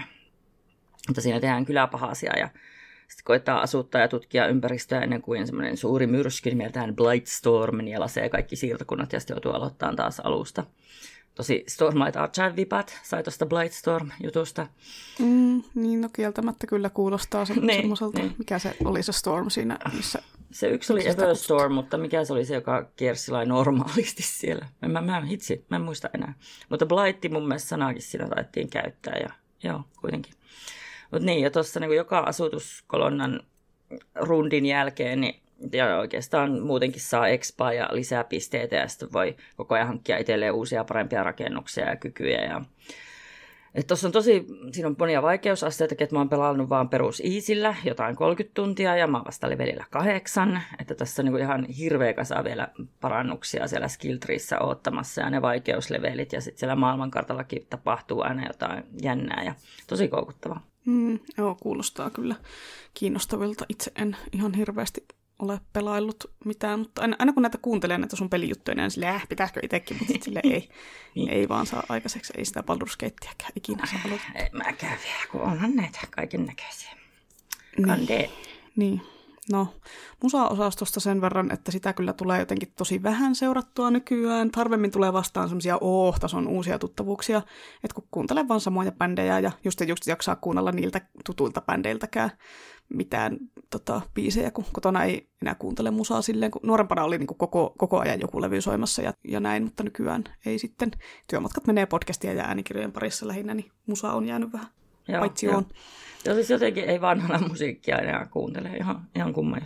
Mutta siinä tehdään kyläpahasia ja sitten koetaan asuttaa ja tutkia ympäristöä ennen kuin semmoinen suuri myrsky nimeltään Blightstorm ja lasee kaikki siirtokunnat ja sitten joutuu aloittamaan taas alusta. Tosi Stormlight Archive-vipat sai tuosta Blightstorm-jutusta. Niin, no kieltämättä kyllä kuulostaa semmoiselta. Mikä se oli se Storm siinä? Missä, se yksi oli Everstorm, mutta mikä se oli se, joka kiersi normaalisti siellä? Mä en muista enää. Mutta Blightti mun mielestä sanaakin siinä taidettiin käyttää ja joo, kuitenkin. Mutta niin, ja tuossa niin joka asutuskolonnan rundin jälkeen, niin ja oikeastaan muutenkin saa expaa ja lisää pisteitä ja sitten voi koko ajan hankkia itselleen uusia parempia rakennuksia ja kykyjä. Ja siinä on monia vaikeusasteita, että mä oon pelannut vaan perus easyllä jotain 30 tuntia ja mä vasta olin välillä 8. Että tässä on niin ihan hirveä kasa vielä parannuksia siellä skill treeissä oottamassa ja ne vaikeuslevelit ja sitten siellä maailmankartallakin tapahtuu aina jotain jännää ja tosi koukuttavaa. Joo, kuulostaa kyllä kiinnostavilta. Itse en ihan hirveästi ole pelaillut mitään, mutta aina kun näitä kuuntelee näitä sun pelijuttuja, niin silleen, pitäisikö itsekin, mutta sille ei, ei vaan saa aikaiseksi, ei sitä Baldur's Gateäkään ikinä saa aloittaa. Ei mäkään vielä, kun onhan näitä kaiken näköisiä. Niin. No, musa-osastosta sen verran, että sitä kyllä tulee jotenkin tosi vähän seurattua nykyään. Harvemmin tulee vastaan semmoisia tason uusia tuttavuuksia, että kun kuuntelee vaan samoja bändejä ja just jaksaa kuunnella niiltä tutuilta bändeiltäkään mitään biisejä, kun kotona ei enää kuuntele musaa silleen. Kun nuorempana oli niin kuin koko ajan joku levy soimassa ja näin, mutta nykyään ei sitten. Työmatkat menee podcastia ja äänikirjojen parissa lähinnä, niin musa on jäänyt vähän. Joo, paitsi joo. Ja siis jotenkin ei vanhana musiikkia enää kuuntele, ihan kumma.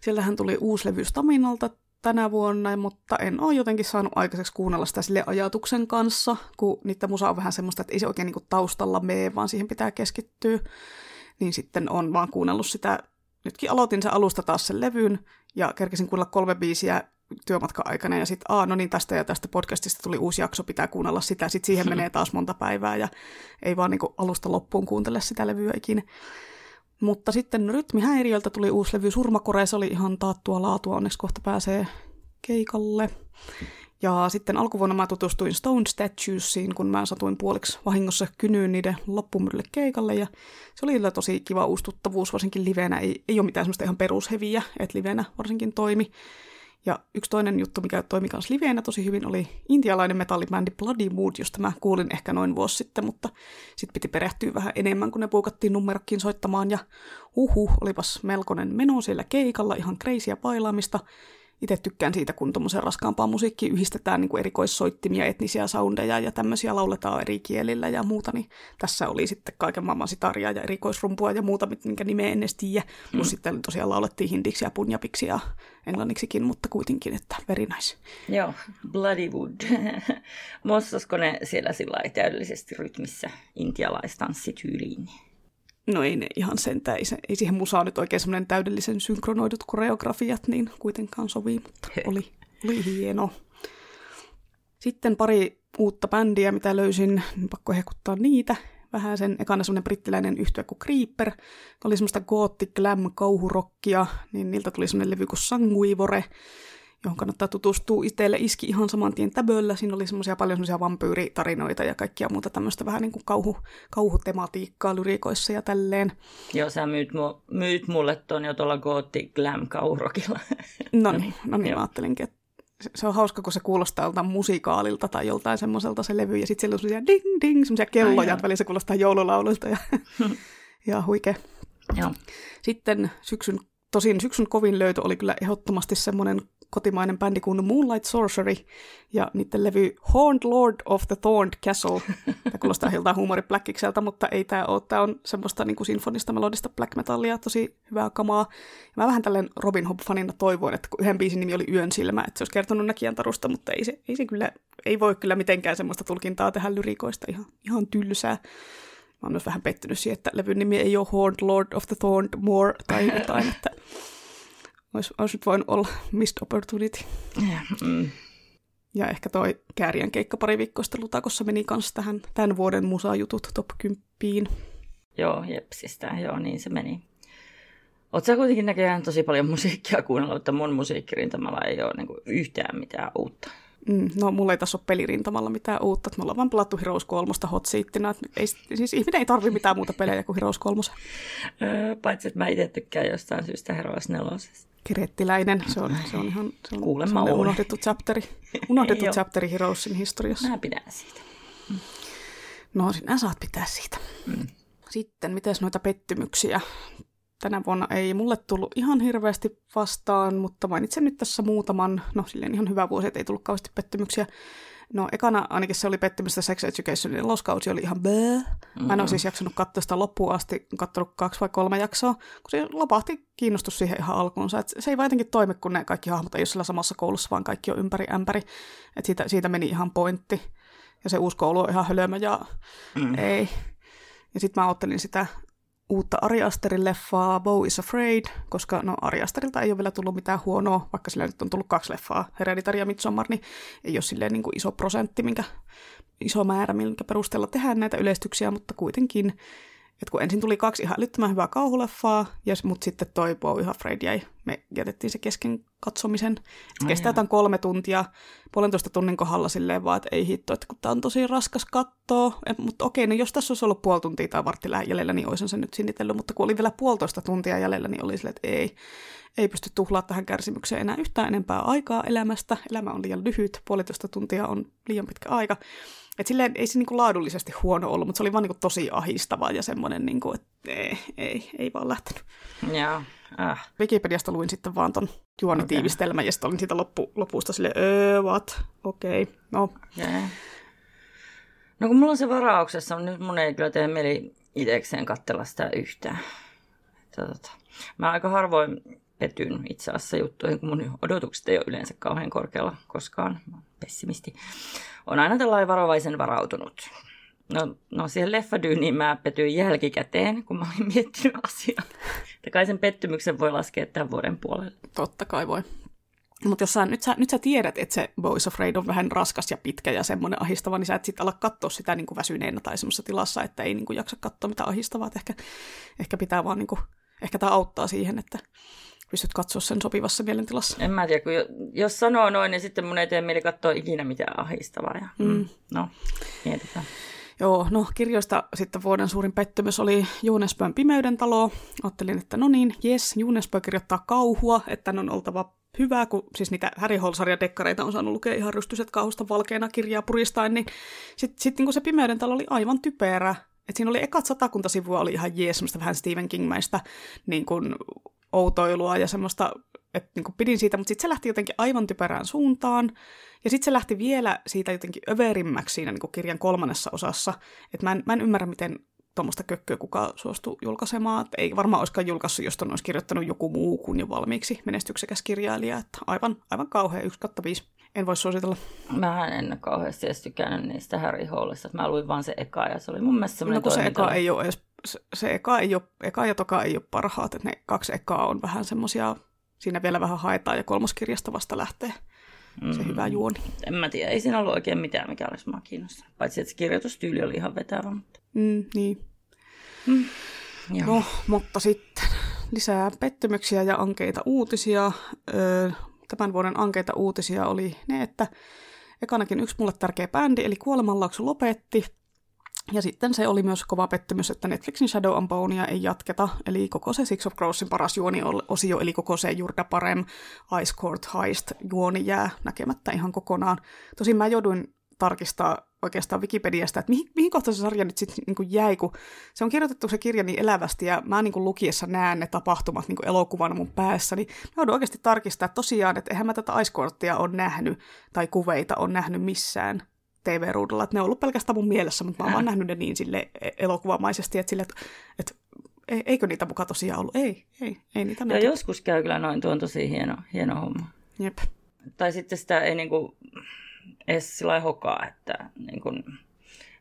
Siellähän tuli uusi levy Staminalta tänä vuonna, mutta en ole jotenkin saanut aikaiseksi kuunnella sitä sille ajatuksen kanssa, kun niitä musa on vähän semmoista, että ei se oikein niinku taustalla mene, vaan siihen pitää keskittyä. Niin sitten on vaan kuunnellut sitä, nytkin aloitin sen alusta taas sen levyn, ja kerkesin kuunnella 3 biisiä työmatkan aikana, ja sitten, tästä ja tästä podcastista tuli uusi jakso, pitää kuunnella sitä, sitten siihen menee taas monta päivää, ja ei vaan niinku alusta loppuun kuuntele sitä levyä ikinä. Mutta sitten rytmihäiriöltä tuli uusi levy Surmakore, se oli ihan taattua laatua, onneksi kohta pääsee keikalle. Ja sitten alkuvuonna mä tutustuin Stone Statuesiin, kun mä satuin puoliksi vahingossa kynyyn niiden loppumyydelle keikalle. Ja se oli tosi kiva uustuttavuus, varsinkin livenä. Ei ole mitään semmoista ihan perusheviä, että livenä varsinkin toimi. Ja yksi toinen juttu, mikä toimi myös liveenä tosi hyvin, oli intialainen metallibändi Bloody Mood, josta mä kuulin ehkä noin vuosi sitten, mutta sitten piti perehtyä vähän enemmän, kun ne puukattiin numerokkiin soittamaan. Ja olipas melkoinen meno siellä keikalla, ihan kreisiä bailaamista. Itse tykkään siitä, kun tuommoisen raskaampaan musiikkiin yhdistetään niin kuin erikoissoittimia, etnisiä soundeja ja tämmöisiä lauletaan eri kielillä ja muuta, niin tässä oli sitten kaiken maailman sitaria ja erikoisrumpua ja muuta, minkä nimeä en edes tiedä. Plus sitten tosiaan laulettiin hindiksi ja punjabiksi ja englanniksikin, mutta kuitenkin, että very nice. Joo, Bloody Wood. Mossasko ne siellä sillä lailla täydellisesti rytmissä intialaistanssityyliin? no ei ne ihan sentään, ei siihen musaan nyt oikein semmoinen täydellisen synkronoidut koreografiat niin kuitenkaan sovii, mutta oli hieno. Sitten pari uutta bändiä, mitä löysin, niin pakko hehkuttaa niitä. Vähän sen ekana semmoinen brittiläinen yhtye kuin Creeper, joka oli semmoista goothic glam kauhurockia, niin niiltä tuli semmoinen levy kuin Sanguivore, johon kannattaa tutustua. Itselle iski ihan saman tien täböllä. Siinä oli semmoisia paljon semmoisia vampyyritarinoita ja kaikkia muuta tämmöistä vähän niin kuin kauhutematiikkaa lyriikoissa ja tälleen. Joo, sä myyt mulle ton jo tuolla goothic glam kauhurokilla. No niin, mä ajattelinkin, että se on hauska, kun se kuulostaa joltain musikaalilta tai joltain semmoiselta se levy, ja sitten siellä on semmoisia ding-ding, semmoisia kelloja, että välissä kuulostaa joululaululta ja huikea. Joo. Sitten syksyn kovin löytö oli kyllä ehdottomasti semmoinen kotimainen bändi kuin Moonlight Sorcery, ja niiden levy Horned Lord of the Thorned Castle. Tämä kuulostaa joltain huumoribläkkikseltä, mutta ei tämä ole. Tämä on semmoista niin kuin sinfonista, melodista black metallia, tosi hyvää kamaa. Ja mä vähän tälleen Robin Hobb-fanina toivoin, että yhden biisin nimi oli Yön silmä, että se olisi kertonut näkijän tarusta, mutta ei voi kyllä mitenkään semmoista tulkintaa tehdä lyrikoista, ihan tylsää. Mä oon myös vähän pettynyt siihen, että levyn nimi ei ole Horned Lord of the Thorned Moor tai jotain, että olisi voinut olla missed opportunity. Mm. Ja ehkä toi Kääriän keikka pari viikkoista Lutakossa meni kanssa tähän tämän vuoden musajutut top 10. Joo, jepsistä. Joo, niin se meni. Oletko sä kuitenkin näköjään tosi paljon musiikkia kuunnellut, että mun musiikkirintamalla ei ole niin kuin yhtään mitään uutta. No, mulla ei tässä ole pelirintamalla mitään uutta. Me ollaan vaan pelattu Heroes 3 hot seatina. Siis ihminen ei tarvitse mitään muuta pelejä kuin Heroes 3. Paitsi, että mä itse tykkään jostain syystä Heroes 4. Kerettiläinen, se on ihan se on unohdettu chapteri Heroesin historiassa. Mä pidän siitä. No, sinä saat pitää siitä. Sitten, mites noita pettymyksiä? Tänä vuonna ei mulle tullut ihan hirveästi vastaan, mutta mainitsen nyt tässä muutaman, silleen ihan hyvä vuosi, että ei tullut kauheasti pettymyksiä. No, ekana ainakin se oli pettymystä Sex Educationin loskausi oli ihan bää. Mä en ole siis jaksanut katsoa sitä loppuun asti, katsonut 2 vai 3 jaksoa, kun se lopahti kiinnostus siihen ihan alkuunsa. Et se ei vaan jotenkin toimi, kun ne kaikki hahmot ei ole siellä samassa koulussa, vaan kaikki on ympäri ämpäri. Et siitä meni ihan pointti. Ja se uusi koulu on ihan hölömö ja ei. Ja sitten mä ottelin sitä uutta Ari Asterin leffaa Beau is Afraid, koska Ari Asterilta ei ole vielä tullut mitään huonoa, vaikka sillä nyt on tullut 2 leffaa, Hereditary ja Midsommar, niin ei ole silleen niin kuin iso prosentti, iso määrä, minkä perusteella tehdään näitä yleistyksiä, mutta kuitenkin, että kun ensin tuli 2 ihan älyttömän hyvää kauhuleffaa, mutta sitten toi Beau is Afraid jäi, me jätettiin se kesken katsomisen, se kestää tämän 3 tuntia, 1,5 tunnin kohdalla silleen vaan, että ei hitto, että kun tämä on tosi raskas kattoo, mutta okei, no jos tässä olisi ollut 0,5 tuntia tai vartti jäljellä, niin olisin sen nyt sinitellyt, mutta kun oli vielä 1,5 tuntia jäljellä, niin oli silleen, että ei pysty tuhlaa tähän kärsimykseen enää yhtään enempää aikaa elämästä, elämä on liian lyhyt, 1,5 tuntia on liian pitkä aika, että silleen ei se niinku laadullisesti huono ollut, mutta se oli vaan niinku tosi ahistavaa ja semmoinen, niinku, että ei vaan lähtenyt. Joo. Wikipediasta luin sitten vaan ton juonitiivistelmän ja sitten olin siitä lopusta silleen, what? Okei, no. Yeah. No kun mulla on se varauksessa, nyt mun ei kyllä tee mieli itsekseen katsella sitä yhtään. Mä aika harvoin petyn itse asiassa juttuihin, kun mun odotukset ei ole yleensä kauhean korkealla koskaan. Mä oon pessimisti. On aina tällainen varovaisen varautunut. No siihen leffadyyniin mä petyin jälkikäteen, kun mä olin miettinyt asiaa. Kai sen pettymyksen voi laskea tämän vuoden puolelle. Totta kai voi. Mutta jos nyt sä tiedät, että se Beau is Afraid on vähän raskas ja pitkä ja semmoinen ahistava, niin sä et sitten ala katsoa sitä niin kuin väsyneenä tai semmoisessa tilassa, että ei niin kuin jaksa katsoa mitä ahistavaa. Ehkä pitää vaan, niin kuin, ehkä tämä auttaa siihen, että pystyt katsoa sen sopivassa mielentilassa. En mä tiedä, kun jos sanoo noin, niin sitten mun ei tee mieli katsoa ikinä mitään ahistavaa. Ja, no, mietitään. Joo, no kirjoista sitten vuoden suurin pettymys oli Junesbön Pimeyden talo. Ajattelin, että no niin, jes, Junesbö kirjoittaa kauhua, että on oltava hyvää, kun siis niitä Harry Hole-sarjan dekkareita on saanut lukea ihan rystyset kauhusta valkeana kirjaa puristain, niin sitten niin se Pimeyden talo oli aivan typerä. Et siinä oli ekat 100 sivua, oli ihan jees, semmoista vähän Stephen King-mäistä niin kuin outoilua ja semmoista, että niin kuin pidin siitä, mutta sitten se lähti jotenkin aivan typerään suuntaan. Ja sitten se lähti vielä siitä jotenkin överimmäksi siinä niin kuin kirjan 3. osassa. Että mä en ymmärrä, miten tuommoista kökköä kukaan suostui julkaisemaan. Et ei varmaan olisikaan julkaissut, jos ton olisi kirjoittanut joku muu kuin jo valmiiksi menestyksekäs kirjailija. Että aivan kauhea, 1/5. En voi suositella. Mä en ole kauheasti edes tykännyt niistä Harry Holesta. Mä luin vaan se eka ja se oli mun mielestä semmoinen toiminta. No kun se eka ei ole edes se eka ja toka ei ole parhaat, että ne kaksi ekaa on vähän semmoisia, siinä vielä vähän haetaan ja kolmoskirjasta vasta lähtee se hyvä juoni. En mä tiedä, ei siinä ollut oikein mitään, mikä olisi mua kiinnostanut, paitsi että se kirjoitustyyli oli ihan vetävä. Mutta... No, mutta sitten lisää pettymyksiä ja ankeita uutisia. Tämän vuoden ankeita uutisia oli ne, että ekanakin yksi mulle tärkeä bändi, eli Kuolemanlaakso lopetti. Ja sitten se oli myös kova pettymys, että Netflixin Shadow and Bonea ei jatketa, eli koko se Six of Crowsin paras juoniosio, eli koko se Jurda Parem Ice Court Heist-juoni jää näkemättä ihan kokonaan. Tosin mä jouduin tarkistaa oikeastaan Wikipediasta, että mihin kohtaan se sarja nyt sitten niinku jäi, kun se on kirjoitettu se kirja niin elävästi, ja mä niinku lukiessa näen ne tapahtumat niinku elokuvana mun päässä, niin mä joudun oikeasti tarkistaa tosiaan, että eihän mä tätä Ice Courtia ole nähnyt, tai kuveita on nähnyt missään TV-ruudulla, että ne on ollut pelkästään mun mielessä, mutta mä oon vaan nähnyt ne niin sille elokuvamaisesti, että, sille, että eikö niitä muka tosiaan ollut? Ei niitä näkyy. Ja joskus käy kyllä noin, tuo on tosi hieno homma. Jep. Tai sitten sitä ei niinku edes sillä lailla hokaa, että niinku...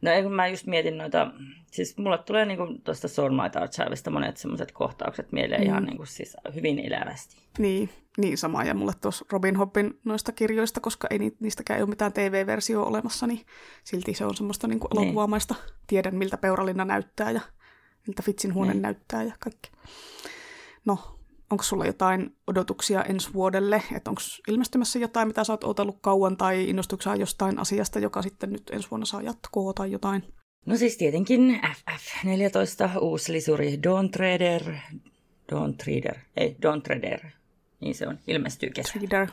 No ei, kun mä just mietin noita, siis mulle tulee niinku tuosta Soulmite Archivesta monet semmoiset kohtaukset mieleen ihan niinku siis hyvin elävästi. Niin sama, ja mulle tuossa Robin Hobbin noista kirjoista, koska ei niistäkään ei ole mitään TV-versiota olemassa, niin silti se on semmoista niinku elokuvamaista. Tiedän, miltä Peuralinna näyttää ja miltä Fitsin huone näyttää ja kaikki. No, onko sulla jotain odotuksia ensi vuodelle? Että onko ilmestymässä jotain, mitä sä oot odotellut kauan, tai innostuksena jostain asiasta, joka sitten nyt ensi vuonna saa jatkoa tai jotain? No siis tietenkin FF14, uusi lisuri Dawn Treader, niin se on, ilmestyy kesä. Treader.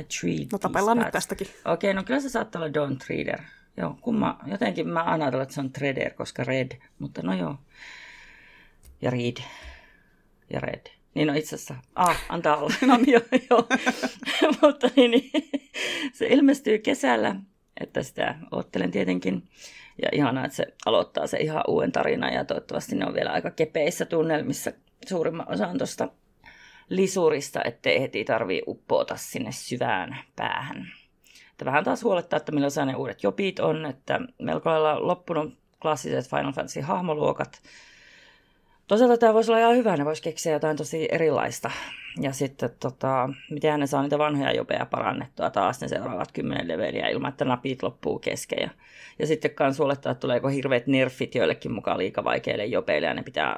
I treat. No tapellaan nyt tästäkin. Okei, no kyllä se saattaa olla Dawn Treader. Joo, jotenkin mä anatelen, että se on Treader, koska Red, mutta no joo. Ja Reed. Ja Red. Niin on itse asiassa. Antaa olla. No joo. Mutta niin, se ilmestyy kesällä, että sitä odottelen tietenkin. Ja ihanaa, että se aloittaa se ihan uuden tarinan, ja toivottavasti ne on vielä aika kepeissä tunnelmissa. Suurimman osan tuosta lisurista, ettei heti tarvii uppoota sinne syvään päähän. Että vähän taas huolettaa, että millaisia ne uudet jopit on, että melko lailla loppunut klassiset Final Fantasy-hahmoluokat. Toisaalta tämä voisi olla ihan hyvä, ne voisi keksiä jotain tosi erilaista. Ja sitten, miten ne saa niitä vanhoja jopeja parannettua taas ne seuraavat 10 leveliä ilman, että napit loppuu kesken. Ja sitten kans huolettaa, että tuleeko hirveät nerfit joillekin mukaan liika vaikeille jopeille, ja ne pitää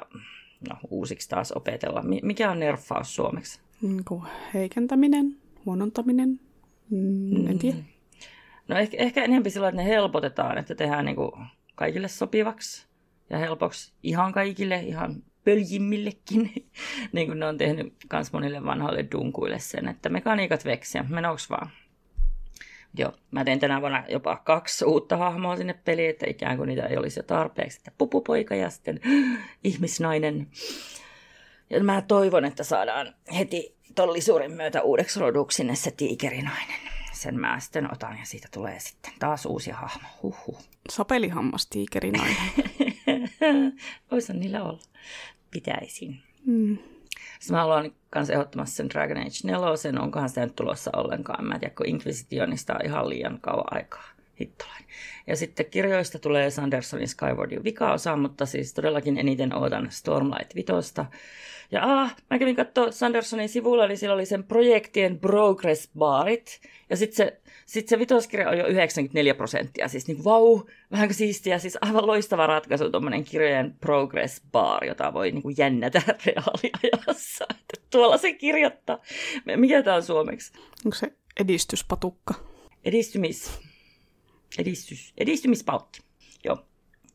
uusiksi taas opetella. Mikä on nerffaus suomeksi? Heikentäminen, huonontaminen, en tiedä. No ehkä enemmän sillä, että ne helpotetaan, että tehdään niin kuin kaikille sopivaksi ja helpoksi ihan kaikille, ihan pöljimmillekin, niin kuin ne on tehnyt myös monille vanhoille dunkuille sen, että mekaniikat veksiä, menoks vaan. Joo, mä tein tänä vuonna jopa 2 uutta hahmoa sinne peliin, että ikään kuin niitä ei olisi jo tarpeeksi. Että pupupoika ja sitten ihmisnainen. Ja mä toivon, että saadaan heti tollisuuden myötä uudeksi roduksi sinne se tiikerinainen. Sen mä sitten otan, ja siitä tulee sitten taas uusi hahmo. Huhhuh. Sapelihammas tiikerinainen. Voisin niillä olla. Pitäisin. Mä haluan kanssa ehdottomasti sen Dragon Age 4, onkohan sitä nyt tulossa ollenkaan. Mä en tiedä, kun Inquisitionista on ihan liian kauan aikaa. Hittolainen. Ja sitten kirjoista tulee Sandersonin Skywardin vikaosa, mutta siis todellakin eniten odotan Stormlight 5. Ja mä kävin katsoa Sandersonin sivuilla, eli siellä oli sen projektien progress-baarit. Ja sitten se vitoskirja on jo 94%, siis niin vau, vähänkö siistiä, siis aivan loistava ratkaisu tuommoinen kirjojen progress-baari, jota voi niin kuin jännätä reaaliajassa. Että tuolla se kirjoittaa. Mikä tämä on suomeksi? Onko se edistyspatukka? Edistymispautti. Joo,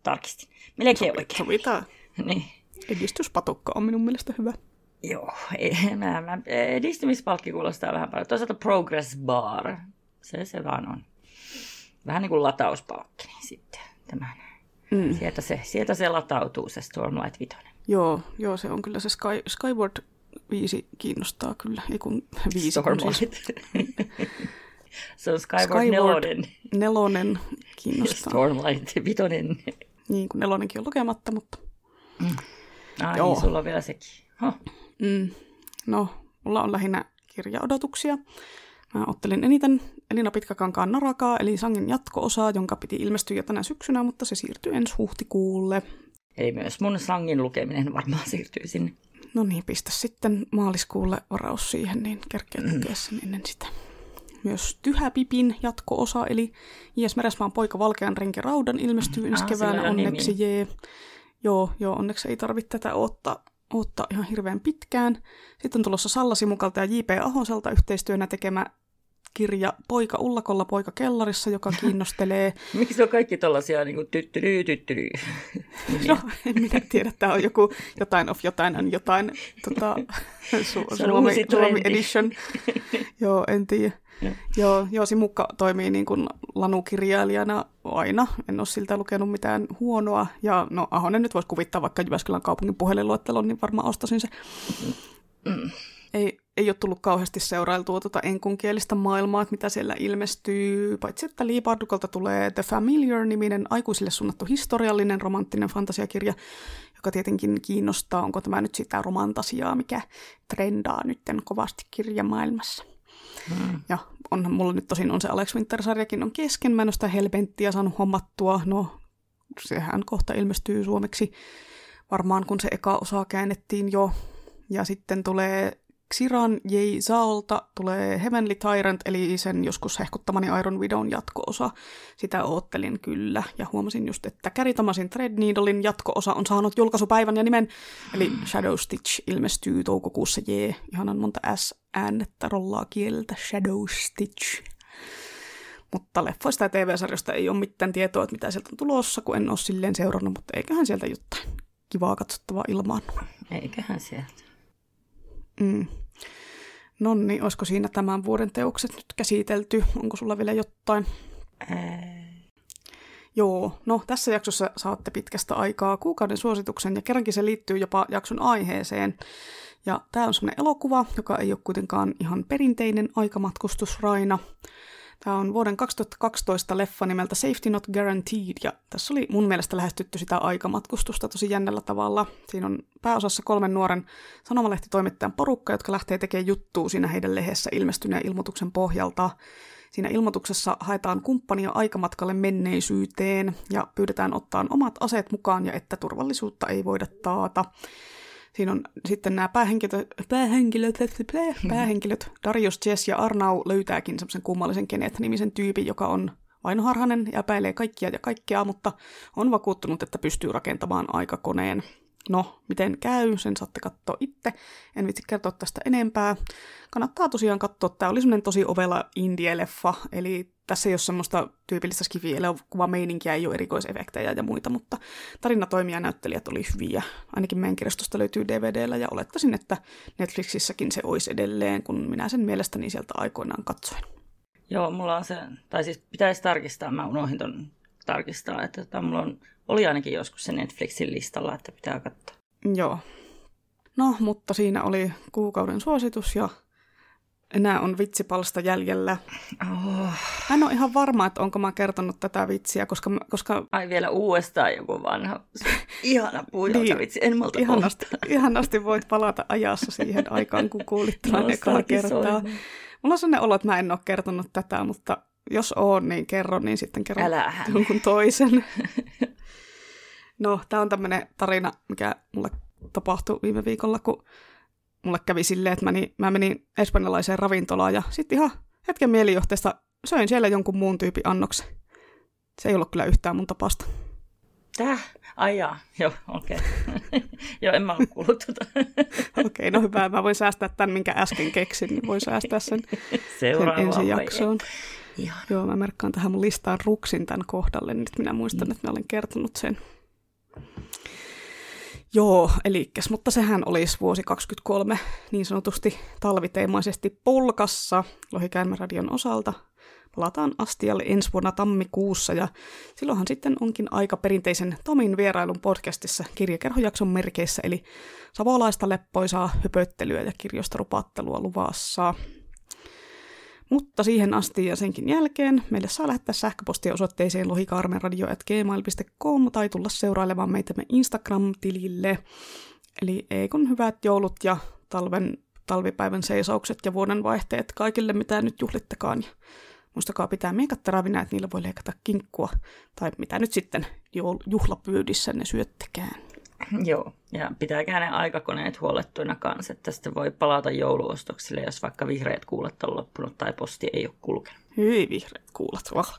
tarkistin. Melkein oikein. Sovitaan. Niin. Edistyspatukka on minun mielestä hyvä. Joo, edistymispalkki kuulostaa vähän paljon. Toisaalta progress bar, se vaan on. Vähän niin kuin latauspalkki, niin sitten tämä. Sieltä se latautuu, se Stormlight 5. Joo, se on kyllä se Skyward 5 kiinnostaa kyllä. Ei kun 5. Stormlight. Se on Skyward 4 kiinnostaa. Stormlight 5. Niin, kun 4 on lukematta, mutta... niin, sulla on vielä sekin. No, mulla on lähinnä kirjaodotuksia. Mä ottelin eniten Elina Pitkäkankaan Narakaa, eli Sangen jatko-osaa, jonka piti ilmestyä jo tänä syksynä, mutta se siirtyy ensi huhtikuulle. Eli myös mun Sangin lukeminen varmaan siirtyy sinne. No niin, pistä sitten maaliskuulle varaus siihen, niin kerkeä lukea sen ennen sitä. Myös Tyhäpipin jatko-osa, eli J.S. Meresmaan poika Valkean renki Raudan ilmestyy ensi keväänä onneksi. Joo, onneksi ei tarvitse tätä odottaa ihan hirveän pitkään. Sitten on tulossa Salla Simukalta ja J.P. Ahoselta yhteistyönä tekemä kirja Poika ullakolla, poika kellarissa, joka kiinnostelee. Miksi se on kaikki tällaisia niin kuin tyttyryy? No, en minä tiedä. Tämä on joku jotain Suomi edition. Joo, en tiedä. Joo, Simukka toimii niin kuin lanukirjailijana aina. En ole siltä lukenut mitään huonoa. Ja no, Ahonen nyt voisi kuvittaa vaikka Jyväskylän kaupungin puhelinluettelon, niin varmaan ostaisin se. Ei ole tullut kauheasti seurailtua tuota enkunkielistä maailmaa, että mitä siellä ilmestyy, paitsi että Lee Bardukolta tulee The Familiar-niminen aikuisille suunnattu historiallinen romanttinen fantasiakirja, joka tietenkin kiinnostaa, onko tämä nyt sitä romantasiaa, mikä trendaa nytten kovasti kirjamaailmassa. Ja onhan mulla nyt tosin on se Alex Winter-sarjakin on kesken, mä en ole sitä Hellbenttiä saanut hommattua, no sehän kohta ilmestyy suomeksi, varmaan kun se eka osa käännettiin jo, ja sitten tulee Xiran J. Zaolta tulee Heavenly Tyrant, eli sen joskus hehkuttamani Iron Widown jatko-osa. Sitä oottelin kyllä, ja huomasin just, että Carrie Thomasin Threadneedlein jatko-osa on saanut julkaisupäivän ja nimen, eli Shadow Stitch ilmestyy toukokuussa. Ihanan monta S-äänettä rollaa kieltä, Shadow Stitch. Mutta leffoista ja TV-sarjosta ei ole mitään tietoa, että mitä sieltä on tulossa, kun en ole silleen seurannut, mutta eiköhän sieltä jotain kivaa katsottavaa ilmaannut. Eiköhän sieltä. No niin, olisiko siinä tämän vuoden teokset nyt käsitelty? Onko sulla vielä jotain? Joo, no tässä jaksossa saatte pitkästä aikaa kuukauden suosituksen ja kerrankin se liittyy jopa jakson aiheeseen. Ja tää on semmoinen elokuva, joka ei ole kuitenkaan ihan perinteinen aikamatkustusraina. Tämä on vuoden 2012 leffa nimeltä Safety Not Guaranteed, ja tässä oli mun mielestä lähestytty sitä aikamatkustusta tosi jännällä tavalla. Siinä on pääosassa 3 nuoren sanomalehtitoimittajan porukka, jotka lähtee tekemään juttua siinä heidän lehdessä ilmestyneen ilmoituksen pohjalta. Siinä ilmoituksessa haetaan kumppania aikamatkalle menneisyyteen, ja pyydetään ottaa omat aseet mukaan, ja että turvallisuutta ei voida taata. Siinä on sitten nämä päähenkilöt Darius, Jess ja Arnau löytääkin semmoisen kummallisen Kenneth-nimisen tyypin, joka on vainoharhainen ja epäilee kaikkia ja kaikkea, mutta on vakuuttunut, että pystyy rakentamaan aikakoneen. No, miten käy, sen saatte katsoa itse. En vitsi kertoa tästä enempää. Kannattaa tosiaan katsoa, tämä oli semmoinen tosi ovela indie-leffa, eli tässä ei ole semmoista tyypillistä skifi-elokuvameininkiä, ei ole erikoisefektejä ja muita, mutta tarinatoimia ja näyttelijät oli hyviä. Ainakin meidän kirjastosta löytyy DVD:llä ja olettaisin, että Netflixissäkin se olisi edelleen, kun minä sen mielestäni sieltä aikoinaan katsoin. Joo, mulla on se, tai siis pitäisi tarkistaa, mä unohdin ton tarkistaa, että mulla oli ainakin joskus se Netflixin listalla, että pitää katsoa. Joo. No, mutta siinä oli kuukauden suositus ja enää on vitsipalsta jäljellä. Mä en ole ihan varma, että onko mä kertonut tätä vitsiä, koska... Ai vielä uudestaan joku vanha. Ihana puujalta vitsi, en malta ihanasti voit palata ajassa siihen aikaan, kun kuulit tämän ekaa kertaa. Mulla on sellainen olo, että mä en ole kertonut tätä, mutta jos oon, niin kerron, niin sitten kerron jonkun toisen. No, tää on tämmönen tarina, mikä mulle tapahtui viime viikolla, kun mulle kävi silleen, että mä menin espanjalaiseen ravintolaan ja sitten ihan hetken mielijohteesta söin siellä jonkun muun tyypin annoksen. Se ei ollut kyllä yhtään mun tapasta. Täh? Aijaa. Joo, okei. Okay. Joo, en mä ollut kuullut tuota. Okei, no hyvä. Mä voin säästää tämän, minkä äsken keksin, niin voin säästää sen ensi jaksoon. Joo, mä merkkaan tähän mun listaan ruksin tämän kohdalle. Nyt minä muistan, että mä olen kertonut sen. Joo, elikäs, mutta sehän olisi vuosi 2023 niin sanotusti talviteemaisesti polkassa Lohikäärmeradion osalta. Palataan Astialle ensi vuonna tammikuussa ja silloinhan sitten onkin aika perinteisen Tomin vierailun podcastissa kirjakerhojakson merkeissä, eli savolaista leppoisaa höpöttelyä ja kirjoista rupaattelua luvassa. Mutta siihen asti ja senkin jälkeen meille saa lähettää sähköpostia osoitteeseen lohikaarmenradio@gmail.com tai tulla seurailemaan meitämme Instagram-tilille. Eli ei kun hyvät joulut ja talven talvipäivän seisaukset ja vuodenvaihteet kaikille, mitä nyt juhlittekaan. Ja muistakaa pitää miekat terävinä, että niillä voi leikata kinkkua. Tai mitä nyt sitten juhlapyydissä ne syöttekään. Joo, ja pitääkää ne aikakoneet huolettuina kanssa, että sitten voi palata jouluostoksille, jos vaikka vihreät kuulat on loppunut tai posti ei ole kulkenut. Hyi vihreät kuulat, vah.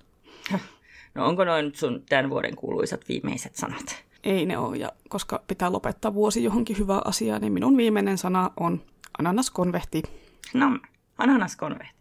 No onko noin nyt sun tämän vuoden kuuluisat viimeiset sanat? Ei ne ole, ja koska pitää lopettaa vuosi johonkin hyvää asiaa, niin minun viimeinen sana on ananaskonvehti. No, ananaskonvehti.